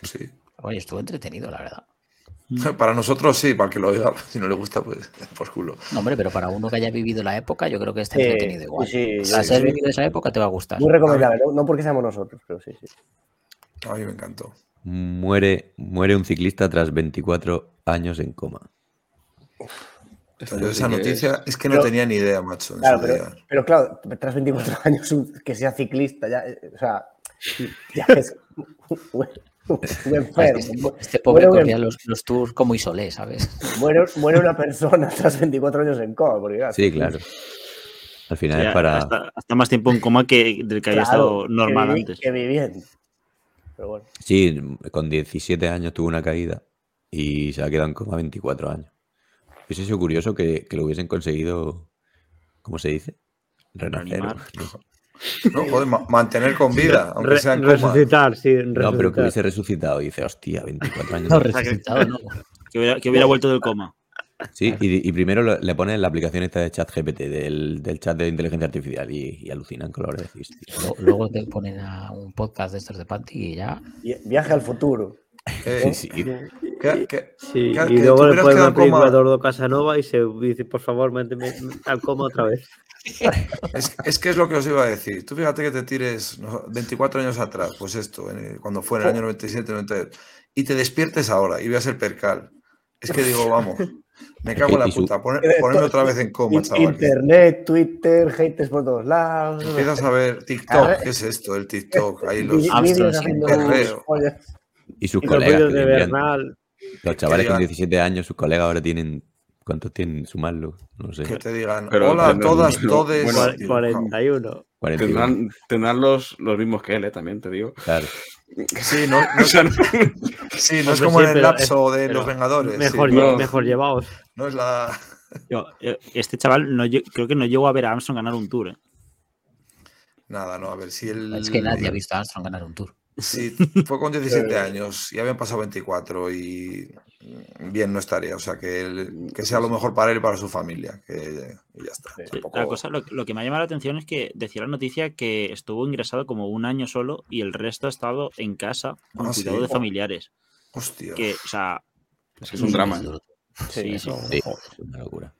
Sí. Oye, estuvo entretenido, la verdad. Para nosotros sí, para el que lo oiga, si no le gusta, pues por culo. No, hombre, pero para uno que haya vivido la época, yo creo que está entretenido eh, igual. Sí, si has sí, vivido sí. esa época, te va a gustar. Muy recomendable, no, no porque seamos nosotros, pero sí, sí. A mí me encantó. Muere, muere un ciclista tras veinticuatro años en coma. Pero esa noticia es que no pero, tenía ni idea, macho. Claro, pero, pero claro, tras veinticuatro años que sea ciclista, ya, o sea, ya es un, un, un enfermo. Este, este pobre bueno, corría los, los tours como Isolé, ¿sabes? Muere, muere una persona tras veinticuatro años en coma, porque claro. Sí, claro. Al final o sea, es para... Hasta, hasta más tiempo en coma que del que claro, haya estado normal que viví, antes. Que viviendo. Pero bueno. Sí, con diecisiete años tuvo una caída y se ha quedado en coma veinticuatro años. Es eso curioso que, que lo hubiesen conseguido, ¿cómo se dice? Renacer. No, joder, ma- mantener con vida, sí, aunque re- sea en coma. Resucitar, sí, resucitar. No, pero que hubiese resucitado y dice, hostia, veinticuatro años. No, resucitado no. Que hubiera, que hubiera vuelto del coma. Sí, y, y primero lo, le ponen la aplicación esta de chat G P T, del, del chat de inteligencia artificial y, y alucinan con lo que decís. Luego te ponen a un podcast de estos de Panty y ya... Viaje al futuro. Eh, sí, sí. ¿Qué, qué, sí ¿qué, y luego le ponen una película de Ordo Casanova y se dice, por favor, méteme al coma otra vez. Es, es que es lo que os iba a decir. Tú fíjate que te tires veinticuatro años atrás, pues esto, en el, cuando fue en el año noventa y siete, noventa y ocho, y te despiertes ahora y veas el percal. Es que digo, vamos... Me cago en la puta, ponerme otra vez en coma, chaval. Internet, Twitter, haters por todos lados. Empiezas a ver TikTok, ¿qué es esto? El TikTok, ahí los vídeos haciendo y sus colegas. Los chavales con diecisiete años, sus colegas ahora tienen. ¿Cuántos tienen? Sumarlo, no sé. Que te digan, hola, todas, todes. cuarenta y uno. Tendrán los mismos que él, también, te digo. Claro. Sí, no, no, o sea, no, sí, no es como sí, en el lapso de los Vengadores. Mejor, sí, no, mejor llevaos. No es la... yo, yo, este chaval no, yo, creo que no llegó a ver a Armstrong ganar un tour. ¿Eh? Nada, no, a ver si él... Es que nadie ha visto a Armstrong ganar un tour. Sí, fue con diecisiete años y habían pasado veinticuatro y bien no estaría. O sea, que, él, que sea lo mejor para él y para su familia. Que y ya está. Sí, tampoco... La cosa, lo, lo que me ha llamado la atención es que decía la noticia que estuvo ingresado como un año solo y el resto ha estado en casa con ah, cuidado sí, de familiares. Hostia. Que, o sea, es que es un drama. ¿No? Sí, sí, sí. Sí. Joder, es una locura.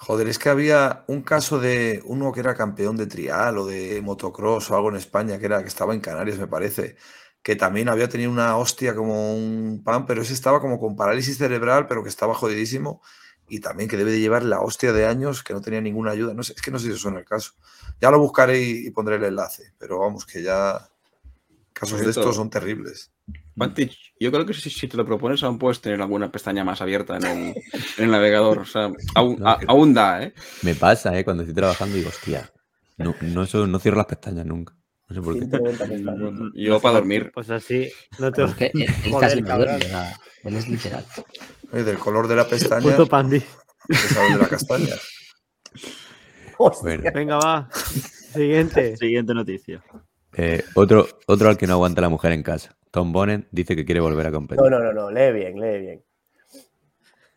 Joder, es que había un caso de uno que era campeón de trial o de motocross o algo en España, que era que estaba en Canarias, me parece, que también había tenido una hostia como un pan, pero ese estaba como con parálisis cerebral, pero que estaba jodidísimo, y también que debe de llevar la hostia de años, que no tenía ninguna ayuda. No sé, es que no sé si eso es el caso. Ya lo buscaré y pondré el enlace, pero vamos, que ya casos de estos son terribles. Vantage, yo creo que si, si te lo propones aún puedes tener alguna pestaña más abierta en el, en el navegador. O sea, aún, no, a, aún da, ¿eh? Me pasa, ¿eh? Cuando estoy trabajando digo, hostia, no, no, eso, no cierro las pestañas nunca. No sé por qué. Yo no, para dormir. Pues así, no te... Porque él, él casi no duerme, él es literal. Oye, del color de la pestaña. Puto Pandi. El sabor de la castaña. Bueno. Venga, va. Siguiente. Siguiente noticia. Eh, otro, otro al que no aguanta la mujer en casa. Tom Bonnen dice que quiere volver a competir. No, no, no, no. Lee bien, lee bien.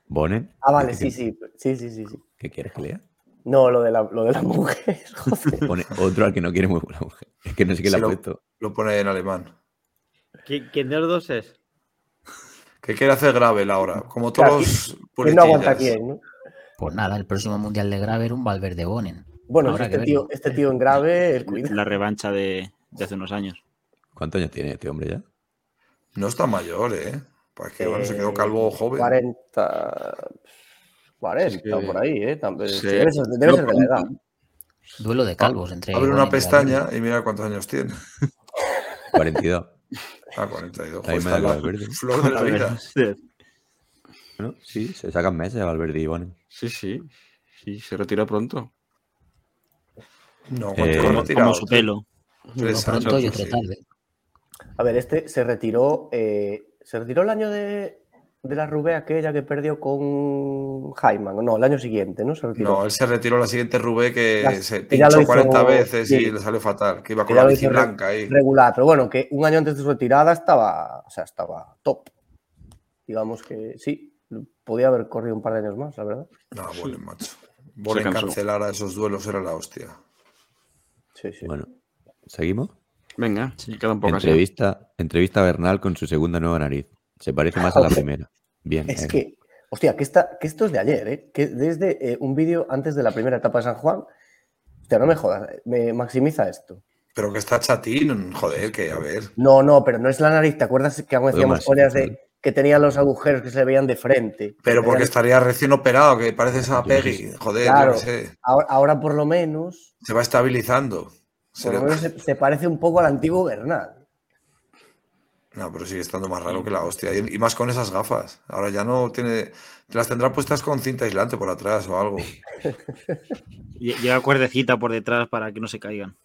¿Bonnen? Ah, vale, sí, que... sí, sí, sí, sí, sí. ¿Qué quieres que lea? No, lo de la, lo de la mujer. Joder. Pone otro al que no quiere muy buena mujer. Es que no sé qué sí, le ha puesto. Lo pone en alemán. ¿Quién de los dos es? Que quiere hacer gravel ahora, como todos los... ¿Quién no aguanta quién, no? Pues nada, el próximo mundial de gravel era un Valverde Bonnen. Bueno, ahora este, tío, este tío en grave... El... La revancha de, de hace unos años. ¿Cuántos años tiene este hombre ya? No está mayor, ¿eh? Para que eh, bueno, se quedó calvo joven. cuarenta... cuarenta, sí, por ahí, ¿eh? Debe sí. ser, ser de la edad. Duelo de calvos entre... Abre una pestaña y mira cuántos años tiene. cuarenta y dos. Ah, cuarenta y dos. Ahí me da Valverde. Flor de la vida. Bueno, sí, se sacan meses de Valverde y Bonnen. Sí, sí. Sí, se retira pronto. No, eh, como, como su pelo. Uno pronto y otro tarde. A ver, este se retiró... Eh, se retiró el año de... De la Rubé aquella que perdió con Hyman. No, el año siguiente, ¿no? Se retiró. No, él se retiró la siguiente Rubé que la, se pinchó hizo, cuarenta veces sí. y le salió fatal. Que iba con la bici blanca ahí. Regular, pero bueno, que un año antes de su retirada estaba, o sea, estaba top. Digamos que sí, podía haber corrido un par de años más, la verdad. No, bueno, macho. Bonnen cancelar a esos duelos era la hostia. Sí, sí. Bueno, ¿seguimos? Venga, sí, queda un poco entrevista, así. Entrevista a Bernal con su segunda nueva nariz. Se parece más a la primera. Bien. Es eh. que, hostia, que, esta, que esto es de ayer, ¿eh? Que desde eh, un vídeo antes de la primera etapa de San Juan, hostia, no me jodas, me maximiza esto. Pero que está chatín, joder, que a ver. No, no, pero no es la nariz, ¿te acuerdas que aún decíamos oleas de que tenía los agujeros que se le veían de frente? Pero porque estaría recién operado, que pareces a Peggy, joder, claro, yo no sé. Ahora, ahora por lo menos... Se va estabilizando. Se por lo menos se, se parece un poco al antiguo Bernal. No, pero sigue estando más raro que la hostia. Y más con esas gafas. Ahora ya no tiene... Te las tendrá puestas con cinta aislante por atrás o algo. Lleva cuerdecita por detrás para que no se caigan.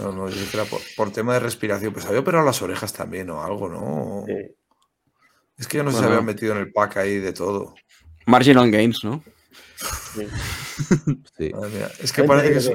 No, no, yo creo por, por tema de respiración. Pues había operado las orejas también o algo, ¿no? Sí. Es que ya no bueno, se habían metido en el pack ahí de todo. Marginal gains, ¿no? Sí. Sí. Es que parece que... Es...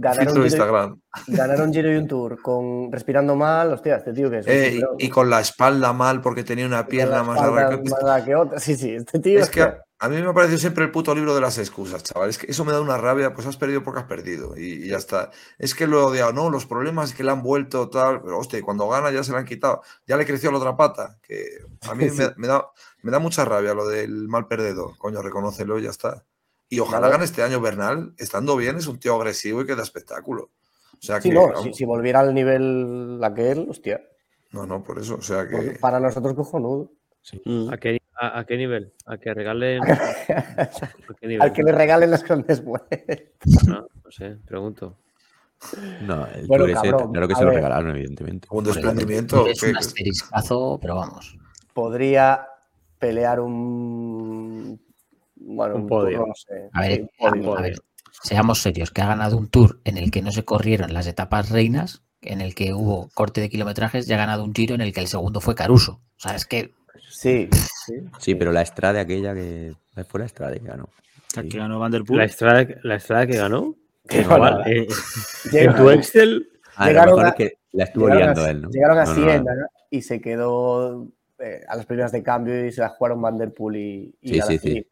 Ganaron un, giro, ganaron Giro y un Tour con respirando mal, hostia, este tío que es... Eh, tío, y, y con la espalda mal porque tenía una pierna más larga que... que otra. Sí, sí, este tío... Es que a, a mí me ha parecido siempre el puto libro de las excusas, chaval. Es que eso me da una rabia, pues has perdido porque has perdido y, y ya está. Es que lo he odiado, no, los problemas que le han vuelto tal, pero hostia, cuando gana ya se le han quitado. Ya le creció la otra pata, que a mí sí. me, me, da, me da mucha rabia lo del mal perdedor. Coño, reconócelo y ya está. Y ojalá gane este año Bernal, estando bien, es un tío agresivo y que da espectáculo. O sea sí, que, no, si, si volviera al nivel aquel, hostia. No, no, por eso, o sea que... Pues para nosotros cojonudo. Sí. ¿A, qué, a, ¿A qué nivel? ¿A que regalen? ¿A qué nivel? Al que le regalen las grandes vueltas. No, no sé, pregunto. No, el bueno, Tour ese, claro que se lo regalaron, evidentemente. Un desprendimiento. Es un asteriscazo, pero vamos. Podría pelear un... Bueno, un podio. No sé. A ver, un podio. A ver, seamos serios, que ha ganado un Tour en el que no se corrieron las etapas reinas, en el que hubo corte de kilometrajes, y ha ganado un Giro en el que el segundo fue Caruso. O sea, es que... Sí, sí, sí, pero la Strade aquella que... Fue la Strade que ganó. Sí. La que ganó Van der Poel. La Strade, la Strade que ganó. Que no, vale. eh, en tu Excel... Ah, llegaron lo mejor a, es que la estuvo liando a, él, ¿no? Llegaron a no, Siena no, no. y se quedó eh, a las primeras de cambio y se la jugaron Van der Poel y... y sí, sí, sí.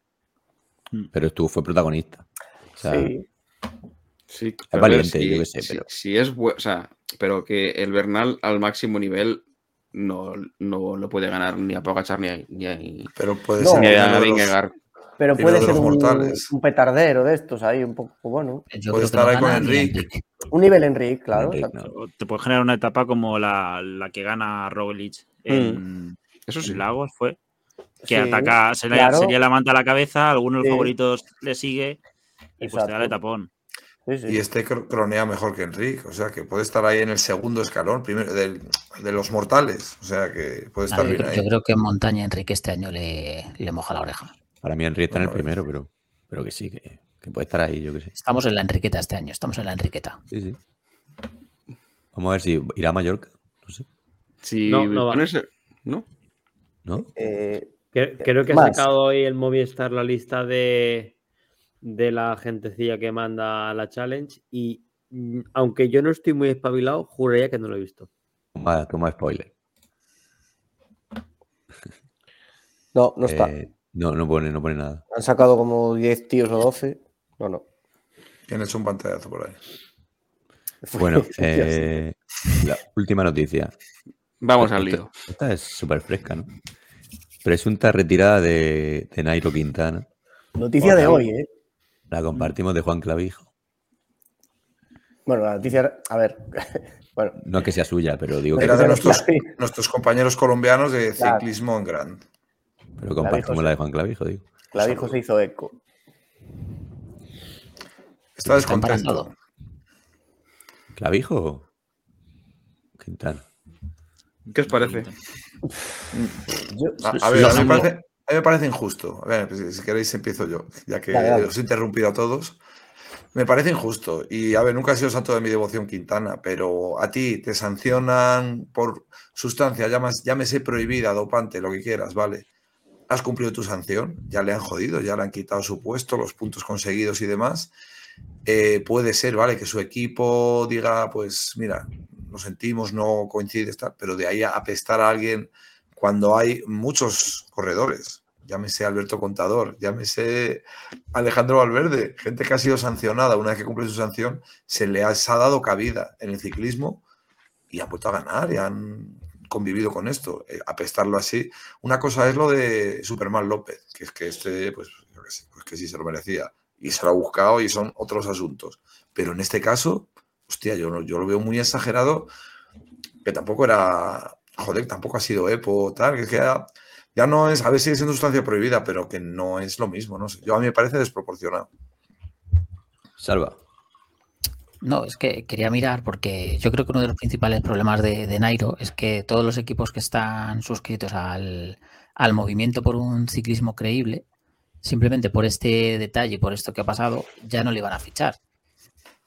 Pero estuvo, fue protagonista. O sea, sí. Sí, es valiente, sí, yo que sé. Sí, pero... Sí es, o sea, pero que el Bernal al máximo nivel no, no lo puede ganar ni a Pogacar ni a, ni a, pero puede no, ser ni a Vingegaard. Pero sí, puede ser un, un petardero de estos ahí, un poco, bueno. Puede estar ahí con Enric. Un nivel Enric, claro. Enric, no. Te puede generar una etapa como la, la que gana Roglic en, mm. Eso sí. en Lagos, fue. Que sí, ataca, se le, claro. se le levanta la cabeza, alguno de los sí. favoritos le sigue y Exacto. pues te da el tapón. Sí, sí. Y este cronea mejor que Enric, o sea que puede estar ahí en el segundo escalón primero del, de los mortales, o sea que puede estar ver, bien yo ahí. Yo creo que en montaña Enric este año le, le moja la oreja. Para mí Enric está en el primero, pero, pero que sí, que, que puede estar ahí, yo que sé. Estamos en la Enriqueta este año, estamos en la Enriqueta. Sí, sí. Vamos a ver si irá a Mallorca, no sé. Sí, no, no va. ¿No? ¿No? Eh, creo, creo que más. Ha sacado hoy el Movistar la lista de, de la gentecilla que manda la Challenge y aunque yo no estoy muy espabilado, juraría que no lo he visto. Toma, toma spoiler. No, no está. Eh, No, no pone, no pone nada. Han sacado como diez tíos o doce. No, no. Tienes un pantallazo por ahí. Bueno, eh, la última noticia. Vamos al lío. Esta es súper fresca, ¿no? Presunta retirada de, de Nairo Quintana. Noticia Hola. de hoy, ¿eh? La compartimos de Juan Clavijo. Bueno, la noticia... A ver... bueno. No que sea suya, pero digo pero que... Era de nuestros, nuestros compañeros colombianos de claro. ciclismo en Grand. Pero compartimos la de Juan Clavijo, digo. Clavijo se hizo eco. Está descontento. ¿Clavijo o Quintana? ¿Qué os parece? Yo, a, a ver, a mí, me parece, a mí me parece injusto. A ver, pues, si queréis empiezo yo, ya que dale, dale. Os he interrumpido a todos. Me parece injusto. Y, a ver, nunca ha sido santo de mi devoción Quintana, pero a ti te sancionan por sustancia, llámese, llámese prohibida, dopante, lo que quieras, ¿vale? Has cumplido tu sanción, ya le han jodido, ya le han quitado su puesto, los puntos conseguidos y demás. Eh, puede ser, ¿vale? Que su equipo diga, pues mira, lo sentimos, no coincide, tal, pero de ahí a apestar a alguien cuando hay muchos corredores, llámese Alberto Contador, llámese Alejandro Valverde, gente que ha sido sancionada, una vez que cumple su sanción, se le ha, se ha dado cabida en el ciclismo y han vuelto a ganar y han... convivido con esto, eh, apestarlo así. Una cosa es lo de Superman López, que es que este, pues, yo que sé, pues que sí se lo merecía y se lo ha buscado y son otros asuntos. Pero en este caso, hostia, yo, yo lo veo muy exagerado, que tampoco era, joder, tampoco ha sido E P O, tal, que, es que ya, ya no es, a ver si es una sustancia prohibida, pero que no es lo mismo, no sé. Yo a mí me parece desproporcionado. Salva. No, es que quería mirar porque yo creo que uno de los principales problemas de, de Nairo es que todos los equipos que están suscritos al, al movimiento por un ciclismo creíble, simplemente por este detalle, por esto que ha pasado, ya no le van a fichar.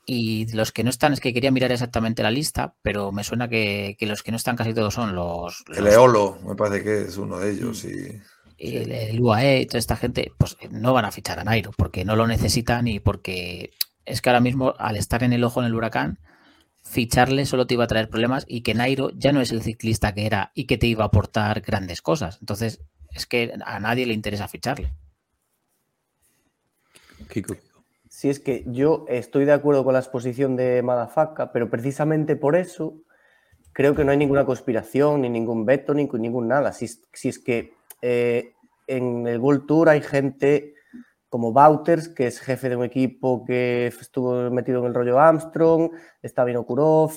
Y los que no están, es que quería mirar exactamente la lista, pero me suena que, que los que no están casi todos son los... los... El Eolo, me parece que es uno de ellos y... El, el U A E y toda esta gente, pues no van a fichar a Nairo porque no lo necesitan y porque... Es que ahora mismo, al estar en el ojo en el huracán, ficharle solo te iba a traer problemas y que Nairo ya no es el ciclista que era y que te iba a aportar grandes cosas. Entonces, es que a nadie le interesa ficharle. Kiko. Sí, es que yo estoy de acuerdo con la exposición de Madafaka, pero precisamente por eso creo que no hay ninguna conspiración, ni ningún veto, ni ningún nada. Si, si es que eh, en el World Tour hay gente... como Wouters, que es jefe de un equipo que estuvo metido en el rollo Armstrong, está Vinokurov,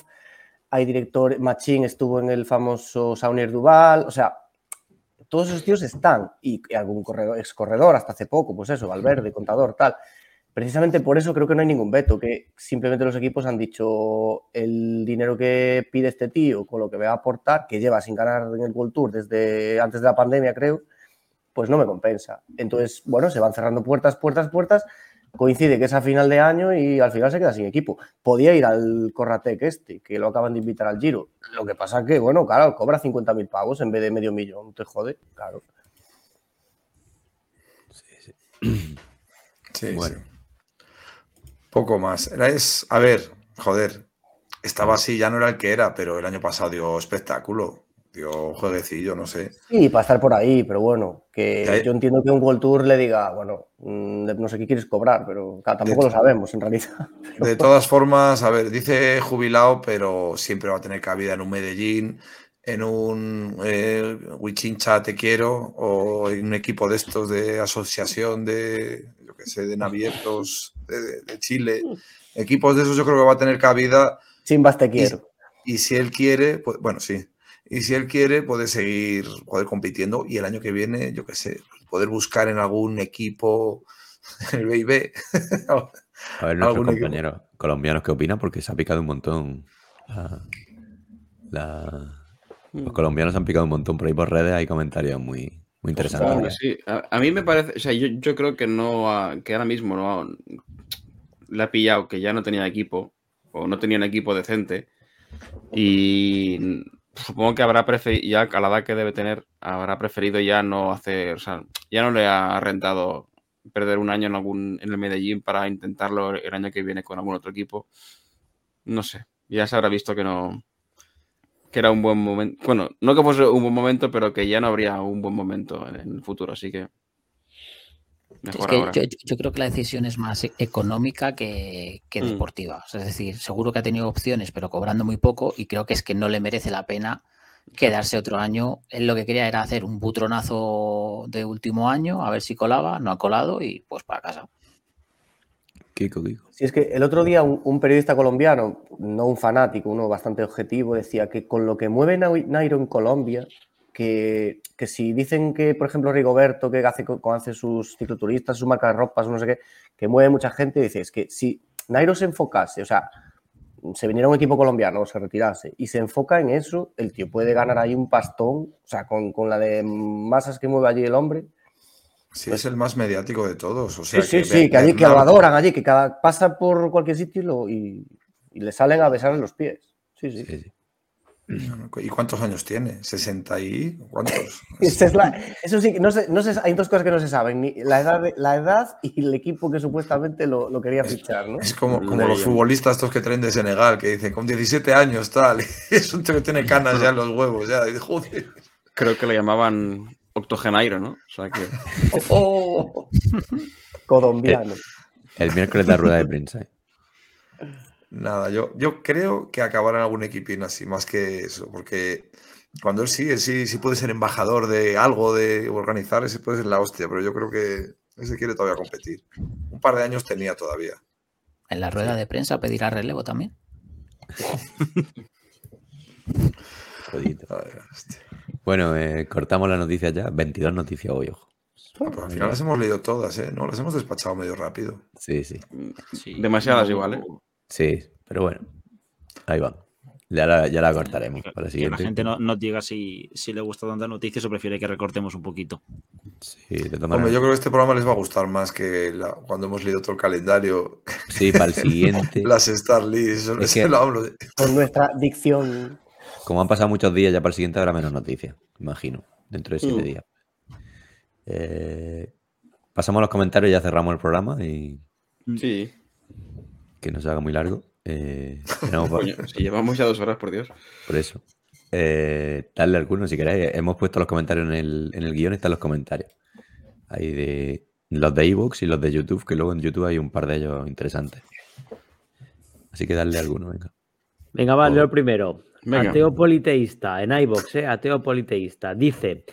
hay director, Machín estuvo en el famoso Saunier Duval, o sea, todos esos tíos están, y algún corredor, ex corredor hasta hace poco, pues eso, Valverde, Contador, tal. Precisamente por eso creo que no hay ningún veto, que simplemente los equipos han dicho el dinero que pide este tío con lo que me va a aportar, que lleva sin ganar en el World Tour desde antes de la pandemia, creo, pues no me compensa. Entonces, bueno, se van cerrando puertas, puertas, puertas. Coincide que es a final de año y al final se queda sin equipo. Podía ir al Corratec este, que lo acaban de invitar al Giro. Lo que pasa que, bueno, claro, cobra cincuenta mil pavos en vez de medio millón. Te jode, claro. Sí, sí. sí bueno. Sí. Poco más. Era es, a ver, joder, estaba así, ya no era el que era, pero el año pasado dio espectáculo. Yo jueguecillo, no sé. Sí, para estar por ahí, pero bueno, que hay... yo entiendo que un World Tour le diga, bueno, no sé qué quieres cobrar, pero claro, tampoco de lo sabemos en realidad. Pero... De todas formas, a ver, dice jubilado, pero siempre va a tener cabida en un Medellín, en un eh, Wichincha Te Quiero o en un equipo de estos de asociación de, yo qué sé, de navieros de, de, de Chile. Equipos de esos yo creo que va a tener cabida. Chimbas Te Quiero. Y, y si él quiere, pues, bueno, sí. Y si él quiere, puede seguir poder compitiendo y el año que viene, yo qué sé, poder buscar en algún equipo el B y B. A ver nuestros compañeros colombianos qué opinan, porque se ha picado un montón. La, la... Los colombianos han picado un montón por ahí por redes, hay comentarios muy, muy interesantes. Claro, sí. a, a mí me parece, o sea, yo, yo creo que no, ha, que ahora mismo no ha, le ha pillado que ya no tenía equipo o no tenía un equipo decente y supongo que habrá preferido, ya a la edad que debe tener, habrá preferido ya no hacer, o sea, ya no le ha rentado perder un año en algún en el Medellín para intentarlo el año que viene con algún otro equipo. No sé, ya se habrá visto que no, que era un buen momento, bueno, no que fuese un buen momento, pero que ya no habría un buen momento en el futuro, así que mejor es que ahora. Yo, yo creo que la decisión es más económica que, que mm. deportiva, o sea, es decir, seguro que ha tenido opciones, pero cobrando muy poco, y creo que es que no le merece la pena quedarse otro año. Él lo que quería era hacer un butronazo de último año, a ver si colaba, no ha colado y pues para casa. Kiko, Kiko. Sí, es que el otro día un, un periodista colombiano, no un fanático, uno bastante objetivo, decía que con lo que mueve Nairo en Colombia, que, que si dicen que, por ejemplo, Rigoberto, que hace, hace sus cicloturistas, sus marcas de ropas, no sé qué, que mueve mucha gente, dice, es que si Nairo se enfocase, o sea, se viniera un equipo colombiano o se retirase y se enfoca en eso, el tío puede ganar ahí un pastón, o sea, con, con la de masas que mueve allí el hombre. Sí, pues, es el más mediático de todos. O sea, sí, que sí, sí, que allí que lo adoran, allí que cada, pasa por cualquier sitio y, lo, y, y le salen a besar en los pies. Sí, sí. sí, sí. ¿Y cuántos años tiene? ¿sesenta y cuántos? Esa es la, eso sí, no sé, no sé, hay dos cosas que no se saben, ni la edad, la edad y el equipo que supuestamente lo, lo quería fichar, ¿no? Es como, como los futbolistas estos que traen de Senegal, que dicen, con diecisiete años, tal, es un tío que tiene canas ya en los huevos, ya, y, joder. Creo que le llamaban Octogenairo, ¿no? O sea que... ¡Oh! Colombiano. El, el miércoles la rueda de prensa, ¿eh? Nada, yo, yo creo que acabará en algún equipín así, más que eso, porque cuando él sí, él sí, sí puede ser embajador de algo, de organizar, ese puede ser la hostia, pero yo creo que ese quiere todavía competir. Un par de años tenía todavía. ¿En la rueda de prensa pedirá relevo también? Jodito. Ver, bueno, eh, cortamos las noticias ya, veintidós noticias hoy, ojo. Ah, pero al final las hemos leído todas, ¿eh? No, las hemos despachado medio rápido. Sí, sí. sí. Demasiadas igual, ¿eh? Sí, pero bueno, ahí va. Ya la, ya la cortaremos para el siguiente. Que la gente no, no diga si, si le gusta tanta noticia o prefiere que recortemos un poquito. Sí, de todas maneras. Yo creo que este programa les va a gustar más que la, cuando hemos leído todo el calendario. Sí, para el siguiente. Las Star Lists, es que, lo hablo de... Con nuestra dicción. Como han pasado muchos días, ya para el siguiente habrá menos noticias, imagino, dentro de siete mm. días. Eh, pasamos a los comentarios y ya cerramos el programa. Y... Sí. Que no se haga muy largo. Eh, Coño, si llevamos ya dos horas, por Dios. Por eso. Eh, darle alguno, si queréis. Hemos puesto los comentarios en el, en el guión, están los comentarios. Hay de los de iVoox y los de YouTube, que luego en YouTube hay un par de ellos interesantes. Así que darle alguno, venga. Venga, va, leo primero. Venga. Ateo Politeísta, en iVoox, eh, Ateo Politeísta. Dice...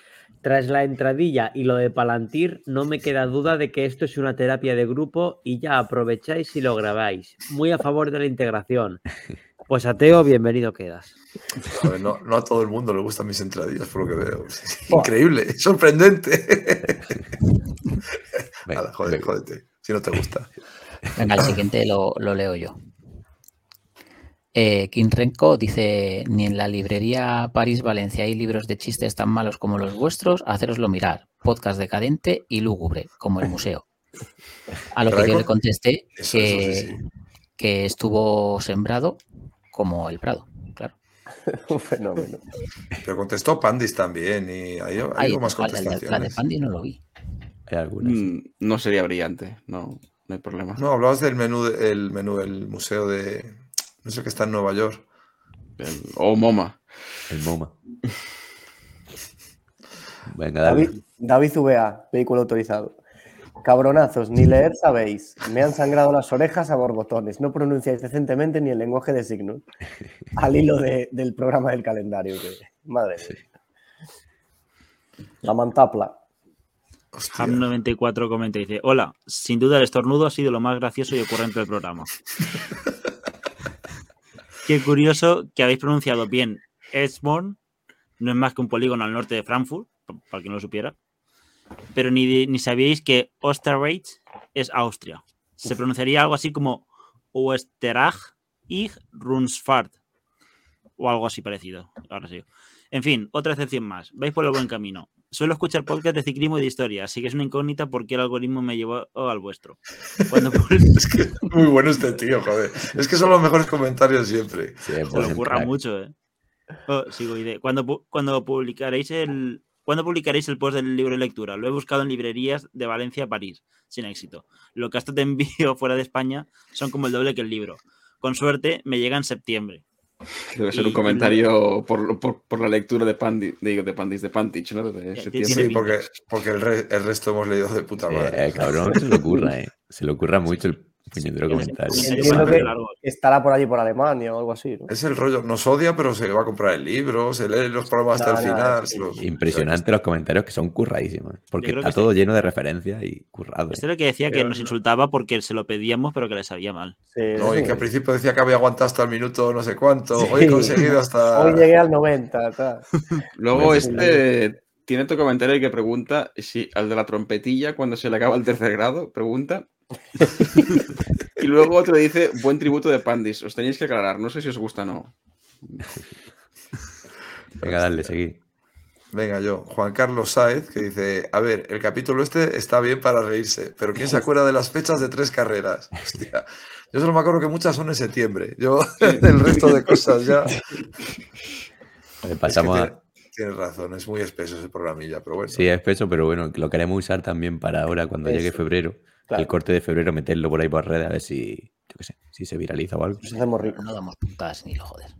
Tras la entradilla y lo de Palantir, no me queda duda de que esto es una terapia de grupo y ya aprovecháis y lo grabáis. Muy a favor de la integración. Pues Ateo, bienvenido quedas. A ver, no, no a todo el mundo le gustan mis entradillas, por lo que veo. Increíble, oh. Sorprendente. Venga, Ala, joder, venga. Jódete, si no te gusta. Venga, el siguiente lo, lo leo yo. Eh, Kim Renko dice: ni en la librería París-Valencia hay libros de chistes tan malos como los vuestros, hacéroslo mirar, podcast decadente y lúgubre, como el museo. A lo que yo le contesté eso, que, eso sí, sí. que estuvo sembrado como el Prado, claro. Un fenómeno. Pero contestó Pandis también, y hay, hay, hay algo más contestaciones. La de Pandis no lo vi. Hay algunas. Mm, no sería brillante, no, no hay problema. No, hablabas del menú, el menú del museo de... No sé, que está en Nueva York. O oh, MoMA. El MoMA. Venga, dale. David, David V A, vehículo autorizado. Cabronazos, ni leer sabéis. Me han sangrado las orejas a borbotones. No pronunciáis decentemente ni el lenguaje de signos. Al hilo de, del programa del calendario. Que... Madre mía. Sí. La mantapla. Ham noventa y cuatro comenta y dice: hola, sin duda el estornudo ha sido lo más gracioso y ocurrente del programa. Qué curioso que habéis pronunciado bien Eschborn, no es más que un polígono al norte de Frankfurt, para quien no lo supiera, pero ni, ni sabíais que Österreich es Austria. Se pronunciaría algo así como Österreich y Rundfahrt o algo así parecido. Ahora sí. En fin, otra excepción más. Vais por el buen camino. Suelo escuchar podcast de ciclismo y de historia, así que es una incógnita porque el algoritmo me llevó al vuestro. Cuando... es que es muy bueno este tío, joder. Es que son los mejores comentarios siempre. Sí, se lo ocurra mucho, ¿eh? Oh, sigo idea. Cuando, cuando publicaréis el... ¿Cuándo publicaréis el post del libro de lectura? Lo he buscado en librerías de Valencia a París, sin éxito. Lo que hasta te envío fuera de España son como el doble que el libro. Con suerte, me llega en septiembre. Debe ser y, un comentario y... por, por, por la lectura de Pandis, de, de Pandis, de Pantich, ¿no? De septiembre. Sí, porque, porque el, re, el resto hemos leído de puta madre. Eh, cabrón, se le ocurra, ¿eh? Se le ocurra mucho el puñetero sí, comentario. Sí, entiendo que estará por allí, por Alemania o algo así, ¿no? Es el rollo, nos odia, pero se le va a comprar el libro, se lee los programas hasta no, el no, final. No, los... Impresionante los comentarios que son curradísimos, porque está todo sí. lleno de referencias y currado. Este es lo que decía, pero que nos no. insultaba porque se lo pedíamos, pero que le sabía mal. Sí, no, sí. Y que al principio decía que había aguantado hasta el minuto no sé cuánto, sí. hoy he conseguido hasta... Hoy llegué al noventa, tal. Luego este... Tiene tu comentario que pregunta si al de la trompetilla, cuando se le acaba el tercer grado, pregunta. Y luego otro dice, buen tributo de Pandis. Os tenéis que aclarar, no sé si os gusta o no. Venga, dale, seguí. Venga, yo. Juan Carlos Sáez, que dice, a ver, el capítulo este está bien para reírse, pero ¿quién se acuerda de las fechas de tres carreras? Hostia. Yo solo me acuerdo que muchas son en septiembre. Yo, el resto de cosas ya... Le pasamos es que te... a... Tienes razón, es muy espeso ese programilla, pero bueno. Sí, es espeso, pero bueno, lo queremos usar también para ahora, cuando Eso. llegue febrero. Claro. El corte de febrero, meterlo por ahí por redes, a ver si, yo qué sé, si se viraliza o algo. Nos hacemos ricos. No damos puntadas ni lo joder.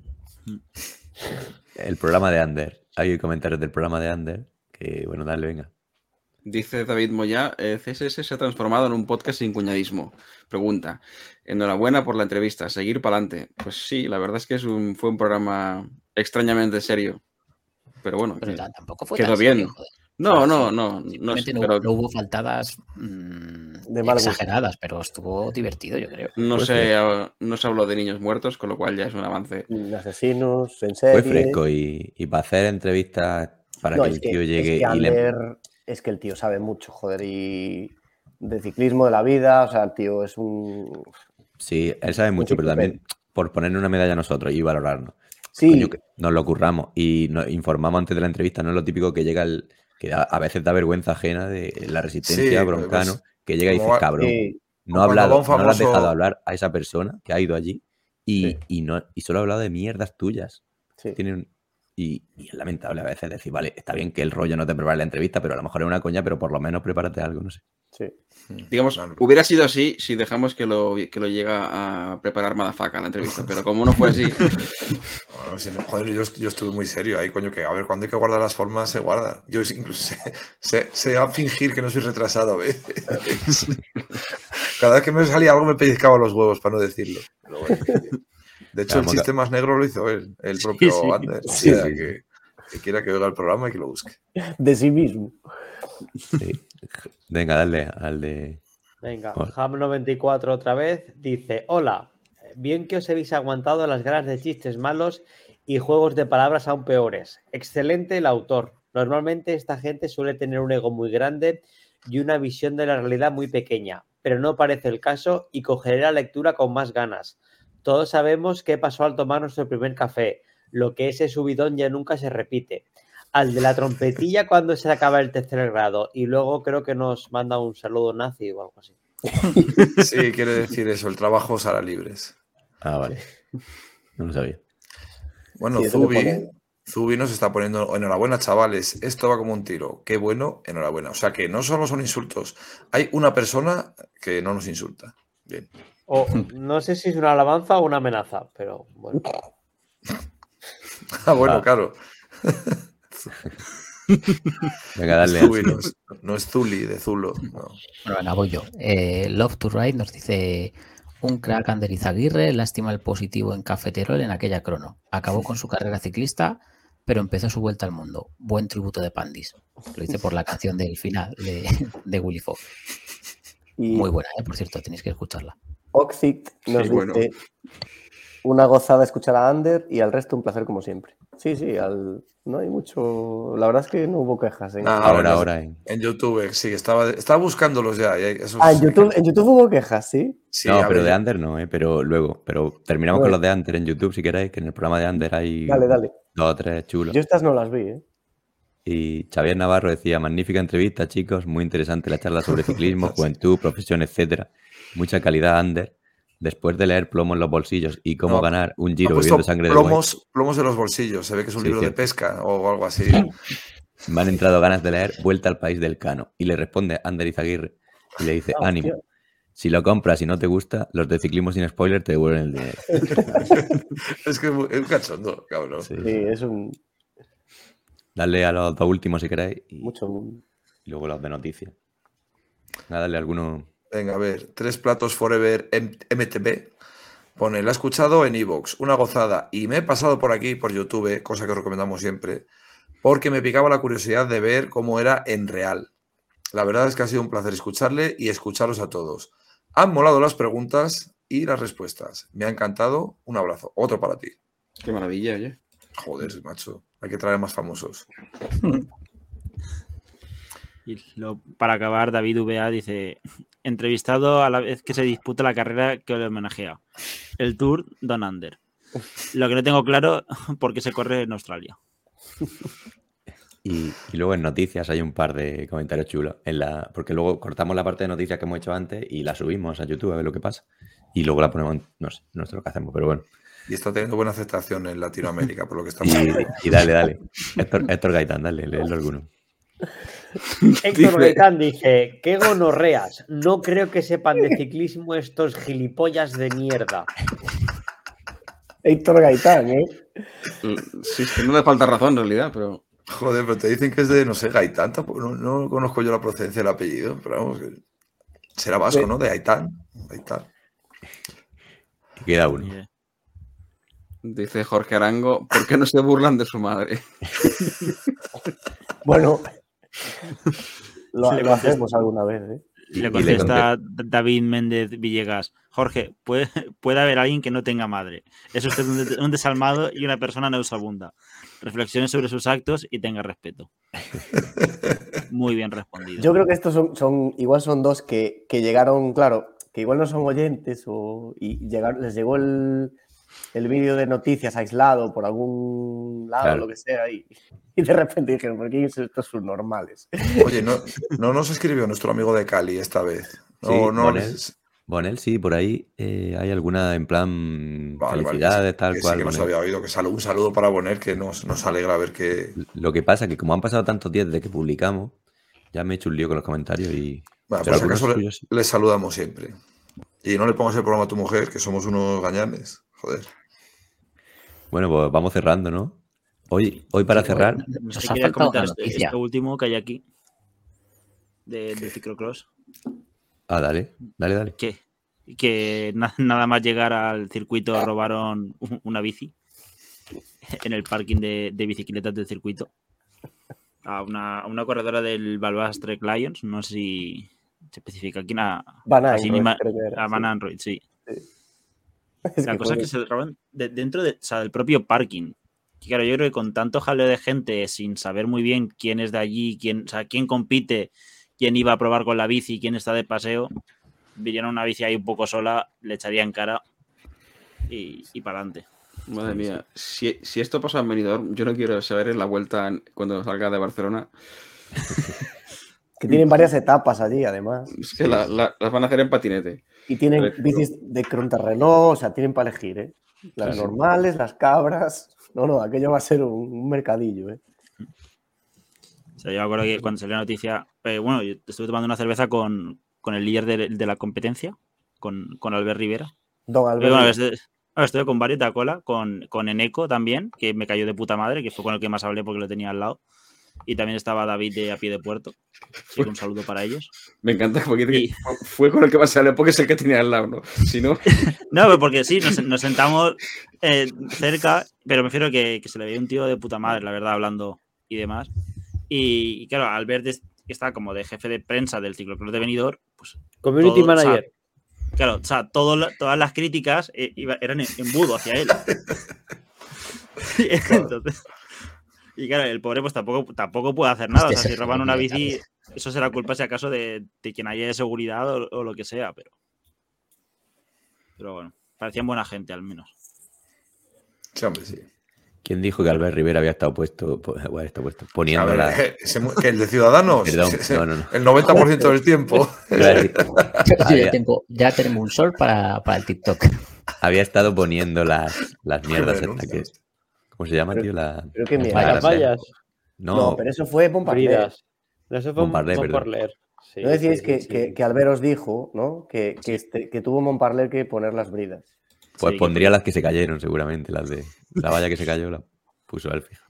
El programa de Ander. Hay comentarios del programa de Ander, que bueno, dale, venga. Dice David Moya, eh, C S S se ha transformado en un podcast sin cuñadismo. Pregunta, enhorabuena por la entrevista, seguir para adelante. Pues sí, la verdad es que es un, fue un programa extrañamente serio. Pero bueno, pero que, tampoco fue quedó bien. Serio, no, no, no. No, sí, no, pero... no hubo faltadas mmm, de exageradas, pero estuvo divertido, yo creo. No pues sé, sí. no se habló de niños muertos, con lo cual ya es un avance. Asesinos, en serie. Fue fresco y, y para hacer entrevistas para no, que el tío que, llegue. Es que, Ander, y le... es que el tío sabe mucho, joder, y de ciclismo, de la vida, o sea, el tío es un... Sí, él sabe mucho, pero también por ponerle una medalla a nosotros y valorarnos. Sí. Coño, que nos lo curramos y nos informamos antes de la entrevista, no es lo típico que llega el que a veces da vergüenza ajena de la resistencia, sí, broncano, pues, que llega y dice, cabrón, sí. no ha hablado, famoso... no has dejado hablar a esa persona que ha ido allí y, sí. y, no, y solo ha hablado de mierdas tuyas. Sí. Tienen, y, y es lamentable a veces decir, vale, está bien que el rollo no te prepare la entrevista, pero a lo mejor es una coña, pero por lo menos prepárate algo, no sé. Sí. Digamos, hubiera sido así si dejamos que lo, que lo llega a preparar Madafaka la entrevista, pero como no fue así. Bueno, si no, joder, yo, yo estuve muy serio ahí, coño, que a ver, cuando hay que guardar las formas, se guarda. Yo incluso sé, sé, sé a fingir que no soy retrasado, ¿ves? Cada vez que me salía algo me pellizcaba los huevos para no decirlo. Pero bueno, de hecho, el chiste más negro lo hizo él, el propio sí, sí. Ander. Sí, sí. Que, que quiera que oiga el programa y que lo busque. De sí mismo. Sí. Venga, dale al de... Venga, oh. Ham noventa y cuatro otra vez dice, hola, bien que os habéis aguantado las ganas de chistes malos y juegos de palabras aún peores. Excelente el autor. Normalmente esta gente suele tener un ego muy grande y una visión de la realidad muy pequeña, pero no parece el caso y cogeré la lectura con más ganas. Todos sabemos qué pasó al tomar nuestro primer café, lo que ese subidón ya nunca se repite. Al de la trompetilla cuando se acaba el tercer grado y luego creo que nos manda un saludo nazi o algo así. Sí, quiere decir eso, el trabajo os hará libres. Ah, vale. No lo sabía. Bueno, Zubi, Zubi nos está poniendo enhorabuena, chavales. Esto va como un tiro. Qué bueno, enhorabuena. O sea que no solo son insultos. Hay una persona que no nos insulta. Bien. O, no sé si es una alabanza o una amenaza, pero bueno. Ah, bueno, ah. claro. Venga, dale. Zubi, no, es, no es Zuli, de Zulo. No. Bueno, ahora voy yo. Eh, Love to Ride nos dice un crack Ander Izaguirre, lástima el positivo en Cafeterol en aquella crono. Acabó con su carrera ciclista, pero empezó su vuelta al mundo. Buen tributo de Pandis. Lo hice por la canción del final de, de Willy Fogg. Y muy buena, ¿eh? Por cierto, tenéis que escucharla. Oxit nos sí, dice, bueno. Una gozada escuchar a Ander y al resto un placer como siempre. Sí, sí, al... no hay mucho... La verdad es que no hubo quejas. ¿Eh? Ah, ahora, ahora. ¿Eh? En YouTube, sí, estaba, estaba buscándolos ya. Eso ah, en YouTube, en YouTube hubo quejas, ¿sí? Sí, no, pero ver. De Ander no, ¿eh? Pero luego, pero terminamos bueno. con los de Ander en YouTube, si queréis, que en el programa de Ander hay dale, dale. dos o tres chulos. Yo estas no las vi, ¿eh? Y Xavier Navarro decía, magnífica entrevista, chicos, muy interesante la charla sobre ciclismo, juventud, profesión, etcétera. Mucha calidad, Ander. Después de leer Plomo en los bolsillos y cómo no, ganar un giro bebiendo sangre de plomos, guay. Plomos en los bolsillos, se ve que es un sí, libro sí. de pesca o algo así. Me han entrado ganas de leer Vuelta al País del Cano. Y le responde Ander Izaguirre y le dice, oh, ánimo, tío. Si lo compras y no te gusta, los de Ciclismo sin Spoiler te devuelven el dinero. Es que es un cachondo, cabrón. Sí, sí, es un... Dale a los dos últimos si queréis. Y... Mucho. Y luego los de noticias. Nada, dale a alguno... Venga, a ver, tres platos Forever M T B. Pone, la he escuchado en iVoox, una gozada. Y me he pasado por aquí, por YouTube, cosa que os recomendamos siempre, porque me picaba la curiosidad de ver cómo era en real. La verdad es que ha sido un placer escucharle y escucharos a todos. Han molado las preguntas y las respuestas. Me ha encantado. Un abrazo. Otro para ti. Qué maravilla, oye. Joder, macho. Hay que traer más famosos. Y lo, para acabar, David V A dice... Entrevistado a la vez que se disputa la carrera que le homenajea, el Tour Down Under. Lo que no tengo claro porque se corre en Australia. Y, y luego en noticias hay un par de comentarios chulos. En la, porque luego cortamos la parte de noticias que hemos hecho antes y la subimos a YouTube a ver lo que pasa. Y luego la ponemos, no sé, no sé lo que hacemos, pero bueno. Y está teniendo buena aceptación en Latinoamérica, por lo que estamos viendo. Y, y dale, dale. Héctor, Héctor Gaitán, dale, léelo alguno. Héctor Gaitán dice, qué gonorreas, no creo que sepan de ciclismo estos gilipollas de mierda. Héctor Gaitán, ¿eh? Sí, es que no le falta razón en realidad, pero... Joder, pero te dicen que es de, no sé, Gaitán, no, no conozco yo la procedencia del apellido, pero vamos, que... será vasco, ¿no? De Gaitán. Gaitán. Te queda uno. Dice Jorge Arango, ¿por qué no se burlan de su madre? Bueno... Lo, sí, lo hacemos alguna vez, ¿eh? Y, le contesta David Méndez Villegas, Jorge, ¿puede, puede haber alguien que no tenga madre. Es usted un, un desalmado y una persona nauseabunda. Reflexione sobre sus actos y tenga respeto. Muy bien respondido. Yo creo que estos son, son igual son dos que, que llegaron, claro, que igual no son oyentes o, y llegaron, les llegó el, el vídeo de noticias aislado por algún lado, claro. Lo que sea, y... Y de repente dijeron, ¿por qué estos son normales? Oye, no, no nos escribió nuestro amigo de Cali esta vez. No, sí, no Bonel, les... Bonel, sí, por ahí eh, hay alguna en plan vale, felicidades, vale, tal que cual. Sí, que nos había oído. Que saludo, un saludo para Bonel, que nos, nos alegra ver que... Lo que pasa es que como han pasado tantos días desde que publicamos, ya me he hecho un lío con los comentarios y... Bueno, pues acaso le, suyos... les saludamos siempre. Y no le pongas el programa a tu mujer, que somos unos gañanes. Joder. Bueno, pues vamos cerrando, ¿no? Hoy, hoy para sí, cerrar... Nos ha faltado comentar este, este último que hay aquí de, de Ciclocross. Ah, dale, dale, dale. ¿Qué? Que na- nada más llegar al circuito robaron una bici en el parking de, de bicicletas del circuito. A una, a una corredora del Balbastre Lions, no sé si se especifica aquí. A, Van Aert, a, a Van Aert, sí. sí. Es la que cosa es que se roban de, dentro de, o sea, del propio parking. Claro, yo creo que con tanto jaleo de gente, sin saber muy bien quién es de allí, quién, o sea, quién compite, quién iba a probar con la bici, quién está de paseo, vinieron una bici ahí un poco sola, le echarían cara y, y para adelante. Madre mía, si, si esto pasa en Benidorm, yo no quiero saber en la vuelta cuando salga de Barcelona. Que tienen varias etapas allí, además. Es que la, la, las van a hacer en patinete. Y tienen ver, bicis pero... de contrarreloj, o sea, tienen para elegir, ¿eh? Las sí, normales, sí. Las cabras... No, no, aquello va a ser un mercadillo, ¿eh? O sea, yo me acuerdo que cuando salió la noticia... Eh, bueno, yo estuve tomando una cerveza con, con el líder de, de la competencia, con, con Albert Rivera. Don Albert. Bueno, estuve, estuve con varios Tacola, con, con Eneco también, que me cayó de puta madre, que fue con el que más hablé porque lo tenía al lado. Y también estaba David de A Pie de Puerto. Así que un saludo para ellos. Me encanta porque y... fue con el que va a salir porque es el que tenía al lado, ¿no? Si no... no, pero porque sí, nos, nos sentamos eh, cerca, pero me refiero que, que se le veía un tío de puta madre, la verdad, hablando y demás. Y, y claro, Albert que está como de jefe de prensa del Ciclocross de Benidorm, pues... Community todo, manager. O sea, claro, o sea, todo, todas las críticas eh, iba, eran embudo hacia él. Entonces... Y claro, el pobre pues tampoco, tampoco puede hacer nada. O sea, si roban una bici, eso será culpa si acaso de, de quien haya de seguridad o, o lo que sea, pero... Pero bueno, parecían buena gente al menos. Sí, hombre, sí. ¿Quién dijo que Albert Rivera había estado puesto, bueno, está puesto poniendo la... Que el de Ciudadanos, Perdón, se, no, no, no. el noventa por ciento del tiempo. Había... Ya tenemos un sol para, para el TikTok. Había estado poniendo las, las mierdas hasta que... ¿Cómo se llama, pero, tío? La... Creo que mira, las vallas. No, no, pero eso fue Pomparler. Eso fue Pomparler. Sí, no decíais sí, que, sí. que, que Albert os dijo, ¿no? Que, que, este, que tuvo Pomparler que poner las bridas. Pues sí, pondría que... las que se cayeron, seguramente. Las de la valla que se cayó la puso él, fijo.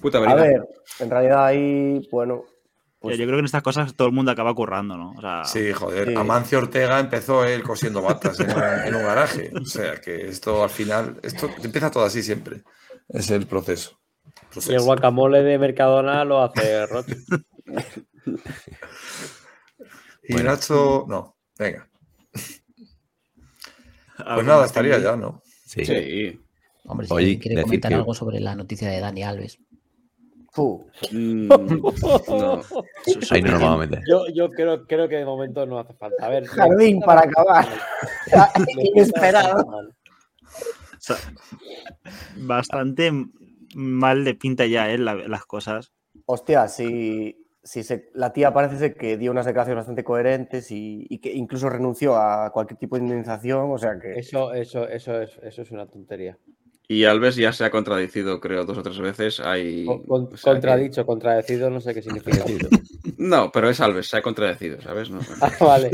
Puta brida. A ver, en realidad ahí, bueno... Pues... Yo creo que en estas cosas todo el mundo acaba currando, ¿no? O sea... Sí, joder. Sí. Amancio Ortega empezó él cosiendo batas en, una, en un garaje. O sea, que esto al final... Esto empieza todo así siempre. Es el proceso. proceso. Y el guacamole de Mercadona lo hace Roche. Y bueno. Nacho... No, venga. Pues nada, estaría ya, ¿no? Sí. sí. Hombre, si Oye, quiere comentar que... algo sobre la noticia de Dani Alves. Uh. Mm, no. Ahí no nos vamos a meter. Yo, yo creo, creo que de momento no hace falta. A ver, jardín para acabar. Inesperado. O sea, bastante mal de pinta ya, ¿eh? La, las cosas. Hostia, si, si se, la tía parece ser que dio unas declaraciones bastante coherentes y, y que incluso renunció a cualquier tipo de indemnización. O sea que... Eso, eso, eso, es, eso es una tontería. Y Alves ya se ha contradecido, creo, dos o tres veces. Hay... Con, o sea, contradicho, que... contradecido, no sé qué significa. No, pero es Alves, se ha contradecido, ¿sabes? No, no. Ah, vale.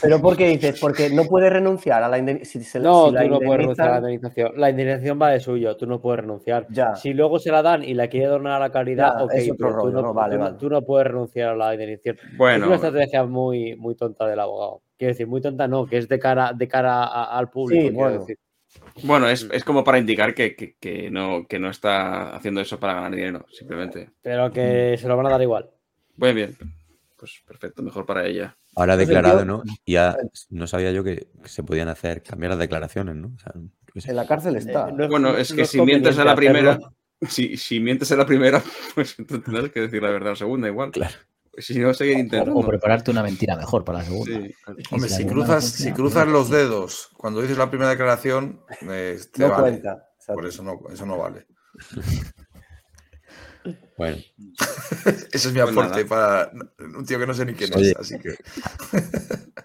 ¿Pero por qué dices? Porque no puede renunciar a la indemnización. Si no, si tú la no puedes renunciar a la indemnización. La indemnización va de suyo, tú no puedes renunciar. Ya. Si luego se la dan y la quiere donar a la caridad, ya, ok, es otro rollo, tú, no, no, vale, tú, vale. tú no puedes renunciar a la indemnización. Bueno, es una estrategia muy, muy tonta del abogado. Quiero decir, muy tonta no, que es de cara, de cara a, al público. Sí, bueno. decir. Bueno, es, es como para indicar que, que, que, no, que no está haciendo eso para ganar dinero, simplemente. Pero que se lo van a dar igual. Muy bien, pues perfecto, mejor para ella. Ahora ha declarado, ¿no? Y ya no sabía yo que se podían hacer, cambiar las declaraciones, ¿no? O sea, pues... En la cárcel está. Bueno, es que si mientes a la primera, si, si mientes a la primera, pues tú tendrás que decir la verdad a la segunda igual. Claro. Si no, seguir intentando. O prepararte una mentira mejor para la segunda. Sí. Hombre, si, si cruzas, si cruzas los dedos cuando dices la primera declaración, eh, te no vale. Cuenta. Por eso no, eso no vale. Bueno. Eso es mi aporte para un tío que no sé ni quién Oye, es. Así que...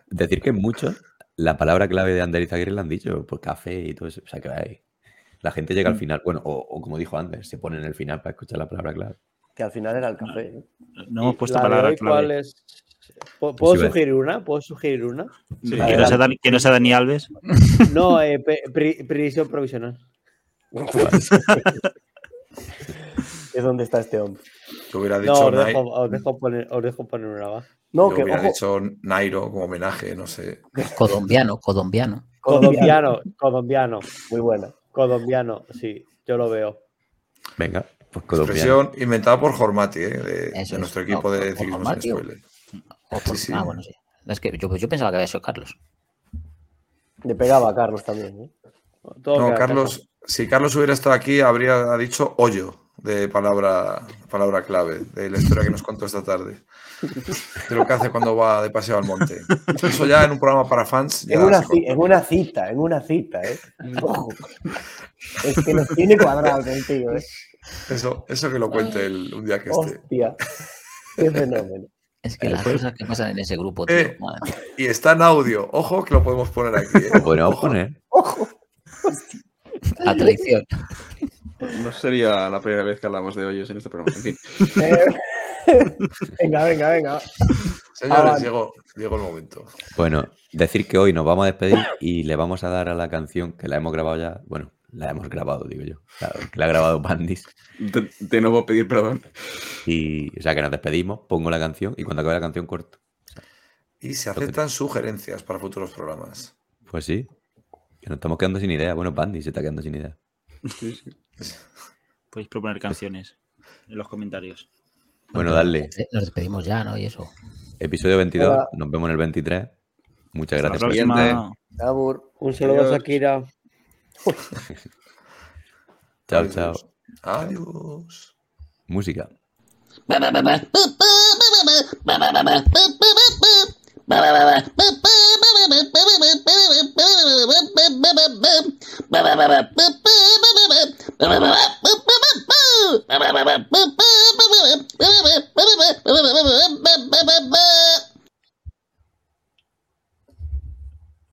Decir que muchos, la palabra clave de Ander Izaguirre le han dicho, pues café y todo eso. O sea, que ahí. La gente llega al final, bueno, o, o como dijo Ander, se pone en el final para escuchar la palabra clave. Que al final era el café. No, no hemos puesto palabra clave. Es... ¿Puedo, ¿puedo sí, sugerir una? ¿Puedo sugerir una? Sí. ¿Que, no sea Dani, ¿Que no sea Dani Alves? No, eh, prisión provisional. Es donde está este hombre. Te hubiera dicho no, os, dejo, Nairo. Os, dejo poner, os dejo poner una va. No, Yo que hubiera ojo. dicho Nairo como homenaje, no sé. Colombiano, colombiano. Colombiano, colombiano. Muy bueno. Colombiano, sí. Yo lo veo. Venga. Expresión inventada por Hormati, ¿eh? de, de nuestro equipo no, de ciclismo sin spoiler. O por, sí, sí. Ah, bueno, sí. Es que yo, yo pensaba que había sido Carlos. Le pegaba a Carlos también, ¿eh? Todo no, Carlos, Carlos, si Carlos hubiera estado aquí, habría dicho hoyo de palabra, palabra clave de la historia que nos contó esta tarde. De lo que hace cuando va de paseo al monte. Eso ya en un programa para fans. En, una, en una cita, en una cita, ¿eh? Ojo. Es que nos tiene cuadrados el tío, ¿eh? Eso, eso que lo cuente el, un día que esté. Hostia, qué fenómeno. Es que las cosas que pasan en ese grupo, tío. Eh, madre. Y está en audio. Ojo que lo podemos poner aquí. ¿eh? Lo podemos poner. Ojo. Hostia. A traición. No sería la primera vez que hablamos de hoyos en este programa. En fin. Eh, venga, venga, venga. Señores, ah, llegó, llegó el momento. Bueno, decir que hoy nos vamos a despedir y le vamos a dar a la canción que la hemos grabado ya. Bueno, la hemos grabado, digo yo. Claro, que la ha grabado Pandis. De, de nuevo pedir perdón. Y, o sea, que nos despedimos, pongo la canción y cuando acabe la canción corto. O sea, y se aceptan que... sugerencias para futuros programas. Pues sí, que nos estamos quedando sin idea. Bueno, Pandis se está quedando sin idea. Sí, sí. Podéis proponer canciones en los comentarios. Bueno, dale. Nos despedimos ya, ¿no? Y eso. Episodio veintidós. Hola. Nos vemos en el veintitrés. Muchas gracias. Hasta la próxima. Dabur, un saludo Adiós. a Shakira. Chao, Adiós. chao. Adiós. Música.